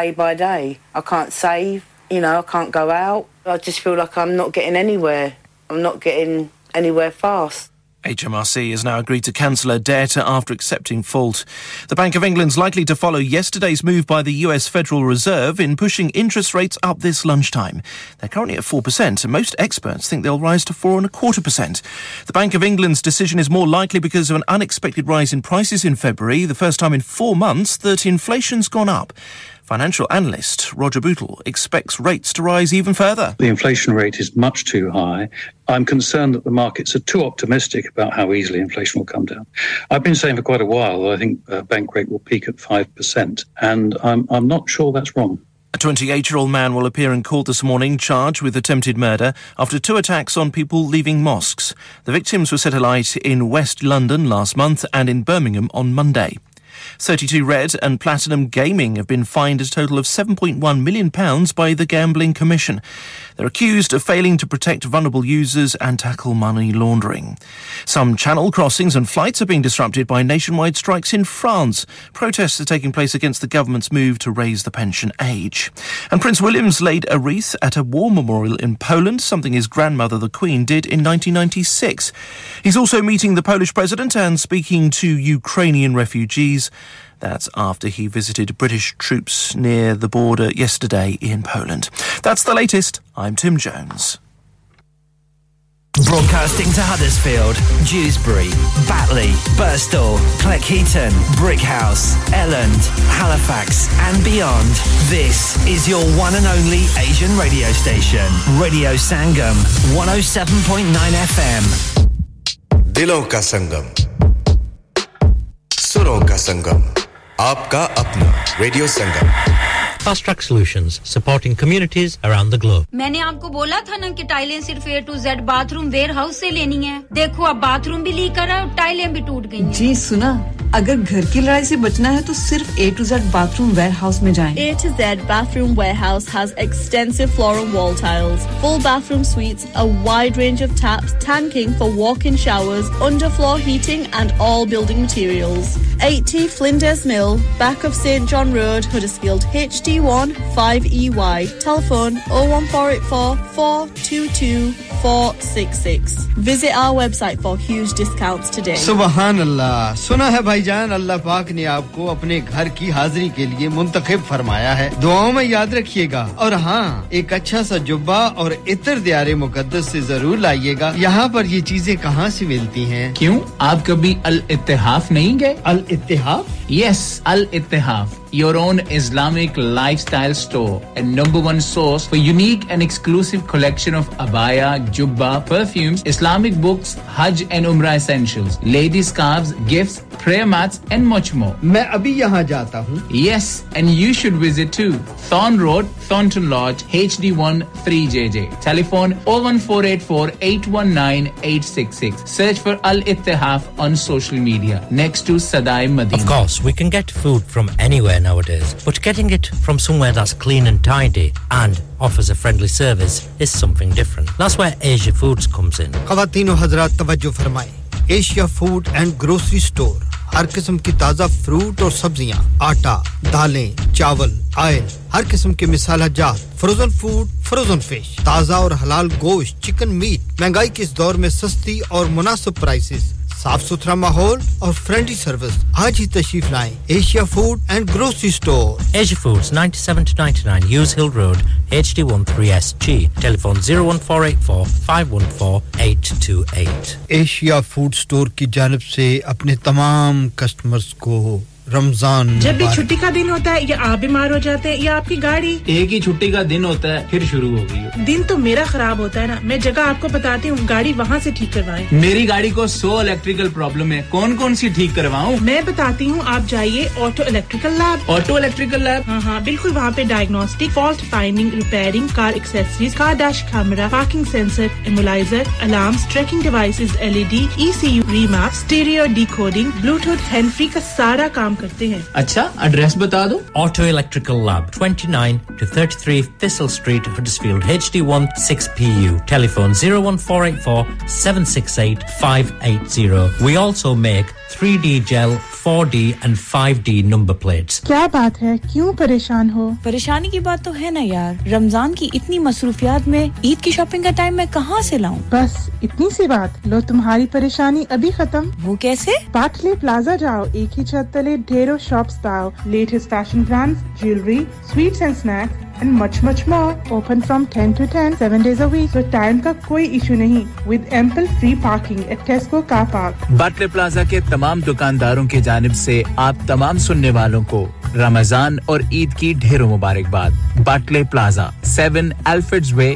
day by day. I can't save, you know, I can't go out. I just feel like I'm not getting anywhere. I'm not getting anywhere fast. H M R C has now agreed to cancel a debt after accepting fault. The Bank of England is likely to follow yesterday's move by the U S Federal Reserve in pushing interest rates up this lunchtime. They're currently at four percent, and most experts think they'll rise to four point two five percent. The Bank of England's decision is more likely because of an unexpected rise in prices in February, the first time in four months that inflation's gone up. Financial analyst Roger Butle expects rates to rise even further. The inflation rate is much too high. I'm concerned that the markets are too optimistic about how easily inflation will come down. I've been saying for quite a while that I think uh, bank rate will peak at five percent, and I'm, I'm not sure that's wrong. A twenty-eight-year-old man will appear in court this morning, charged with attempted murder after two attacks on people leaving mosques. The victims were set alight in West London last month and in Birmingham on Monday. thirty-two Red and Platinum Gaming have been fined a total of seven point one million pounds by the Gambling Commission. They're accused of failing to protect vulnerable users and tackle money laundering. Some channel crossings and flights are being disrupted by nationwide strikes in France. Protests are taking place against the government's move to raise the pension age. And Prince William's laid a wreath at a war memorial in Poland, something his grandmother, the Queen, did in nineteen ninety-six. He's also meeting the Polish president and speaking to Ukrainian refugees. That's after he visited British troops near the border yesterday in Poland. That's the latest. I'm Tim Jones. Broadcasting to Huddersfield, Dewsbury, Batley, Birstall, Cleckheaton, Brickhouse, Elland, Halifax and beyond. This is your one and only Asian radio station. Radio Sangam, one oh seven point nine F M. Dilon ka Sangam. Suron ka Sangam. Aapka apna. Radio Sangam. Fast Track Solutions, supporting communities around the globe. मैंने आपको बोला था ना कि टाइलें सिर्फ A to Z bathroom warehouse से लेनी है। देखो अब bathroom भी लीक कर रहा है और टाइलें भी टूट गई हैं। जी सुना, अगर घर की लड़ाई से बचना है तो सिर्फ A to Z bathroom warehouse में जाएं। A to Z bathroom warehouse has extensive floor and wall tiles, full bathroom suites, a wide range of taps, tanking for walk-in showers, underfloor heating and all building materials. eighty Flinders Mill, back of Saint John Road, Huddersfield, H D D one five E Y. Telephone oh one four eight four, four two two, four six six. Visit our website for huge discounts today. Subhanallah. Suna hai bhaijaan, Allah Pak ne aapko apne ghar ki hazri ke liye muntakhib farmaya hai. Duaon mein yaad rakhiyega. Aur haan, ek acha sa jubba aur itar diyare muqaddas se zarur laiyega. Yahan par ye cheezein kahan se milti hain? Kyun? Aap kabhi Al Ittihaf nahi gaye? Al Ittihaf? Yes, Al Ittihaf. Your own Islamic lifestyle store, a number one source for unique and exclusive collection of abaya, jubba, perfumes, Islamic books, Hajj and Umrah essentials, lady scarves, gifts, prayer mats and much more. मैं अभी यहाँ जाता हूँ. Yes, and you should visit too. Thorn Road, Thornton Lodge, H D one three J J. Telephone oh one four eight four, eight one nine, eight six six. Search for Al Ittihaf on social media. Next to Sadai Madina. Of course, we can get food from anywhere nowadays, but getting it from somewhere that's clean and tidy and offers a friendly service is something different. That's where Asia Foods comes in. Khawatino Hazrat Tawajjuh Farmai. Asia Food and Grocery Store. हर किस्म की ताजा fruit और सब्जियां, आटा, दालें, चावल, oil, हर किस्म के मिसाला जात, फ्रोजन फूड, फ्रोजन फिश, ताजा और हलाल गोश्त, चिकन मीट, महंगाई के इस दौर में सस्ती और मुनासिब प्राइसेस, साफ सुथरा माहौल और फ्रेंडली सर्विस, आज ही तशरीफ लाएं, Asia food and grocery store. Asia Foods, ninety-seven to ninety-nine, Hughes Hill Road, H D one three S G. Telephone oh one four eight four, five one four, eight two eight. Asia Food Store की जानिब से अपने तमाम customers को रमजान जब भी छुट्टी का दिन होता है या आप बीमार हो जाते हैं या आपकी गाड़ी एक ही छुट्टी का दिन होता है फिर शुरू हो गई दिन तो मेरा खराब होता है ना मैं जगह आपको बताती हूं गाड़ी वहां से ठीक करवाएं मेरी गाड़ी को सौ इलेक्ट्रिकल प्रॉब्लम है कौन-कौन सी ठीक करवाऊं मैं बताती हूं आप जाइए auto electrical lab auto electrical lab हां हां बिल्कुल वहां पे diagnostic fault finding repairing car accessories car dash camera parking sensor immobiliser alarms tracking devices LED ECU remap stereo decoding Bluetooth hand free का सारा काम करते हैं अच्छा एड्रेस बता दो auto electrical lab twenty-nine to thirty-three Thistle Street Huddersfield H D one six P U telephone oh one four eight four, seven six eight, five eight zero we also make three D gel four D and five D number plates क्या बात है क्यों परेशान हो परेशानी की बात तो है ना यार रमजान की इतनी मसरूफियत में ईद की शॉपिंग का टाइम मैं कहां से लाऊं बस इतनी सी बात लो तुम्हारी परेशानी अभी खत्म वो कैसे बाटले प्लाजा जाओ एक ही छत तले ढेरों शॉप्स पाओ latest fashion brands jewellery sweets and snacks and much much more open from ten to ten seven days a week so time ka koi issue nahi with ample free parking at Tesco car park Butle Plaza ke tamam dukandaron ki janib se aap tamam sunne walon ko Ramazan aur Eid ki dhero mubarakbad Butle Plaza seven Alfred's Way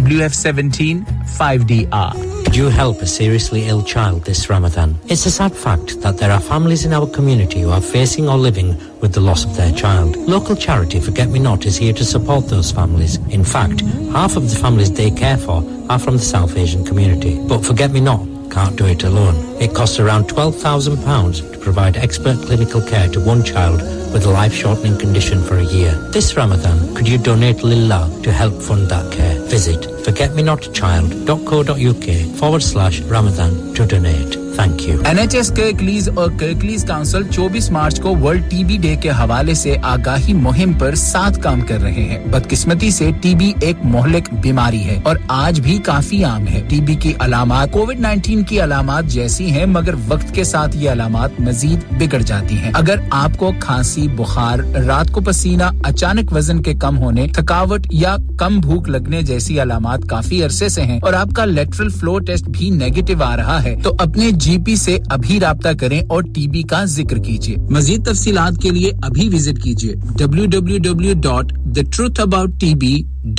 W F seventeen, five D R Could you help a seriously ill child this Ramadan? It's a sad fact that there are families in our community who are facing or living with the loss of their child. Local charity Forget Me Not is here to support those families. In fact, half of the families they care for are from the South Asian community. But Forget Me Not can't do it alone. It costs around twelve thousand pounds to provide expert clinical care to one child with a life-shortening condition for a year. This Ramadan, could you donate Lillah to help fund that care? Visit forgetmenotchild.co.uk forward slash Ramadan to donate. Thank you. N H S Kirklees और Kirklees Council चौबीस मार्च को World T B Day के हवाले से आगाही मुहिम पर साथ काम कर रहे हैं। बदकिस्मती से T B एक मोहलिक बीमारी है और आज भी काफी आम है। T B की अलामत कोविड-19 की अलामत जैसी हैं, मगर वक्त के साथ ये अलामत मजीद बिगड़ जाती हैं। अगर आपको खांसी, बुखार, रात को पसीना, अचानक वजन के कम होने, थकावट या कम भूख लगने जैसी अलामत काफी अरसे से हैं और आपका लेटरल फ्लो टेस्ट भी नेगेटिव आ रहा है, तो अपने जीपी से अभी राब्ता करें और टीबी का जिक्र कीजिए। मजीद तफसीलात के लिए अभी विजिट कीजिए w w w dot the truth about t b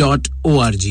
dot org।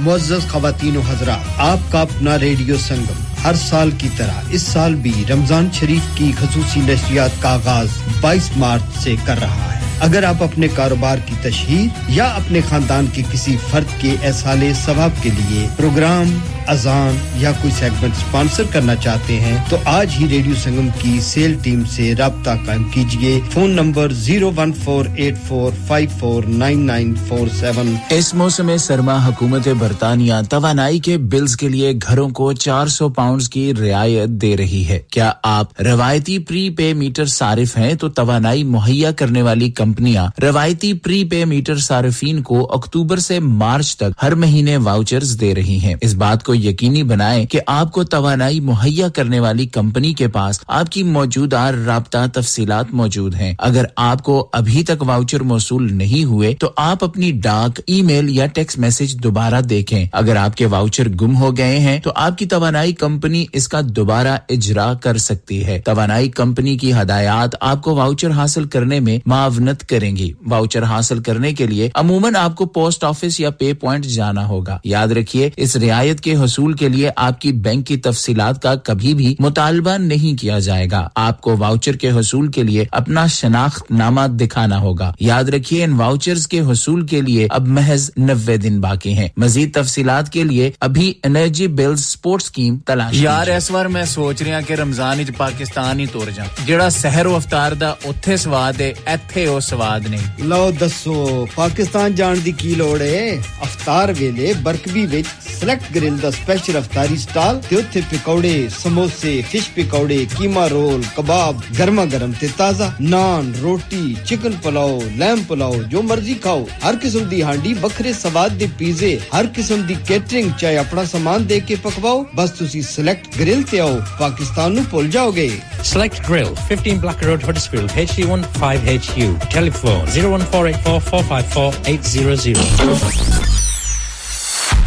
मुअज़्ज़ज़ ख़वातीन व हज़रात, आपका अपना रेडियो संगम हर साल की तरह इस साल भी रमज़ान शरीफ की ख़ुसूसी नशरियात का आगाज़ बाईस मार्च से कर रहा है। अगर आप अपने कारोबार की तशहीर या अपने खानदान के किसी फर्द के एहसाले सवाब के लिए प्रोग्राम, अजान या कोई सेगमेंट स्पॉन्सर करना चाहते हैं, तो आज ही रेडियो संगम की सेल टीम से राब्ता कायम कीजिए। Phone number zero one four eight four five four nine nine four seven. इस मौसम सरमा हुकूमत बरतानिया तवानाई के बिल्स के लिए घरों को चार सौ पाउंड की रियायत दे रही है। क्या आप रवायती प्री पे मीटर सारिफ हैं? तो तवानाई मुहैया करने वाली कंपनियां रवायती प्री पे मीटर सारिफीन को अक्टूबर से मार्च तक हर महीने वाउचर्स दे रही हैं। इस बात को यकीनी बनाएं कि आपको तवानाई मुहैया करने वाली कंपनी के पास आपकी मौजूदा राब्ता तफसीलात मौजूद हैं। अगर आपको अभी तक वाउचर मौसूल नहीं हुए, तो आप अपनी डाक, ईमेल या टेक्स्ट मैसेज दोबारा देखें। अगर आपके वाउचर गुम हो गए हैं, तो आपकी तवानाई कंपनी इसका दोबारा इजरा कर सकती है। तवानाई कंपनी की हदायत आपको वाउचर हासिल करने में मावनत करेंगी। वाउचर हासिल करने के लिए अमूमन आपको पोस्ट ऑफिस या पे पॉइंट जाना होगा। याद रखिए, इस रियायत के हसूल के लिए आपकी बैंक की तफसीलात का कभी भी मुतालबा नहीं किया जाएगा। आपको वाउचर के हसूल के लिए अपना शनाख्तनामा दिखाना होगा। याद रखिए, इन वाउचर्स के हसूल के लिए अब महज नब्बे दिन बाकी हैं। मजीद तफसीलात के लिए अभी एनर्जी बिल सपोर्ट स्कीम तलाश। यार, इस बार मैं सोच रहा कि रमजान विच पाकिस्तान ही तुर जा, जेड़ा सहर व इफ्तार दा उत्थे स्वाद है, इत्थे स्वाद नहीं। लो दसो, पाकिस्तान जान दी की लोड़ है? अफ्तार वेले बरकबी विच सेलेक्ट ग्रिल दा स्पेशल अफ्तारी स्टाल ते उत्थे पकौड़े, समोसे, फिश पकौड़े, कीमा रोल, कबाब, गरमा गरम ते ताजा नान, रोटी, चिकन पुलाव, लैम पुलाव, जो मर्जी खाओ। हर किस्म दी हांडी, बखरे स्वाद दे पिज़्ज़े, हर किस्म दी कैटरिंग, चाहे अपना सामान दे के पकवाओ। बस तुसी सेलेक्ट ग्रिल ते आओ, पाकिस्तान नु भूल जाओगे। Select grill, fifteen Black Road, Huddersfield, H D one five H U। Telephone zero one four eight four four five four eight zero zero।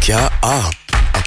क्या आप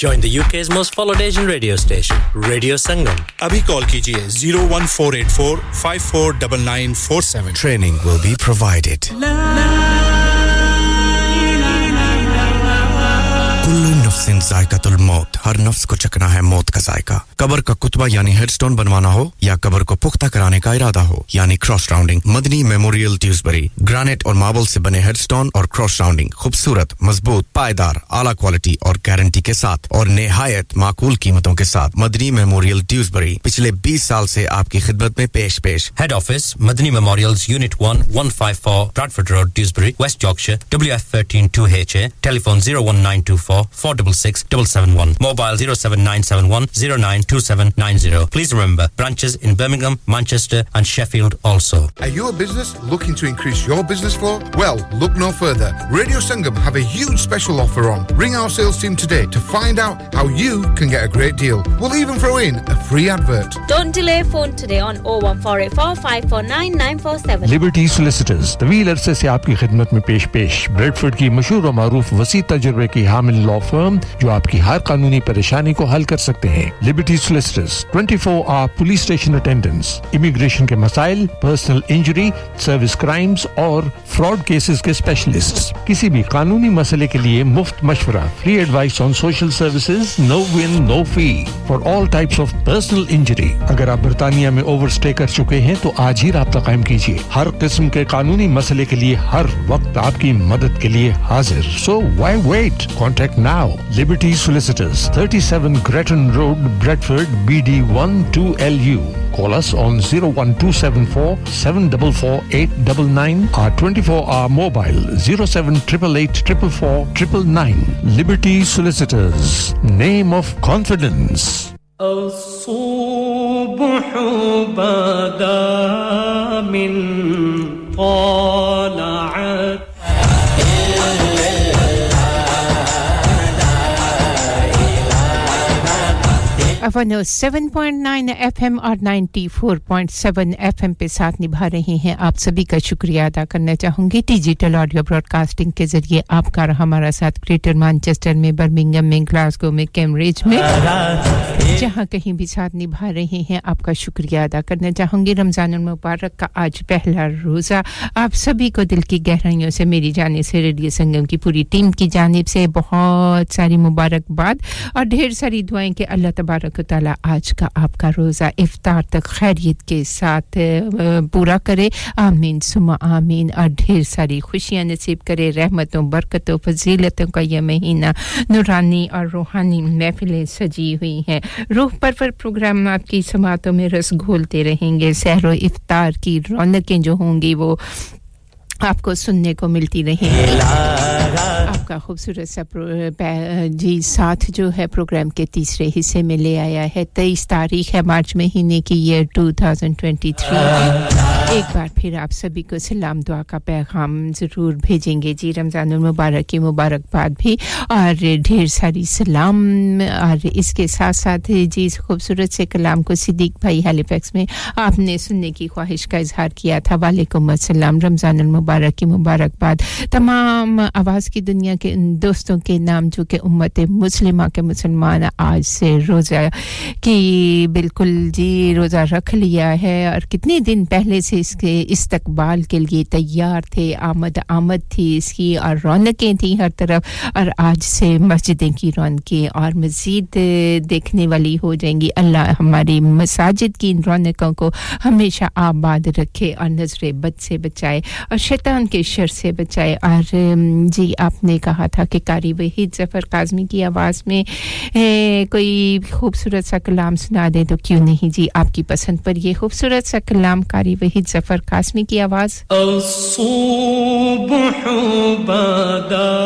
join the U K's most followed Asian radio station, Radio Sangam. Abhi call kijiye zero one four eight four five four nine nine four seven. Training will be provided. सिन जायकातुल मौत, हर नफ्स को चखना है मौत का जायका। कब्र का कुतबा यानी हेडस्टोन बनवाना हो या कब्र को पुख्ता कराने का इरादा हो यानी cross rounding, Madani memorial Dewsbury granite और मार्बल से बने हेडस्टोन और क्रॉस राउंडिंग खूबसूरत, मजबूत, पायदार, आला क्वालिटी और गारंटी के साथ और निहायत माकूल कीमतों के साथ। मदनी मेमोरियल ड्यूसबरी पिछले बीस साल से आपकी खिदमत में पेश पेश। Head office Madani memorials, unit one one five four, Bradford Road, Dewsbury, West Yorkshire, W F one three two H A। Telephone zero one nine two four four six six seven seven one, mobile zero seven nine seven one zero nine two seven nine zero. Please remember, branches in Birmingham, Manchester and Sheffield also. Are you a business looking to increase your business flow? Well, look no further. Radio Sangam have a huge special offer on. Ring our sales team today to find out how you can get a great deal. We'll even throw in a free advert. Don't delay, phone today on zero one four eight four five four nine nine four seven. Liberty Solicitors, Tawil Arse se aapki khidmat mein pesh pesh. Bradford ki mashhoor aur maroof wasi tajrbe ki hamil law firm, जो आपकी हर कानूनी परेशानी को हल कर सकते हैं Liberty solicitors twenty-four hour police station attendance immigration के मसाइल पर्सनल इंजरी सर्विस क्राइम्स और फ्रॉड केसेस के स्पेशलिस्ट्स किसी भी कानूनी मसले के लिए मुफ्त मशवरा free advice on social services no win no fee for all types of personal injury अगर आप ब्रिटेनिया में ओवरस्टे कर चुके हैं तो आज ही राब्ता कायम कीजिए हर किस्म के कानूनी मसले के लिए हर वक्त आपकी मदद के लिए हाजिर so why wait contact now Liberty solicitors thirty-seven Gretton Road Bradford B D one two L U Call us on zero one two seven four seven four four eight nine nine or twenty-four hour mobile zero seven eight eight eight four four nine nine. Liberty Solicitors, name of confidence. one oh seven point nine F M और ninety-four point seven F M पे साथ निभा रहे हैं आप सभी का शुक्रिया अदा करना चाहूंगी डिजिटल ऑडियो ब्रॉडकास्टिंग के जरिए आपका और हमारा साथ ग्रेटर मैनचेस्टर में बर्मिंघम में ग्लासगो में कैम्ब्रिज में जहां कहीं भी साथ निभा रहे हैं आपका शुक्रिया अदा करना चाहूंगी रमजानुल मुबारक का आज पहला रोजा आप सभी को दिल की गहराइयों से मेरी जानिब से रेडियो संगम की पूरी टीम की जानिब से बहुत सारी मुबारकबाद और ढेर सारी दुआएं कि अल्लाह तबाराक ताला आज का आपका रोजा इफ्तार तक खैरियत के साथ पूरा करे आमीन सुमा आमीन और ढेर सारी खुशियां नसीब करे रहमतों बरकतों फजीलतों का यह महीना नूरानी और रूहानी महफिलें सजी हुई हैं रूह परवर प्रोग्राम आपकी समातों में रस घोलते रहेंगे सहरो इफ्तार की रौनकें जो होंगी वो आपको सुनने को मिलती रहेंगी आपका खूबसूरत सा जी साथ जो है प्रोग्राम के तीसरे हिस्से में ले आया है तेईस तारीख है मार्च महीने की ईयर twenty twenty-three एक बार फिर आप सभी को सलाम दुआ का पैगाम जरूर भेजेंगे जी रमजानुल मुबारक की मुबारकबाद भी और ढेर सारी सलाम और इसके साथ साथ जी इस खूबसूरत से कलाम को सिद्दीक भाई हैलिफैक्स में आपने सुनने की ख्वाहिश का इजहार किया था वालेकुम अस्सलाम रमजानुल मुबारक की मुबारकबाद तमाम आवाज की दुनिया के दोस्तों के नाम जो कि उम्मत मुस्लिमा के मुसलमान आज से रोजा की बिल्कुल जी रोजा रख लिया है और कितने दिन पहले से इसके इस्तकबाल के लिए तैयार थे आमद आमद थी इसकी और रौनकें थी हर तरफ और आज से मस्जिदें की रौनकें और मजीद देखने वाली हो जाएंगी अल्लाह हमारी मसाजिद की इन रौनकों को हमेशा आबाद रखे और नजर बद से बचाए और शैतान के शर से बचाए और जी आपने कहा था कि कारी वहीद जफर काज़मी की आवाज़ में ए, कोई खूबसूरत सा कलाम सुना दे तो क्यों नहीं जी आपकी पसंद पर ये खूबसूरत सा कलाम कारी वहीद जफर काज़मी की आवाज़ असुबहु बदा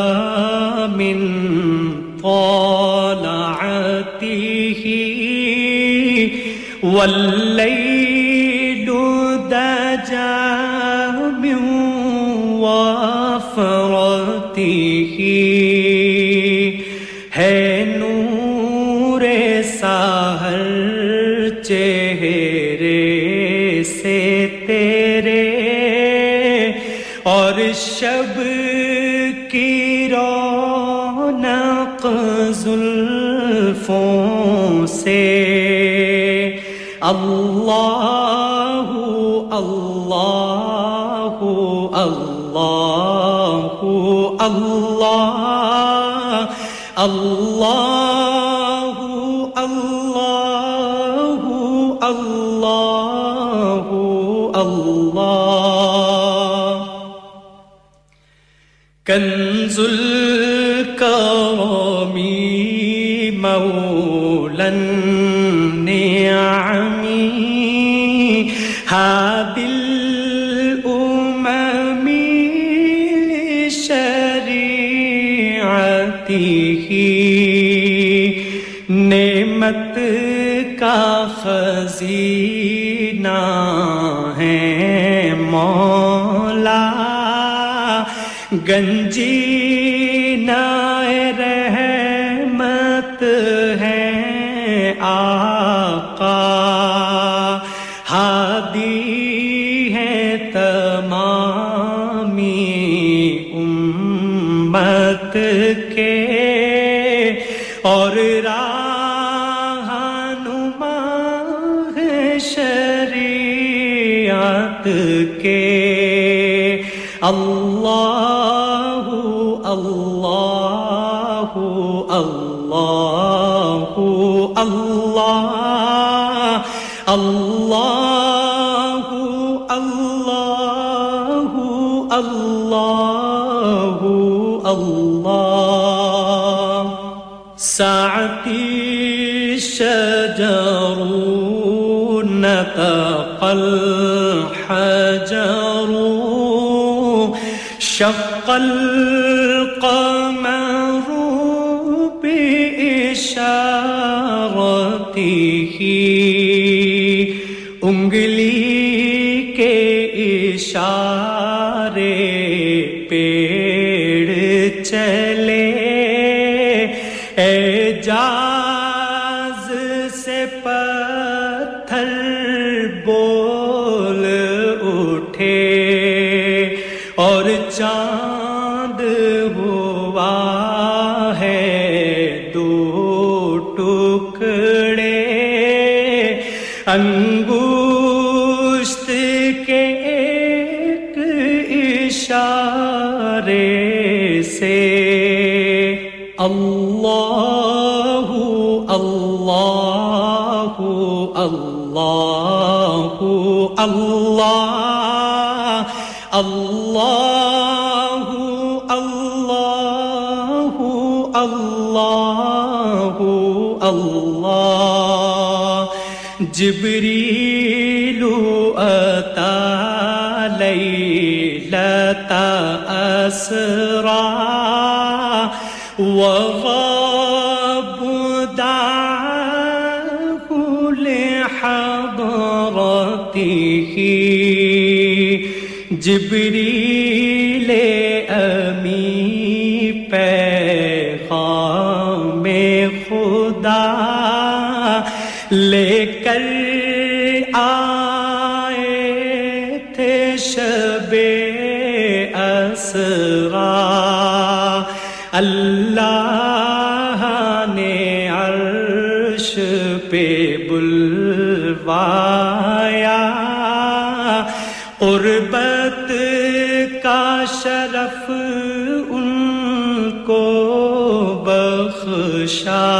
मिन तलाअतिही वल्लैलु दजा मिन वफ़र है नूरे साहर चेहरे से तेरे और शब की रौनक जुल्फों से अल्लाहु अल्लाहु अल्लाह Allah, Allahu, Allahu, Allahu, Allah. Kanzul Karami, Mawlan Ni'ami, Habil. नेमत का खजीना है मौला गंजीना रहमत है आका हादी है तमामी उम्मत के और रा Allahu, Allahu, Allahu, Allah, Allahu, Allahu, Allahu, Allah. Sa'ati shajarun naqal hajaru shaqqal qamaru bi isharatihi ungli ke ishare pe Allahu, Allahu, Allahu, Allah, Allahu, Allahu, Allahu, Allah. Jibrilu ata laylata asra وغاب دعاه لحضرته جبريل أمي پیغام خدا لے کر آئے تھے شب اسرا اللہ نے عرش پہ بلوایا قربت کا شرف ان کو بخشا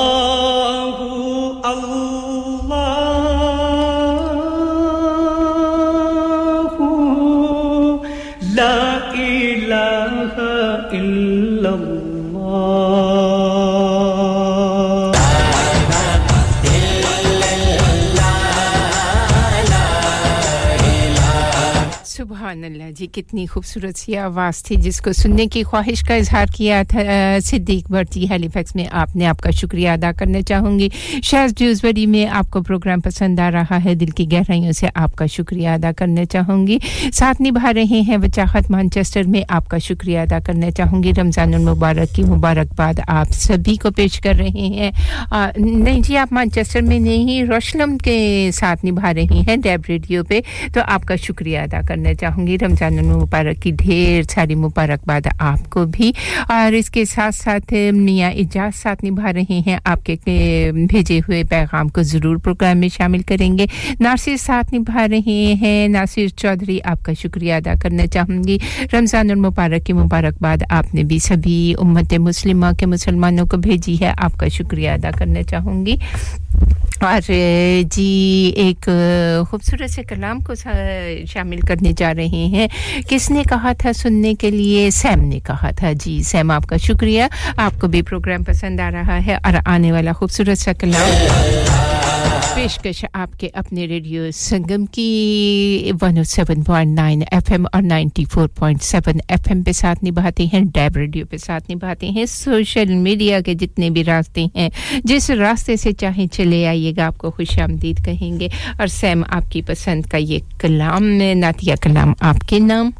إلا الله सुभान अल्लाह जी कितनी खूबसूरत सी आवाज थी जिसको सुनने की ख्वाहिश का इजहार किया था सिद्दीक भट्टी हैलीफैक्स में आपने आपका शुक्रिया अदा करना चाहूंगी शायद ड्यूसबरी में आपको प्रोग्राम पसंद आ रहा है दिल की गहराइयों से आपका शुक्रिया अदा करना चाहूंगी साथ निभा रहे हैं वचाहत मैनचेस्टर में आपका शुक्रिया अदा करना चाहूंगी रमजानुल मुबारक की मुबारकबाद आप सभी को पेश कर रहे हैं नहीं जी आप मैनचेस्टर में नहीं रोशलम के साथ निभा रहे हैं डैब रेडियो पे तो आपका शुक्रिया अदा करना चाहूंगी रमजान मुबारक की ढेर सारी मुबारकबाद आपको भी और इसके साथ-साथ मियां इजाज साथ निभा रहे हैं आपके भेजे हुए पैगाम को जरूर प्रोग्राम में शामिल करेंगे नासिर साथ निभा रहे हैं नासिर चौधरी आपका शुक्रिया अदा करना चाहूंगी रमजान मुबारक की मुबारकबाद आपने भी सभी उम्मत मुस्लिमा के मुसलमानों को भेजी है आपका शुक्रिया अदा करना चाहूंगी और जी एक खूबसूरत से कलाम को शामिल करने जा रहे हैं किसने कहा था सुनने के लिए सैम ने कहा था जी सैम आपका शुक्रिया आपको भी प्रोग्राम पसंद आ रहा है और आने वाला खूबसूरत सा कलाम पेशकश आपके अपने रेडियो संगम की one oh seven point nine FM और ninety four point seven FM पे साथ निभाते हैं डैब रेडियो पे साथ निभाते हैं सोशल मीडिया के जितने भी रास्ते हैं जिस रास्ते से चाहे चले आइएगा आपको खुशामदीद कहेंगे और सैम आपकी पसंद का ये कलाम नातिया कलाम आपके नाम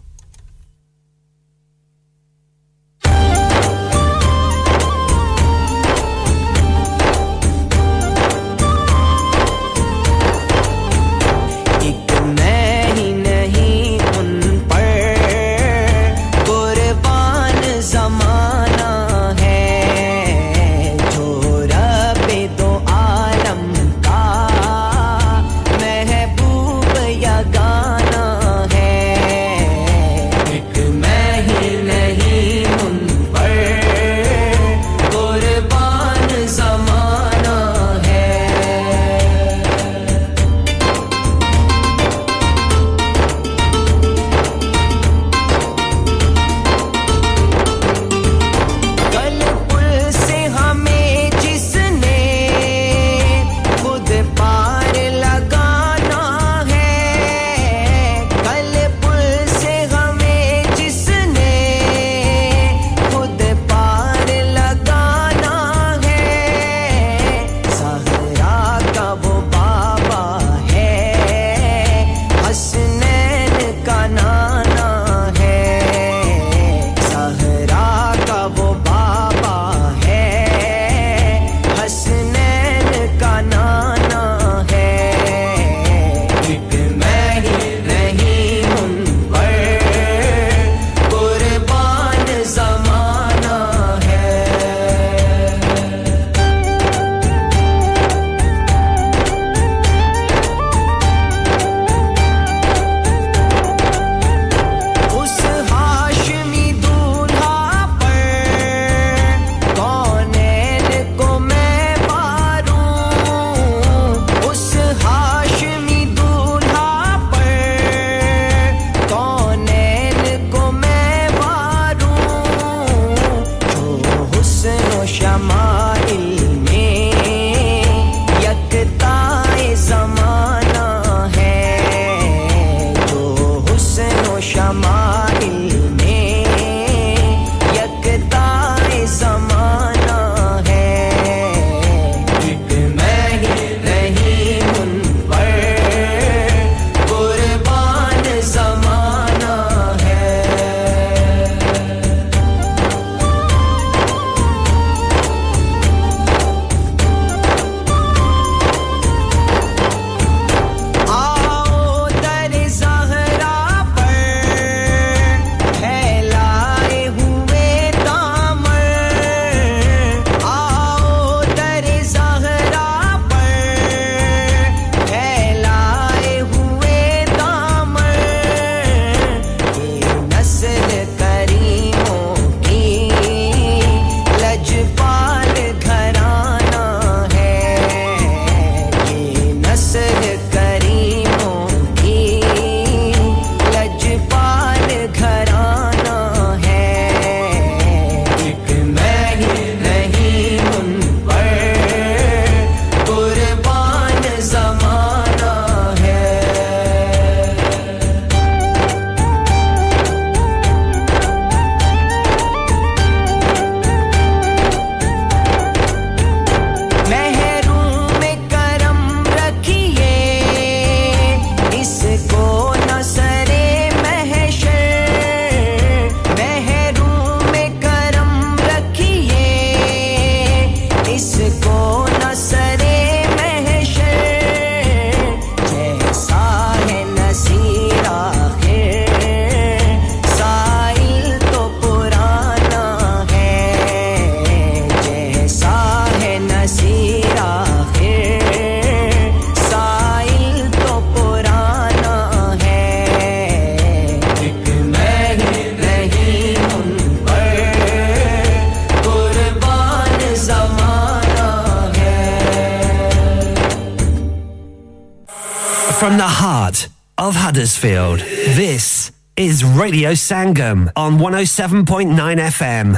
From the heart of Huddersfield, this is Radio Sangam on one oh seven point nine F M. Pull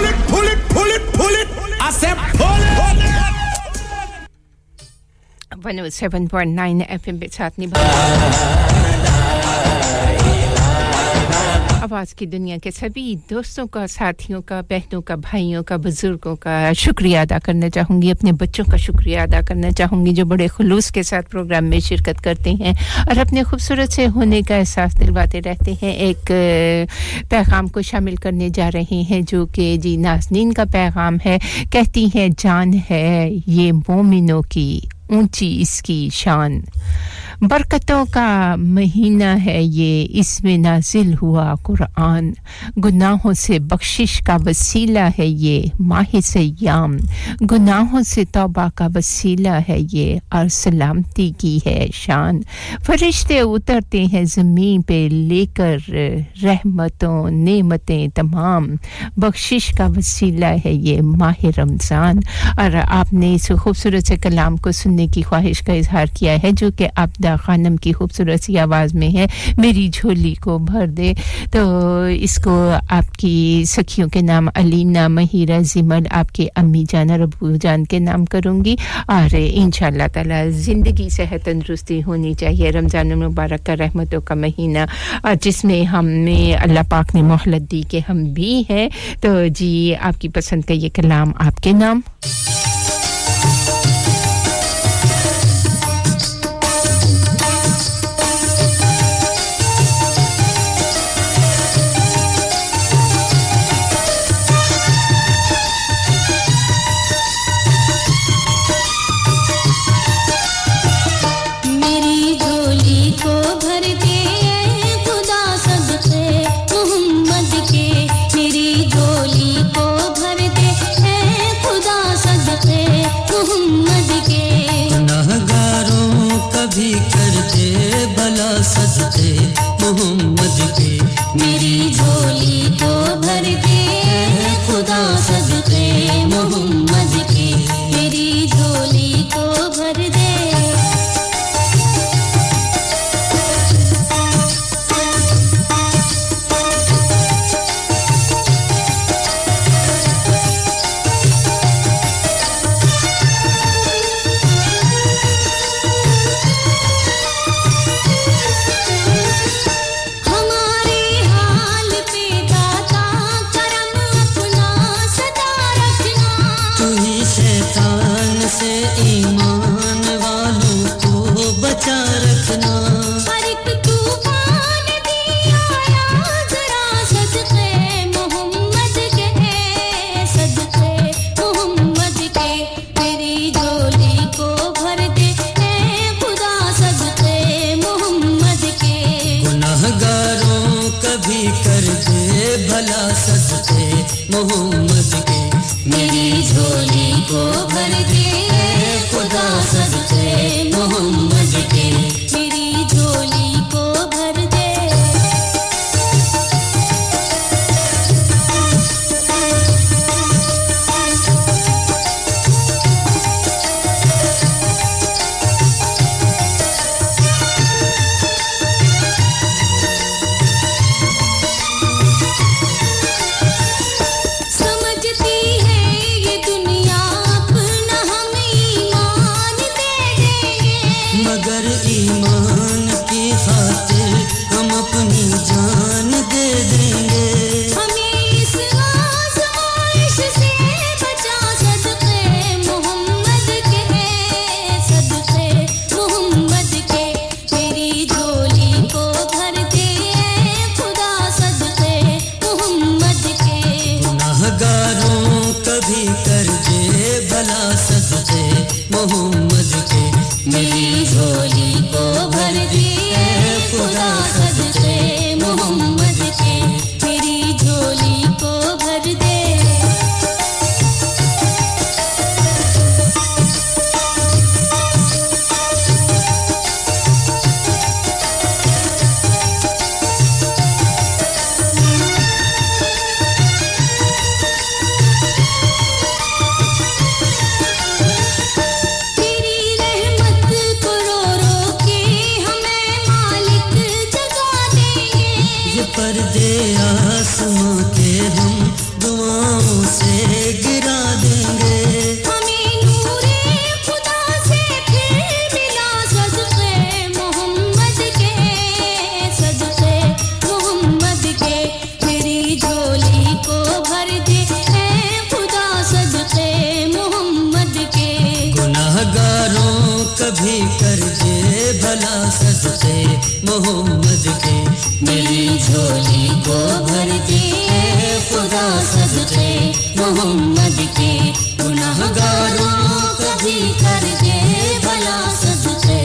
it, pull it, pull it, pull it. I said pull it. one oh seven point nine F M. Bitsatni आवाज़ की दुनिया के सभी दोस्तों का साथियों का बहनों का भाइयों का बुजुर्गों का शुक्रिया अदा करना चाहूंगी अपने बच्चों का शुक्रिया अदा करना चाहूंगी जो बड़े खुलूस के साथ प्रोग्राम में शिरकत करते हैं और अपने खूबसूरत से होने का एहसास दिलवाते रहते हैं एक पैगाम को शामिल करने जा रहे हैं जो कि जी नाज़नीन का पैगाम है कहती है जान है ये मोमिनों की ऊंची इसकी शान बरकतों का महीना है ये इसमें नाजिल हुआ कुरान गुनाहों से बख्शिश का वसीला है ये माह सयाम गुनाहों से तौबा का वसीला है ये और सलामती की है शान फरिश्ते उतरते हैं ज़मीन पे लेकर रहमतों नेमतें तमाम बख्शिश का वसीला है ये माह रमज़ान और आपने इस खूबसूरत से कलाम को सुनने की ख्वाहिश का इजहार किया है जो कि आपदा खानम की खूबसूरत सी आवाज़ में है मेरी झोली को भर दे तो इसको आपकी सखियों के नाम अलीना महिरा जिमल आपके अम्मी जान और अबू जान के नाम करूंगी और इंशाल्लाह ताला जिंदगी सेहत तंदुरुस्ती होनी चाहिए रमज़ान मुबारक का रहमतों का महीना और जिसमें हमें अल्लाह पाक ने मोहलत दी कि हम भी हैं तो जी आपकी पसंद का ये कलाम आपके नाम कभी कर जे भला सजते मोहम्मद के मेरी झोली को भर दिए खुदा सजते मोहम्मद के गुनाहगारों कभी कर जे भला सजते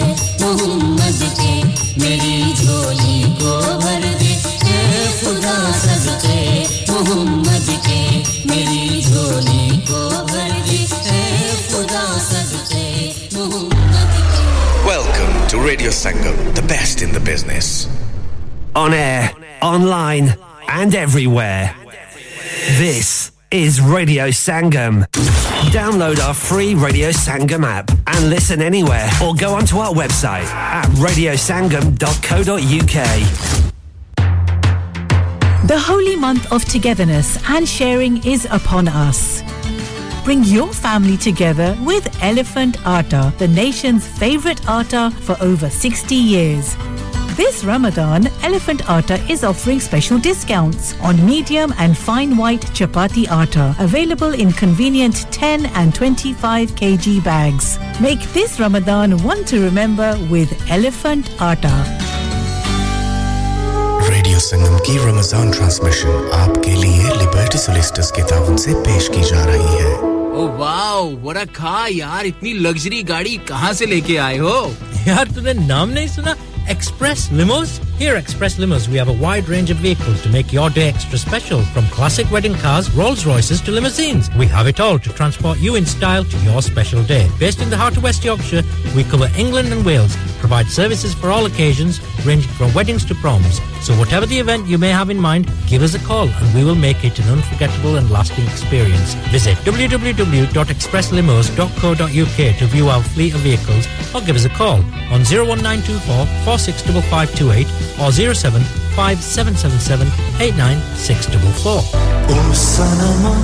मोहम्मद के मेरी झोली को भर दिए खुदा सजते मोहम्मद के मेरी झोली को भर दिए खुदा सजते Welcome to Radio Sangam, the best in the business. On air, online, and everywhere. This is Radio Sangam. Download our free Radio Sangam app and listen anywhere or go onto our website at radio sangam dot co dot u k. The holy month of togetherness and sharing is upon us. Bring your family together with Elephant Arta, the nation's favourite Arta for over sixty years. This Ramadan, Elephant Arta is offering special discounts on medium and fine white chapati Arta, available in convenient ten and twenty-five kilogram bags. Make this Ramadan one to remember with Elephant Arta. Radio Sangam ki Ramazan transmission aapke liye Liberty Solicitors ke taawun se pesh ki ja rahi hai. Oh wow, what a car yaar, itni luxury gaadi kahan se leke aaye ho? Yaar tune naam nahi suna, Express Limos? Here at Express Limos we have a wide range of vehicles to make your day extra special, from classic wedding cars, Rolls-Royces to limousines. We have it all to transport you in style to your special day. Based in the heart of West Yorkshire, we cover England and Wales, provide services for all occasions ranging from weddings to proms. So whatever the event you may have in mind, give us a call and we will make it an unforgettable and lasting experience. Visit w w w dot express limos dot co dot u k to view our fleet of vehicles or give us a call on zero one nine two four, four six five five two eight or zero seven five seven seven seven eight nine six four four. Oh Sanam,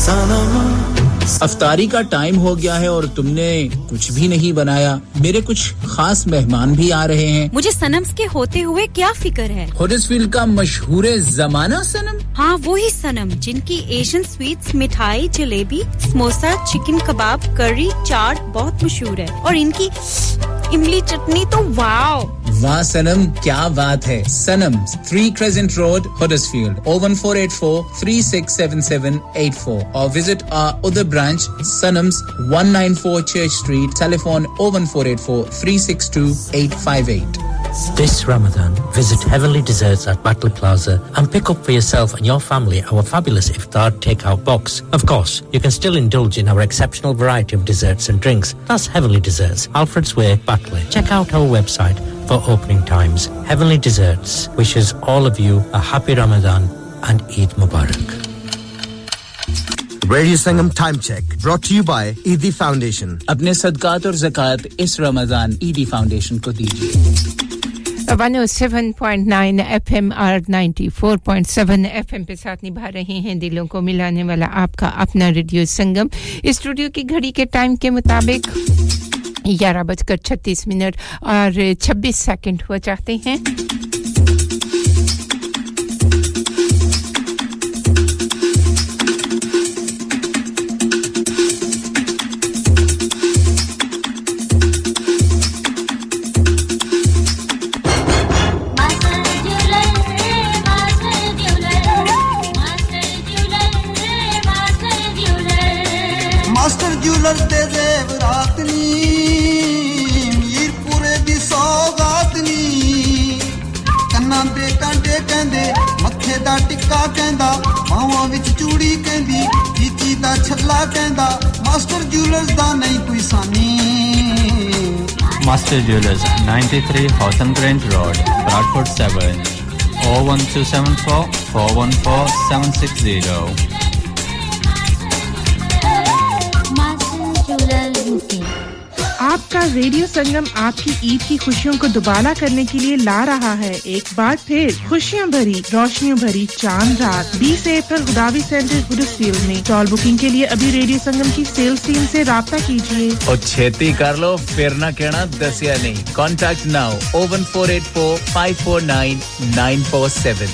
Sanam. अफ्तारी का time हो गया है और तुमने कुछ भी नहीं बनाया मेरे कुछ खास मेहमान भी आ रहे हैं मुझे सनम्स के होते हुए क्या फिकर है हडर्सफील्ड का मशहूर ज़माना सनम हां वही सनम जिनकी एशियन स्वीट्स मिठाई जलेबी समोसा चिकन कबाब करी चाट बहुत मशहूर है और इनकी इमली चटनी तो वाओ वाह सनम क्या बात है सनम three Crescent Road Huddersfield oh one four eight four, three six seven seven eight four or visit our other branch Sanam's one ninety-four Church Street telephone oh one four eight four, three six two eight five eight. This Ramadan, visit Heavenly Desserts at Butle Plaza and pick up for yourself and your family our fabulous iftar takeout box. Of course, you can still indulge in our exceptional variety of desserts and drinks. That's Heavenly Desserts, Alfred's Way, Butle. Check out our website for opening times. Heavenly Desserts wishes all of you a happy Ramadan and Eid Mubarak. Radio Sangam Time Check brought to you by E D. Foundation. Apne sadqat aur zakat is Ramadan E D. Foundation ko dijiye. one oh seven point nine F M और ninety-four point seven F M पे साथ निभा रहे हैं दिलों को मिलाने वाला आपका अपना रेडियो संगम स्टूडियो की घड़ी के टाइम के मुताबिक eleven thirty-six मिनट और twenty-six सेकंड हुआ चाहते हैं Master Jewelers da nahi koi sani Master Jewelers ninety-three Houghton Grange Road Bradford seven oh one two seven four, four one four seven six zero आपका radio Sangam आपकी ईद की खुशियों को दुबारा करने के लिए ला रहा है एक बार फिर खुशियां भरी रोशनियों भरी चांद रात बीस अप्रैल गुदावी सेंटर गुडस्फील्ड में टॉल बुकिंग के लिए अभी रेडियो संगम की सेल्स टीम से राब्ता कीजिए और छेती कर लो फिर ना कहना दसिया नहीं contact now oh one four eight four, five four nine, nine four seven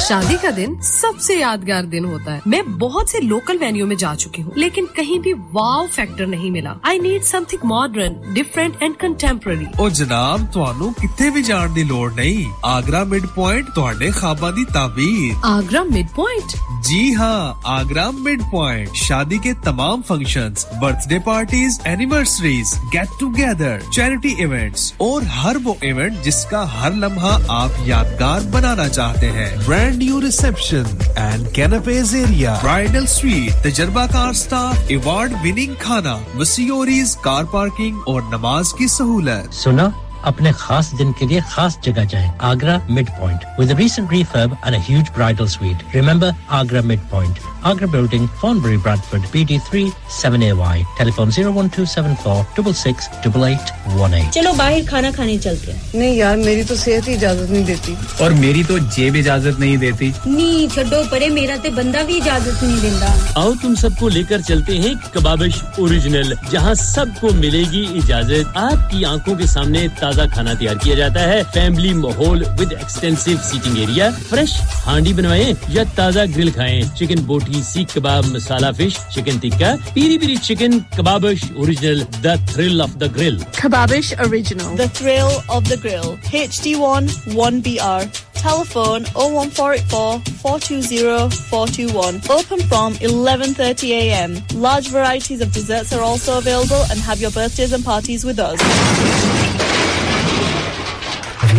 शादी का दिन सबसे यादगार दिन होता है मैं बहुत से लोकल वेन्यू में जा चुकी हूँ लेकिन कहीं भी वाव फैक्टर नहीं मिला I need something modern different and contemporary ओ जनाब ਤੁਹਾਨੂੰ ਕਿੱਥੇ ਵੀ ਜਾਣ ਦੀ ਲੋੜ ਨਹੀਂ ਆਗਰਾ ਮਿਡ ਪੁਆਇੰਟ ਤੁਹਾਡੇ ਖਾਬਾਂ ਦੀ ਤਾਬੀਰ ਆਗਰਾ ਮਿਡ ਪੁਆਇੰਟ जी हां आगरा मिड पॉइंट शादी के तमाम functions birthday parties anniversaries get together charity events और हर वो इवेंट जिसका हर लम्हा आप यादगार बनाना चाहते हैं ब्रांड न्यू रिसेप्शन एंड कैनपेज एरिया ब्राइडल स्वीट तजर्बाकार स्टाफ अवार्ड विनिंग खाना वसीओरीज कार पार्किंग और नमाज की सहूलत सुना अपने खास दिन के लिए खास जगह जाएं Agra Midpoint with a recent refurb and a huge bridal suite remember Agra Midpoint Agra Building Thornbury Bradford B D three seven A Y telephone zero one two seven four six six eight eight one eight चलो बाहर खाना खाने चलते हैं नहीं यार मेरी तो सेहत ही इजाजत नहीं देती और मेरी तो जेब इजाजत नहीं देती नहीं छोड़ो परे मेरा ते बंदा भी इजाजत नहीं देता आओ तुम सबको लेकर चलते हैं कबाबिश ओरिजिनल जहां सबको मिलेगी इजाजत आपकी आंखों के सामने ताजा खाना तैयार किया जाता है फैमिली माहौल with extensive seating area fresh हांडी बनवाएं या ताजा ग्रिल खाएं चिकन बोटी seekh kebab masala fish chicken tikka peri peri chicken Kababish original the thrill of the grill Kababish original the thrill of the grill H D one one B R telephone oh one four eight four four two oh four two one open from eleven thirty a m large varieties of desserts are also available and have your birthdays and parties with us Have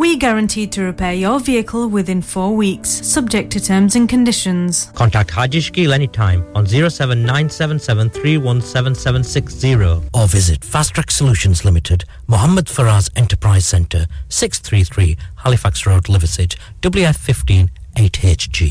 We guarantee to repair your vehicle within four weeks, subject to terms and conditions. Contact Harji Shkil anytime on zero seven nine seven seven three one seven seven six zero or visit Fast Track Solutions Limited, Mohammed Faraz Enterprise Centre, six thirty-three Halifax Road, Liversedge, W F one five eight H G.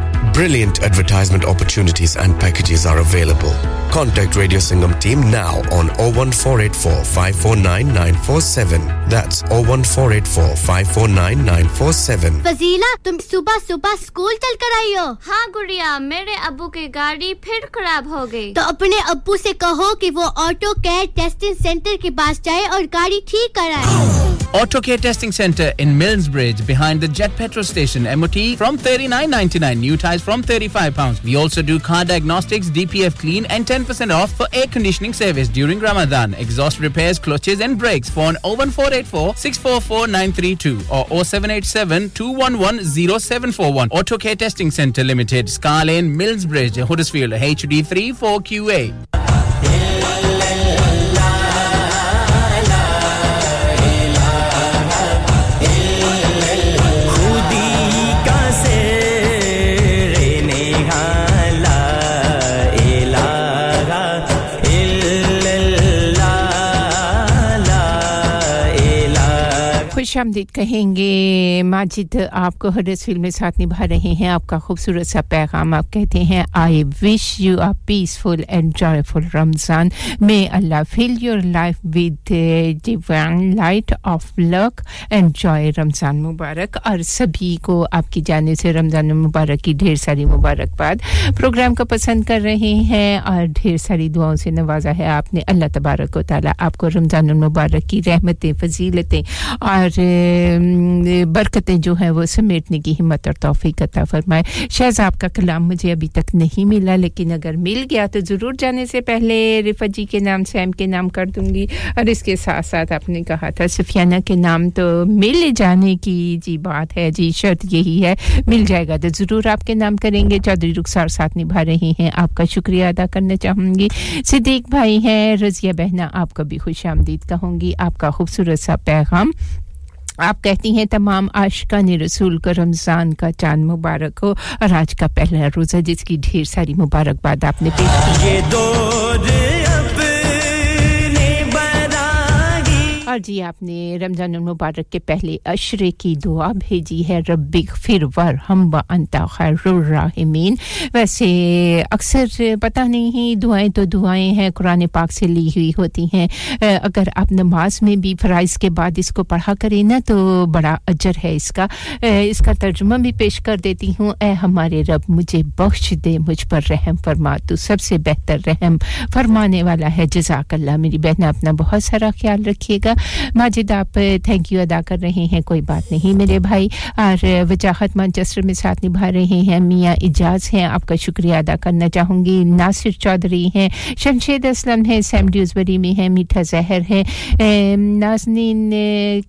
Brilliant advertisement opportunities and packages are available. Contact Radio Sangam team now on oh one four eight four five four nine nine four seven. That's oh one four eight four five four nine nine four seven. Fazila, tum subah subah school chal kar aayi ho. Haan guriya, mere abbu ki gaadi phir kharab ho gayi. To apne abbu se kaho ki wo Auto Care Testing Centre ke paas jaye aur gaadi theek karaye. Auto Care Testing Centre in Milnsbridge behind the Jet Petrol Station M O T from thirty-nine ninety-nine new tyres from thirty-five pounds. We also do car diagnostics, D P F clean and ten percent off for air conditioning service during Ramadan. Exhaust repairs, clutches and brakes. Phone oh one four eight four six four four nine three two or oh seven eight seven two one one oh seven four one. Auto Care Testing Centre Limited, Scar Lane, Milnsbridge, Huddersfield, H D three four Q A. शामदीद कहेंगे माजिद आपको Huddersfield में साथ निभा रहे हैं आपका खूबसूरत सा पैगाम आप कहते हैं I wish you a peaceful and joyful Ramzan may Allah fill your life with divine light of luck and joy Ramzan मुबारक और सभी को आपकी जानिब से रमजान मुबारक की ढेर सारी मुबारकबाद प्रोग्राम को पसंद कर रहे हैं और ढेर सारी दुआओं से नवाजा है आपने अल्लाह तबारक व तआला आपको रमजान मुबारक की रहमतें फजीलतें और बरकतें जो हैं वो समेटने की हिम्मत और तौफीक अता फरमाए शहजाद का कलाम मुझे अभी तक नहीं मिला लेकिन अगर मिल गया तो ज़रूर जाने से पहले रिफत जी के नाम सैम के नाम कर दूंगी और इसके साथ साथ आपने कहा था सुफियाना के नाम तो मिल जाने की जी बात है जी शर्त यही है मिल जाएगा तो ज़रूर आपके नाम करेंगे चौधरी रुखसार साथ निभा रहे हैं आपका शुक्रिया अदा करना चाहूँगी सिद्दीक भाई हैं रज़िया बहना आपको भी खुश आमदीद कहूँगी आपका खूबसूरत सा पैगाम आप कहती हैं तमाम आशिकाने रसूल का रमजान का चांद मुबारक हो और आज का पहला रोज़ा जिसकी ढेर सारी मुबारकबाद आपने पेश की। ये दौर अपने बरागी और जी आपने रमजान मुबारक के पहले अशरे की दुआ भेजी है रब्बिगफिर वरहम व अंता खैरुर राहिमीन। वैसे अक्सर पता नहीं दुआएं तो दुआएं हैं कुरान पाक से ली हुई होती हैं, अगर आप नमाज में भी फराइज के बाद इसको पढ़ा करें ना तो बड़ा अजर है इसका। इसका तर्जुमा भी पेश कर देती हूं। ऐ हमारे रब मुझे बख्श दे, मुझ पर रहम फरमा, तू सबसे बेहतर रहम फरमाने वाला है। जज़ाकल्लाह। मेरी बहन अपना बहुत सारा ख्याल रखिएगा। माजिद आप थैंक यू अदा कर रहे हैं, कोई बात नहीं मेरे भाई। और वजाहत मैनचेस्टर में साथ निभा रहे हैं मियां इजाज हैं, आपका शुक्रिया अदा करना चाहूंगी। नासिर चौधरी हैं, शमशेद असलम हैं, सैम ड्यूसबरी में हैं, मीठा जहर है, नाज़नीन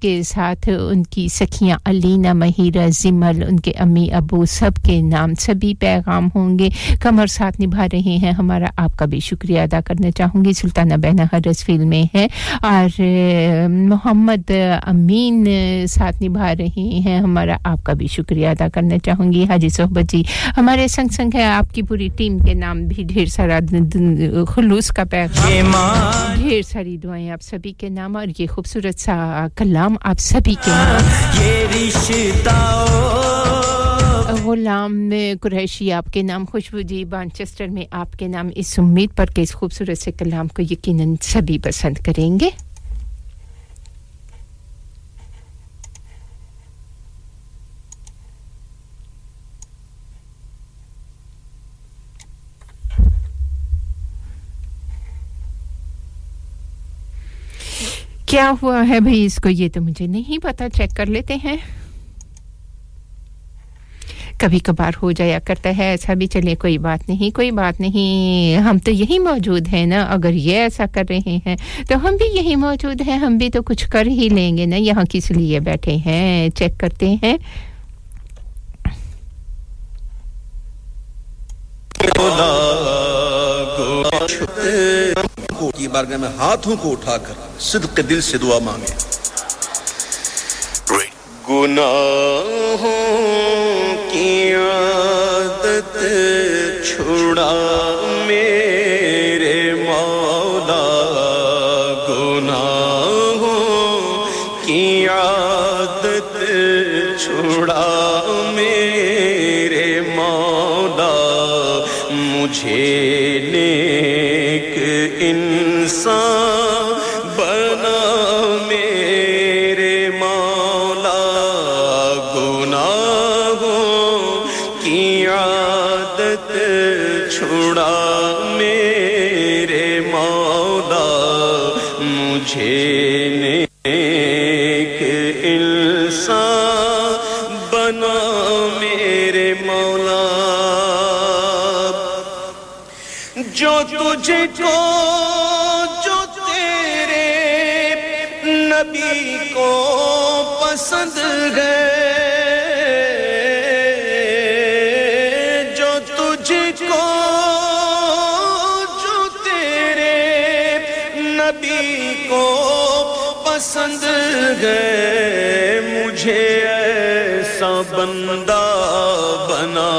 के साथ उनकी सखियां अलीना, महिरा, जिमल, उनके अम्मी अबू, सबके नाम सभी पैगाम होंगे। कमर साथ निभा रहे हैं हमारा, आपका भी शुक्रिया अदा करना चाहूंगी। सुल्ताना बहना हरसफील में है और मोहम्मद अमीन साथ निभा रहे हैं हमारा, आपका भी शुक्रिया अदा करना चाहूंगी। हाजी सोहबत जी हमारे संग संग है, आपकी पूरी टीम के नाम भी ढेर सारा खुलूस का पैगाम, ढेर सारी दुआएं आप सभी के नाम और ये खूबसूरत सा कलाम आप सभी के नाम। ये रिश्ता गुलाम कुरैशी आपके नाम, खुशबू जी मैनचेस्टर में आपके नाम, इस उम्मीद पर कि इस खूबसूरत से कलाम को यकीनन सभी पसंद करेंगे। क्या हुआ है भाई इसको, ये तो मुझे नहीं पता, चेक कर लेते हैं। कभी कभार हो जाया करता है ऐसा भी, चले कोई बात नहीं कोई बात नहीं, हम तो यही मौजूद हैं ना। अगर ये ऐसा कर रहे हैं तो हम भी यही मौजूद हैं, हम भी तो कुछ कर ही लेंगे ना, यहाँ किस लिए बैठे हैं। चेक करते हैं। की बारगाह में हाथों को उठाकर सिद्क दिल से दुआ मांगे, गुनाहों की आदत छुड़ा मेरे मौला, गुनाहों की आदत छुड़ा मेरे मौला, मुझे नेक इंसान बना मेरे मौला, गुनाहों की आदत छुड़ा मेरे मौला, मुझे नेक इंसान बना मेरे मौला। जो तुझे को पसंद है, जो तुझको जो तेरे नबी को पसंद है, मुझे ऐसा बंदा बना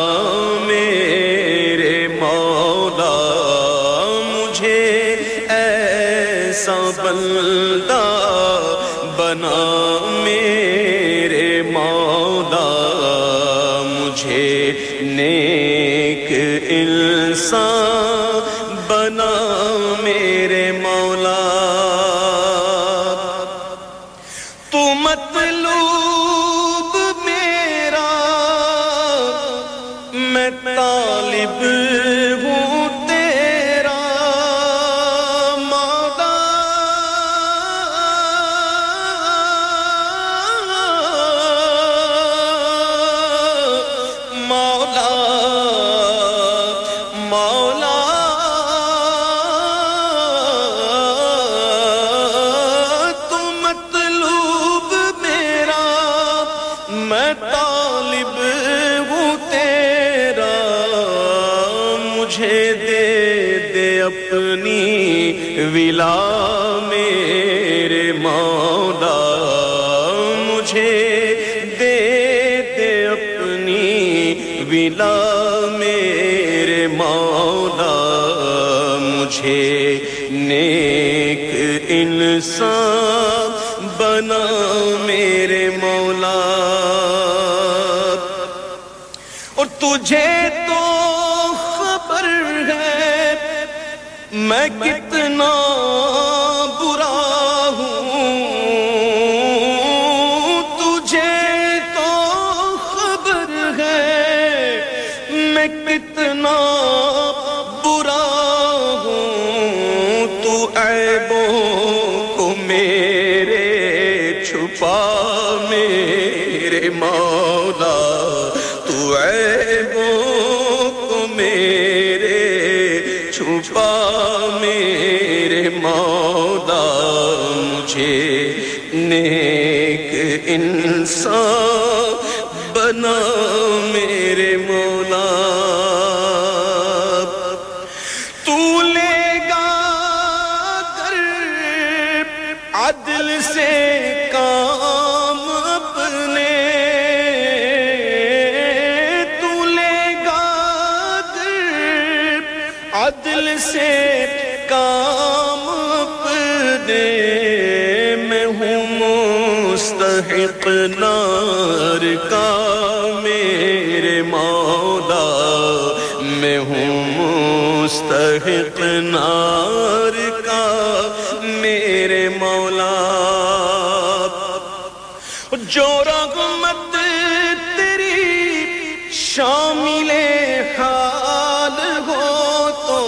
मेरे मौला, मुझे ऐसा बंदा बना मेरे मौला, मुझे नेक इंसान बना मेरे मौला। तू मतलूब मेरा मैं तालिब हूँ तेरा, मौला विला मेरे मौला, मुझे मुझे दे दे अपनी विला मेरे मौला, मुझे नेक इंसान बना मेरे मौला। और तुझे तो खबर है मैं कितना बुरा हूँ, तुझे तो खबर है मैं कितना बुरा हूँ। तू ऐबों को मेरे छुपा मेरे मौला, तू ऐबों को मेरे छुपा मेरे मौला, मुझे नेक इंसान बना मेरे मौला। तू लेगा कर अदल से काम अपने, तू लेगा कर अदल से काम अपने, मैं हूँ मुस्तहिक नार का मेरे मौला, मैं हूँ मुस्तहिक नार का मेरे मौला। जो रहमत तेरी शामिले हाल हो तो,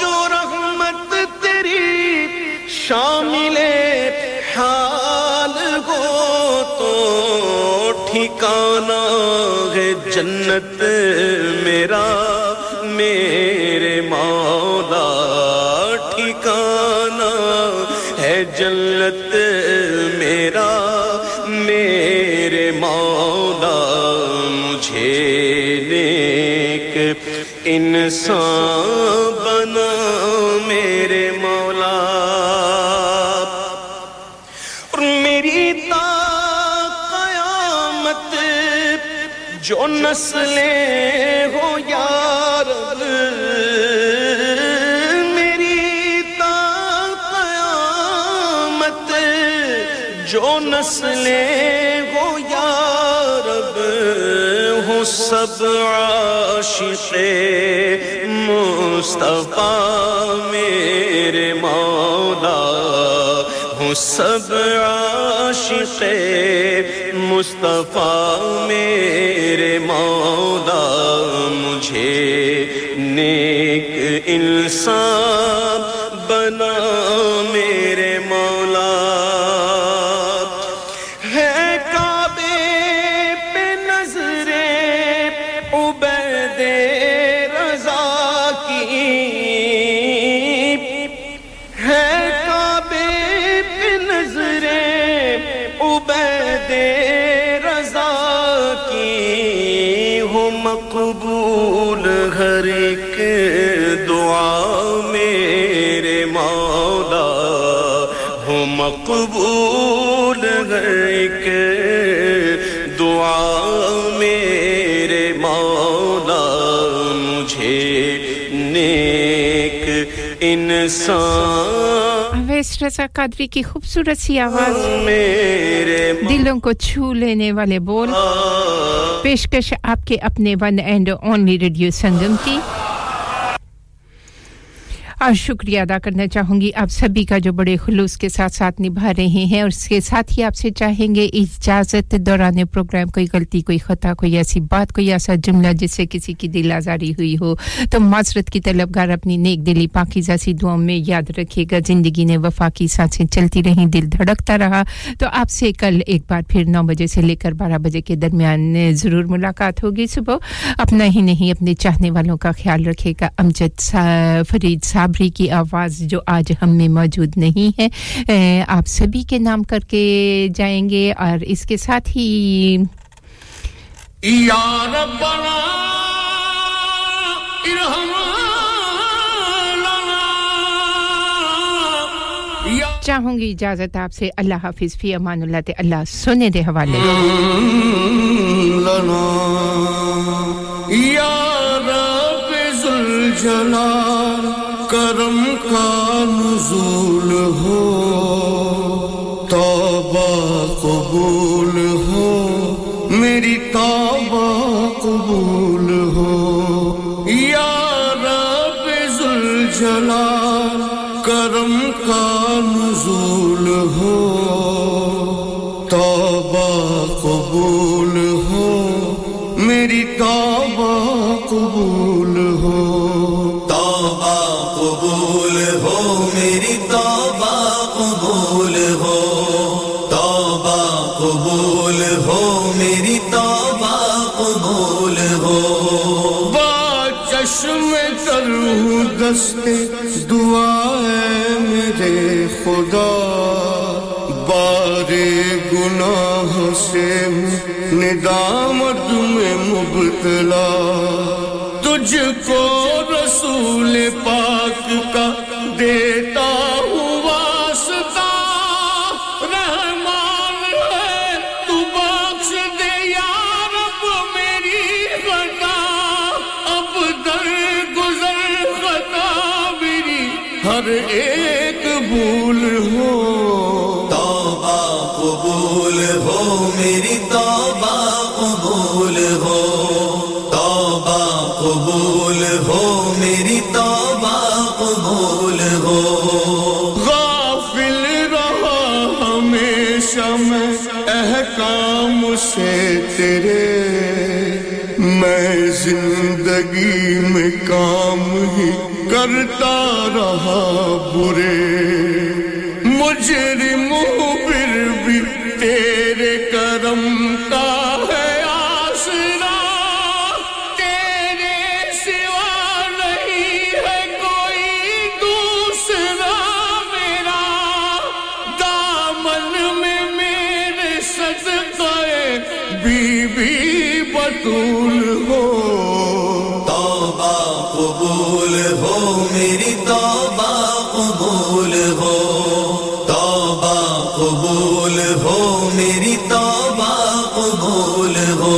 जो रहमत तेरी शामिले हाल हो तो, ठिकाना है जन्नत मेरा मेरे मौला, ठिकाना है जन्नत मेरा मेरे मौला। मुझे नेक इंसान बना मेरे मौला। और मेरी ता क़यामत जो नस्लें हो या रब, मेरी ता क़यामत जो नस्लें हो या रब, हो सब आशिक़े मुस्तफ़ा मेरे मौला, हो सब आशिक़े मुस्तफ़ा मेरे मौला। मुझे नेक इंसान बना मेरे मौला। मक़बूल हर एक दुआ मेरे मौला, हो मक़बूल हर एक दुआ मेरे मौला। मुझे नेक इंसान, इस रज़ा कादरी की खूबसूरत सी आवाज़, दिलों को छू लेने वाले बोल, पेशकश आपके अपने one and only radio Sangam की। और शुक्रिया अदा करना चाहूँगी आप सभी का जो बड़े खुलूस के साथ साथ निभा रहे हैं। और इसके साथ ही आपसे चाहेंगे इजाज़त, दौरान प्रोग्राम कोई गलती, कोई खता, कोई ऐसी बात, कोई ऐसा जुमला जिससे किसी की दिल आज़ारी हुई हो तो माजरत की तलबगार अपनी नेक दिली पाकीज़ा सी दुआओं में याद रखिएगा। ज़िंदगी ने वफा की सांसें चलती रहीं, दिल धड़कता रहा। तो आपसे कल एक बार फिर नौ बजे से लेकर बारह बजे के दरमियान ज़रूर मुलाकात होगी। सुबह अपना ही नहीं अपने चाहने वालों का ख्याल रखिएगा। अमजद फरीद साबरी की आवाज़ जो आज हम में मौजूद नहीं है, आप सभी के नाम करके जाएंगे। और इसके साथ ही या रब्बना इरहम लना। चाहूंगी इजाजत आपसे अल्लाह हाफिज फी अमानुल्लाह ते अल्लाह सुने दे हवाले लना या रब जुल जलाल करम का नुज़ूल हो तौबा कबूल हो मेरी तौबा कबूल हो या रब जुल जलाल करम का नुज़ूल हो तौबा कबूल हो मेरी तौबा कबूल हो तौबा कबूल हो मेरी तौबा कबूल हो तौबा कबूल हो मेरी तौबा कबूल हो बा चश्मे करूं दस्ते दुआ मेरे खुदा बारे गुनाह से निदामत में मुब्तला तुझको रसूल पाक का देता हूँ वास्ता रहमान है तू बख्श दे या रब मेरी खता अब दर गुजर खता मेरी हर एक कबूल हो तौबा कबूल हो मेरी तौबा कबूल हो तौबा कबूल हो मेरी तौबा कबूल हो गाफिल रहा हमेशा मैं अहकाम से तेरे मैं जिंदगी में काम ही करता रहा बुरे मुजरिम हूँ फिर भी तेरे करम का है आसरा तेरे सिवा नहीं है कोई दूसरा मेरा दामन में मेरे सदक़े बीबी बतूल हो तौबा कबूल हो मेरी तौबा कबूल हो तौबा कबूल हो मेरी तौबा कबूल हो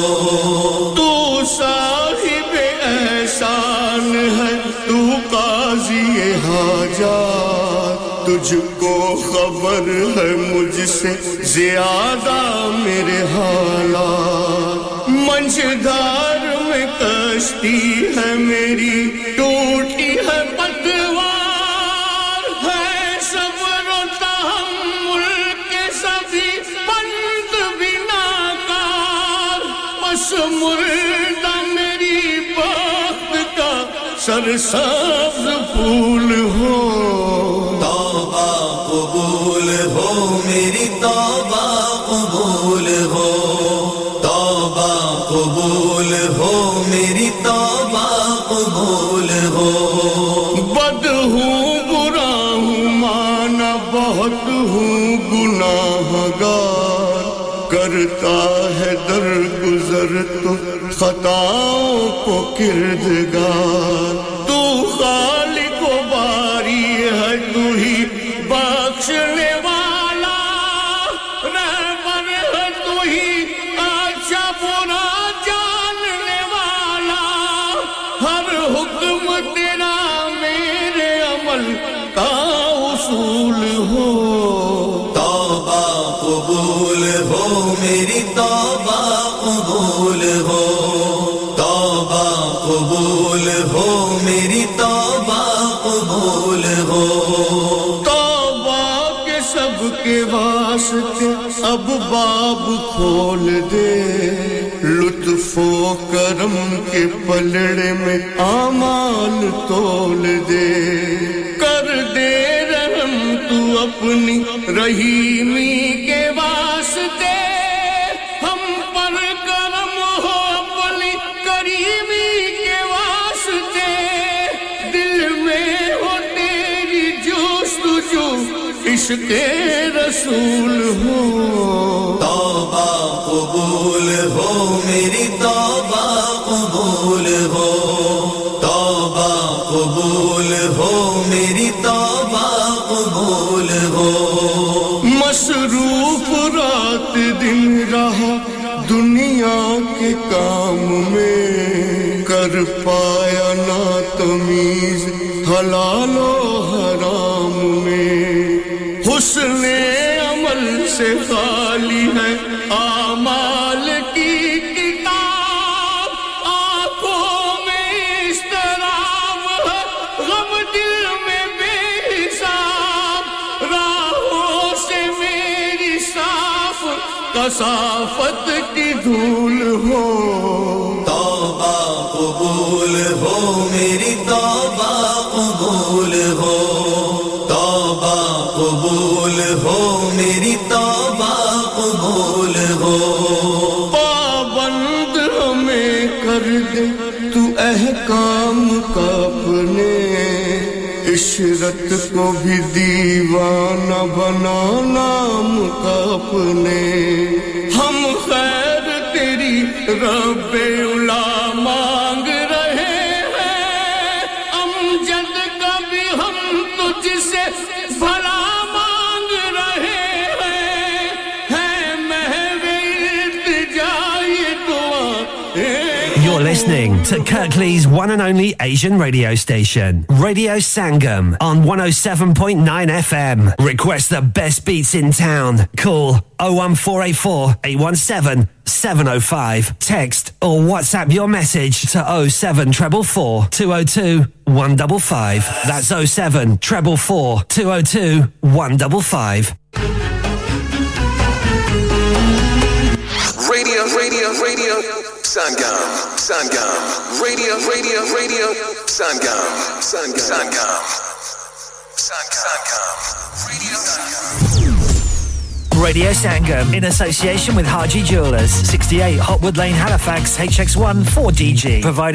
तू साहिबे एहसान है तू काजी हाजात तुझको खबर है मुझसे ज्यादा मेरे हालात मंझधार में कश्ती है मेरी टूटी है पतवा मुर्दा मेरी बात का सरसाज फूल हो तौबा कबूल हो मेरी तौबा कबूल हो तौबा कबूल हो मेरी तौबा कबूल हो बद हूँ बुरा हूँ माना बहुत हूँ गुनाहगार करता है दर्द तो खताओं को किरदगार तू खालिक व बारी है तू ही बख्शने वाला रहमान है तू ही अच्छा बुरा जानने वाला हर हुक्म तेरा मेरे अमल का उसूल हो तौबा कबूल हो मेरी तौबा कबूल हो तौबा कबूल हो मेरी तौबा कबूल हो तौबा के सबके वास्ते अब बाब खोल दे लुत्फ व करम के पलड़े में आमाल तोल दे कर दे रहम तू अपनी रहीमी के वास्ते इश्क़े रसूल हो तौबा कबूल हो मेरी तौबा कबूल हो तौबा कबूल हो मेरी तौबा कबूल हो कर पाया ना तमीज हलाल और हराम में हुस्ने अमल से खाली है आमाल की किताब आंखों में इस्तराब है गम दिल में बेहिसाब राहों से मेरी साफ कसाफत की धूल हो قبول ہو میری توبہ قبول ہو توبہ قبول ہو میری توبہ قبول ہو پابند ہمیں کر دے تو احکام کا اپنے عشرت کو بھی دیوانہ بنا نام کا اپنے ہم خیر تیری رب اولاد Listening to Kirklees' one and only Asian radio station, Radio Sangam, on one oh seven point nine F M. Request the best beats in town. Call oh one four eight four, eight one seven, seven oh five. Text or WhatsApp your message to oh seven four four, two oh two, one five five. That's oh seven four four, two oh two, one five five. Radio, radio, radio. Sangam, Sangam, Radio, Radio, Radio, Sangam, Sangam, Sangam, Sangam, Radio Sangam, in association with Harji Jewelers, sixty-eight Hotwood Lane, Halifax, H X one, four D G, provided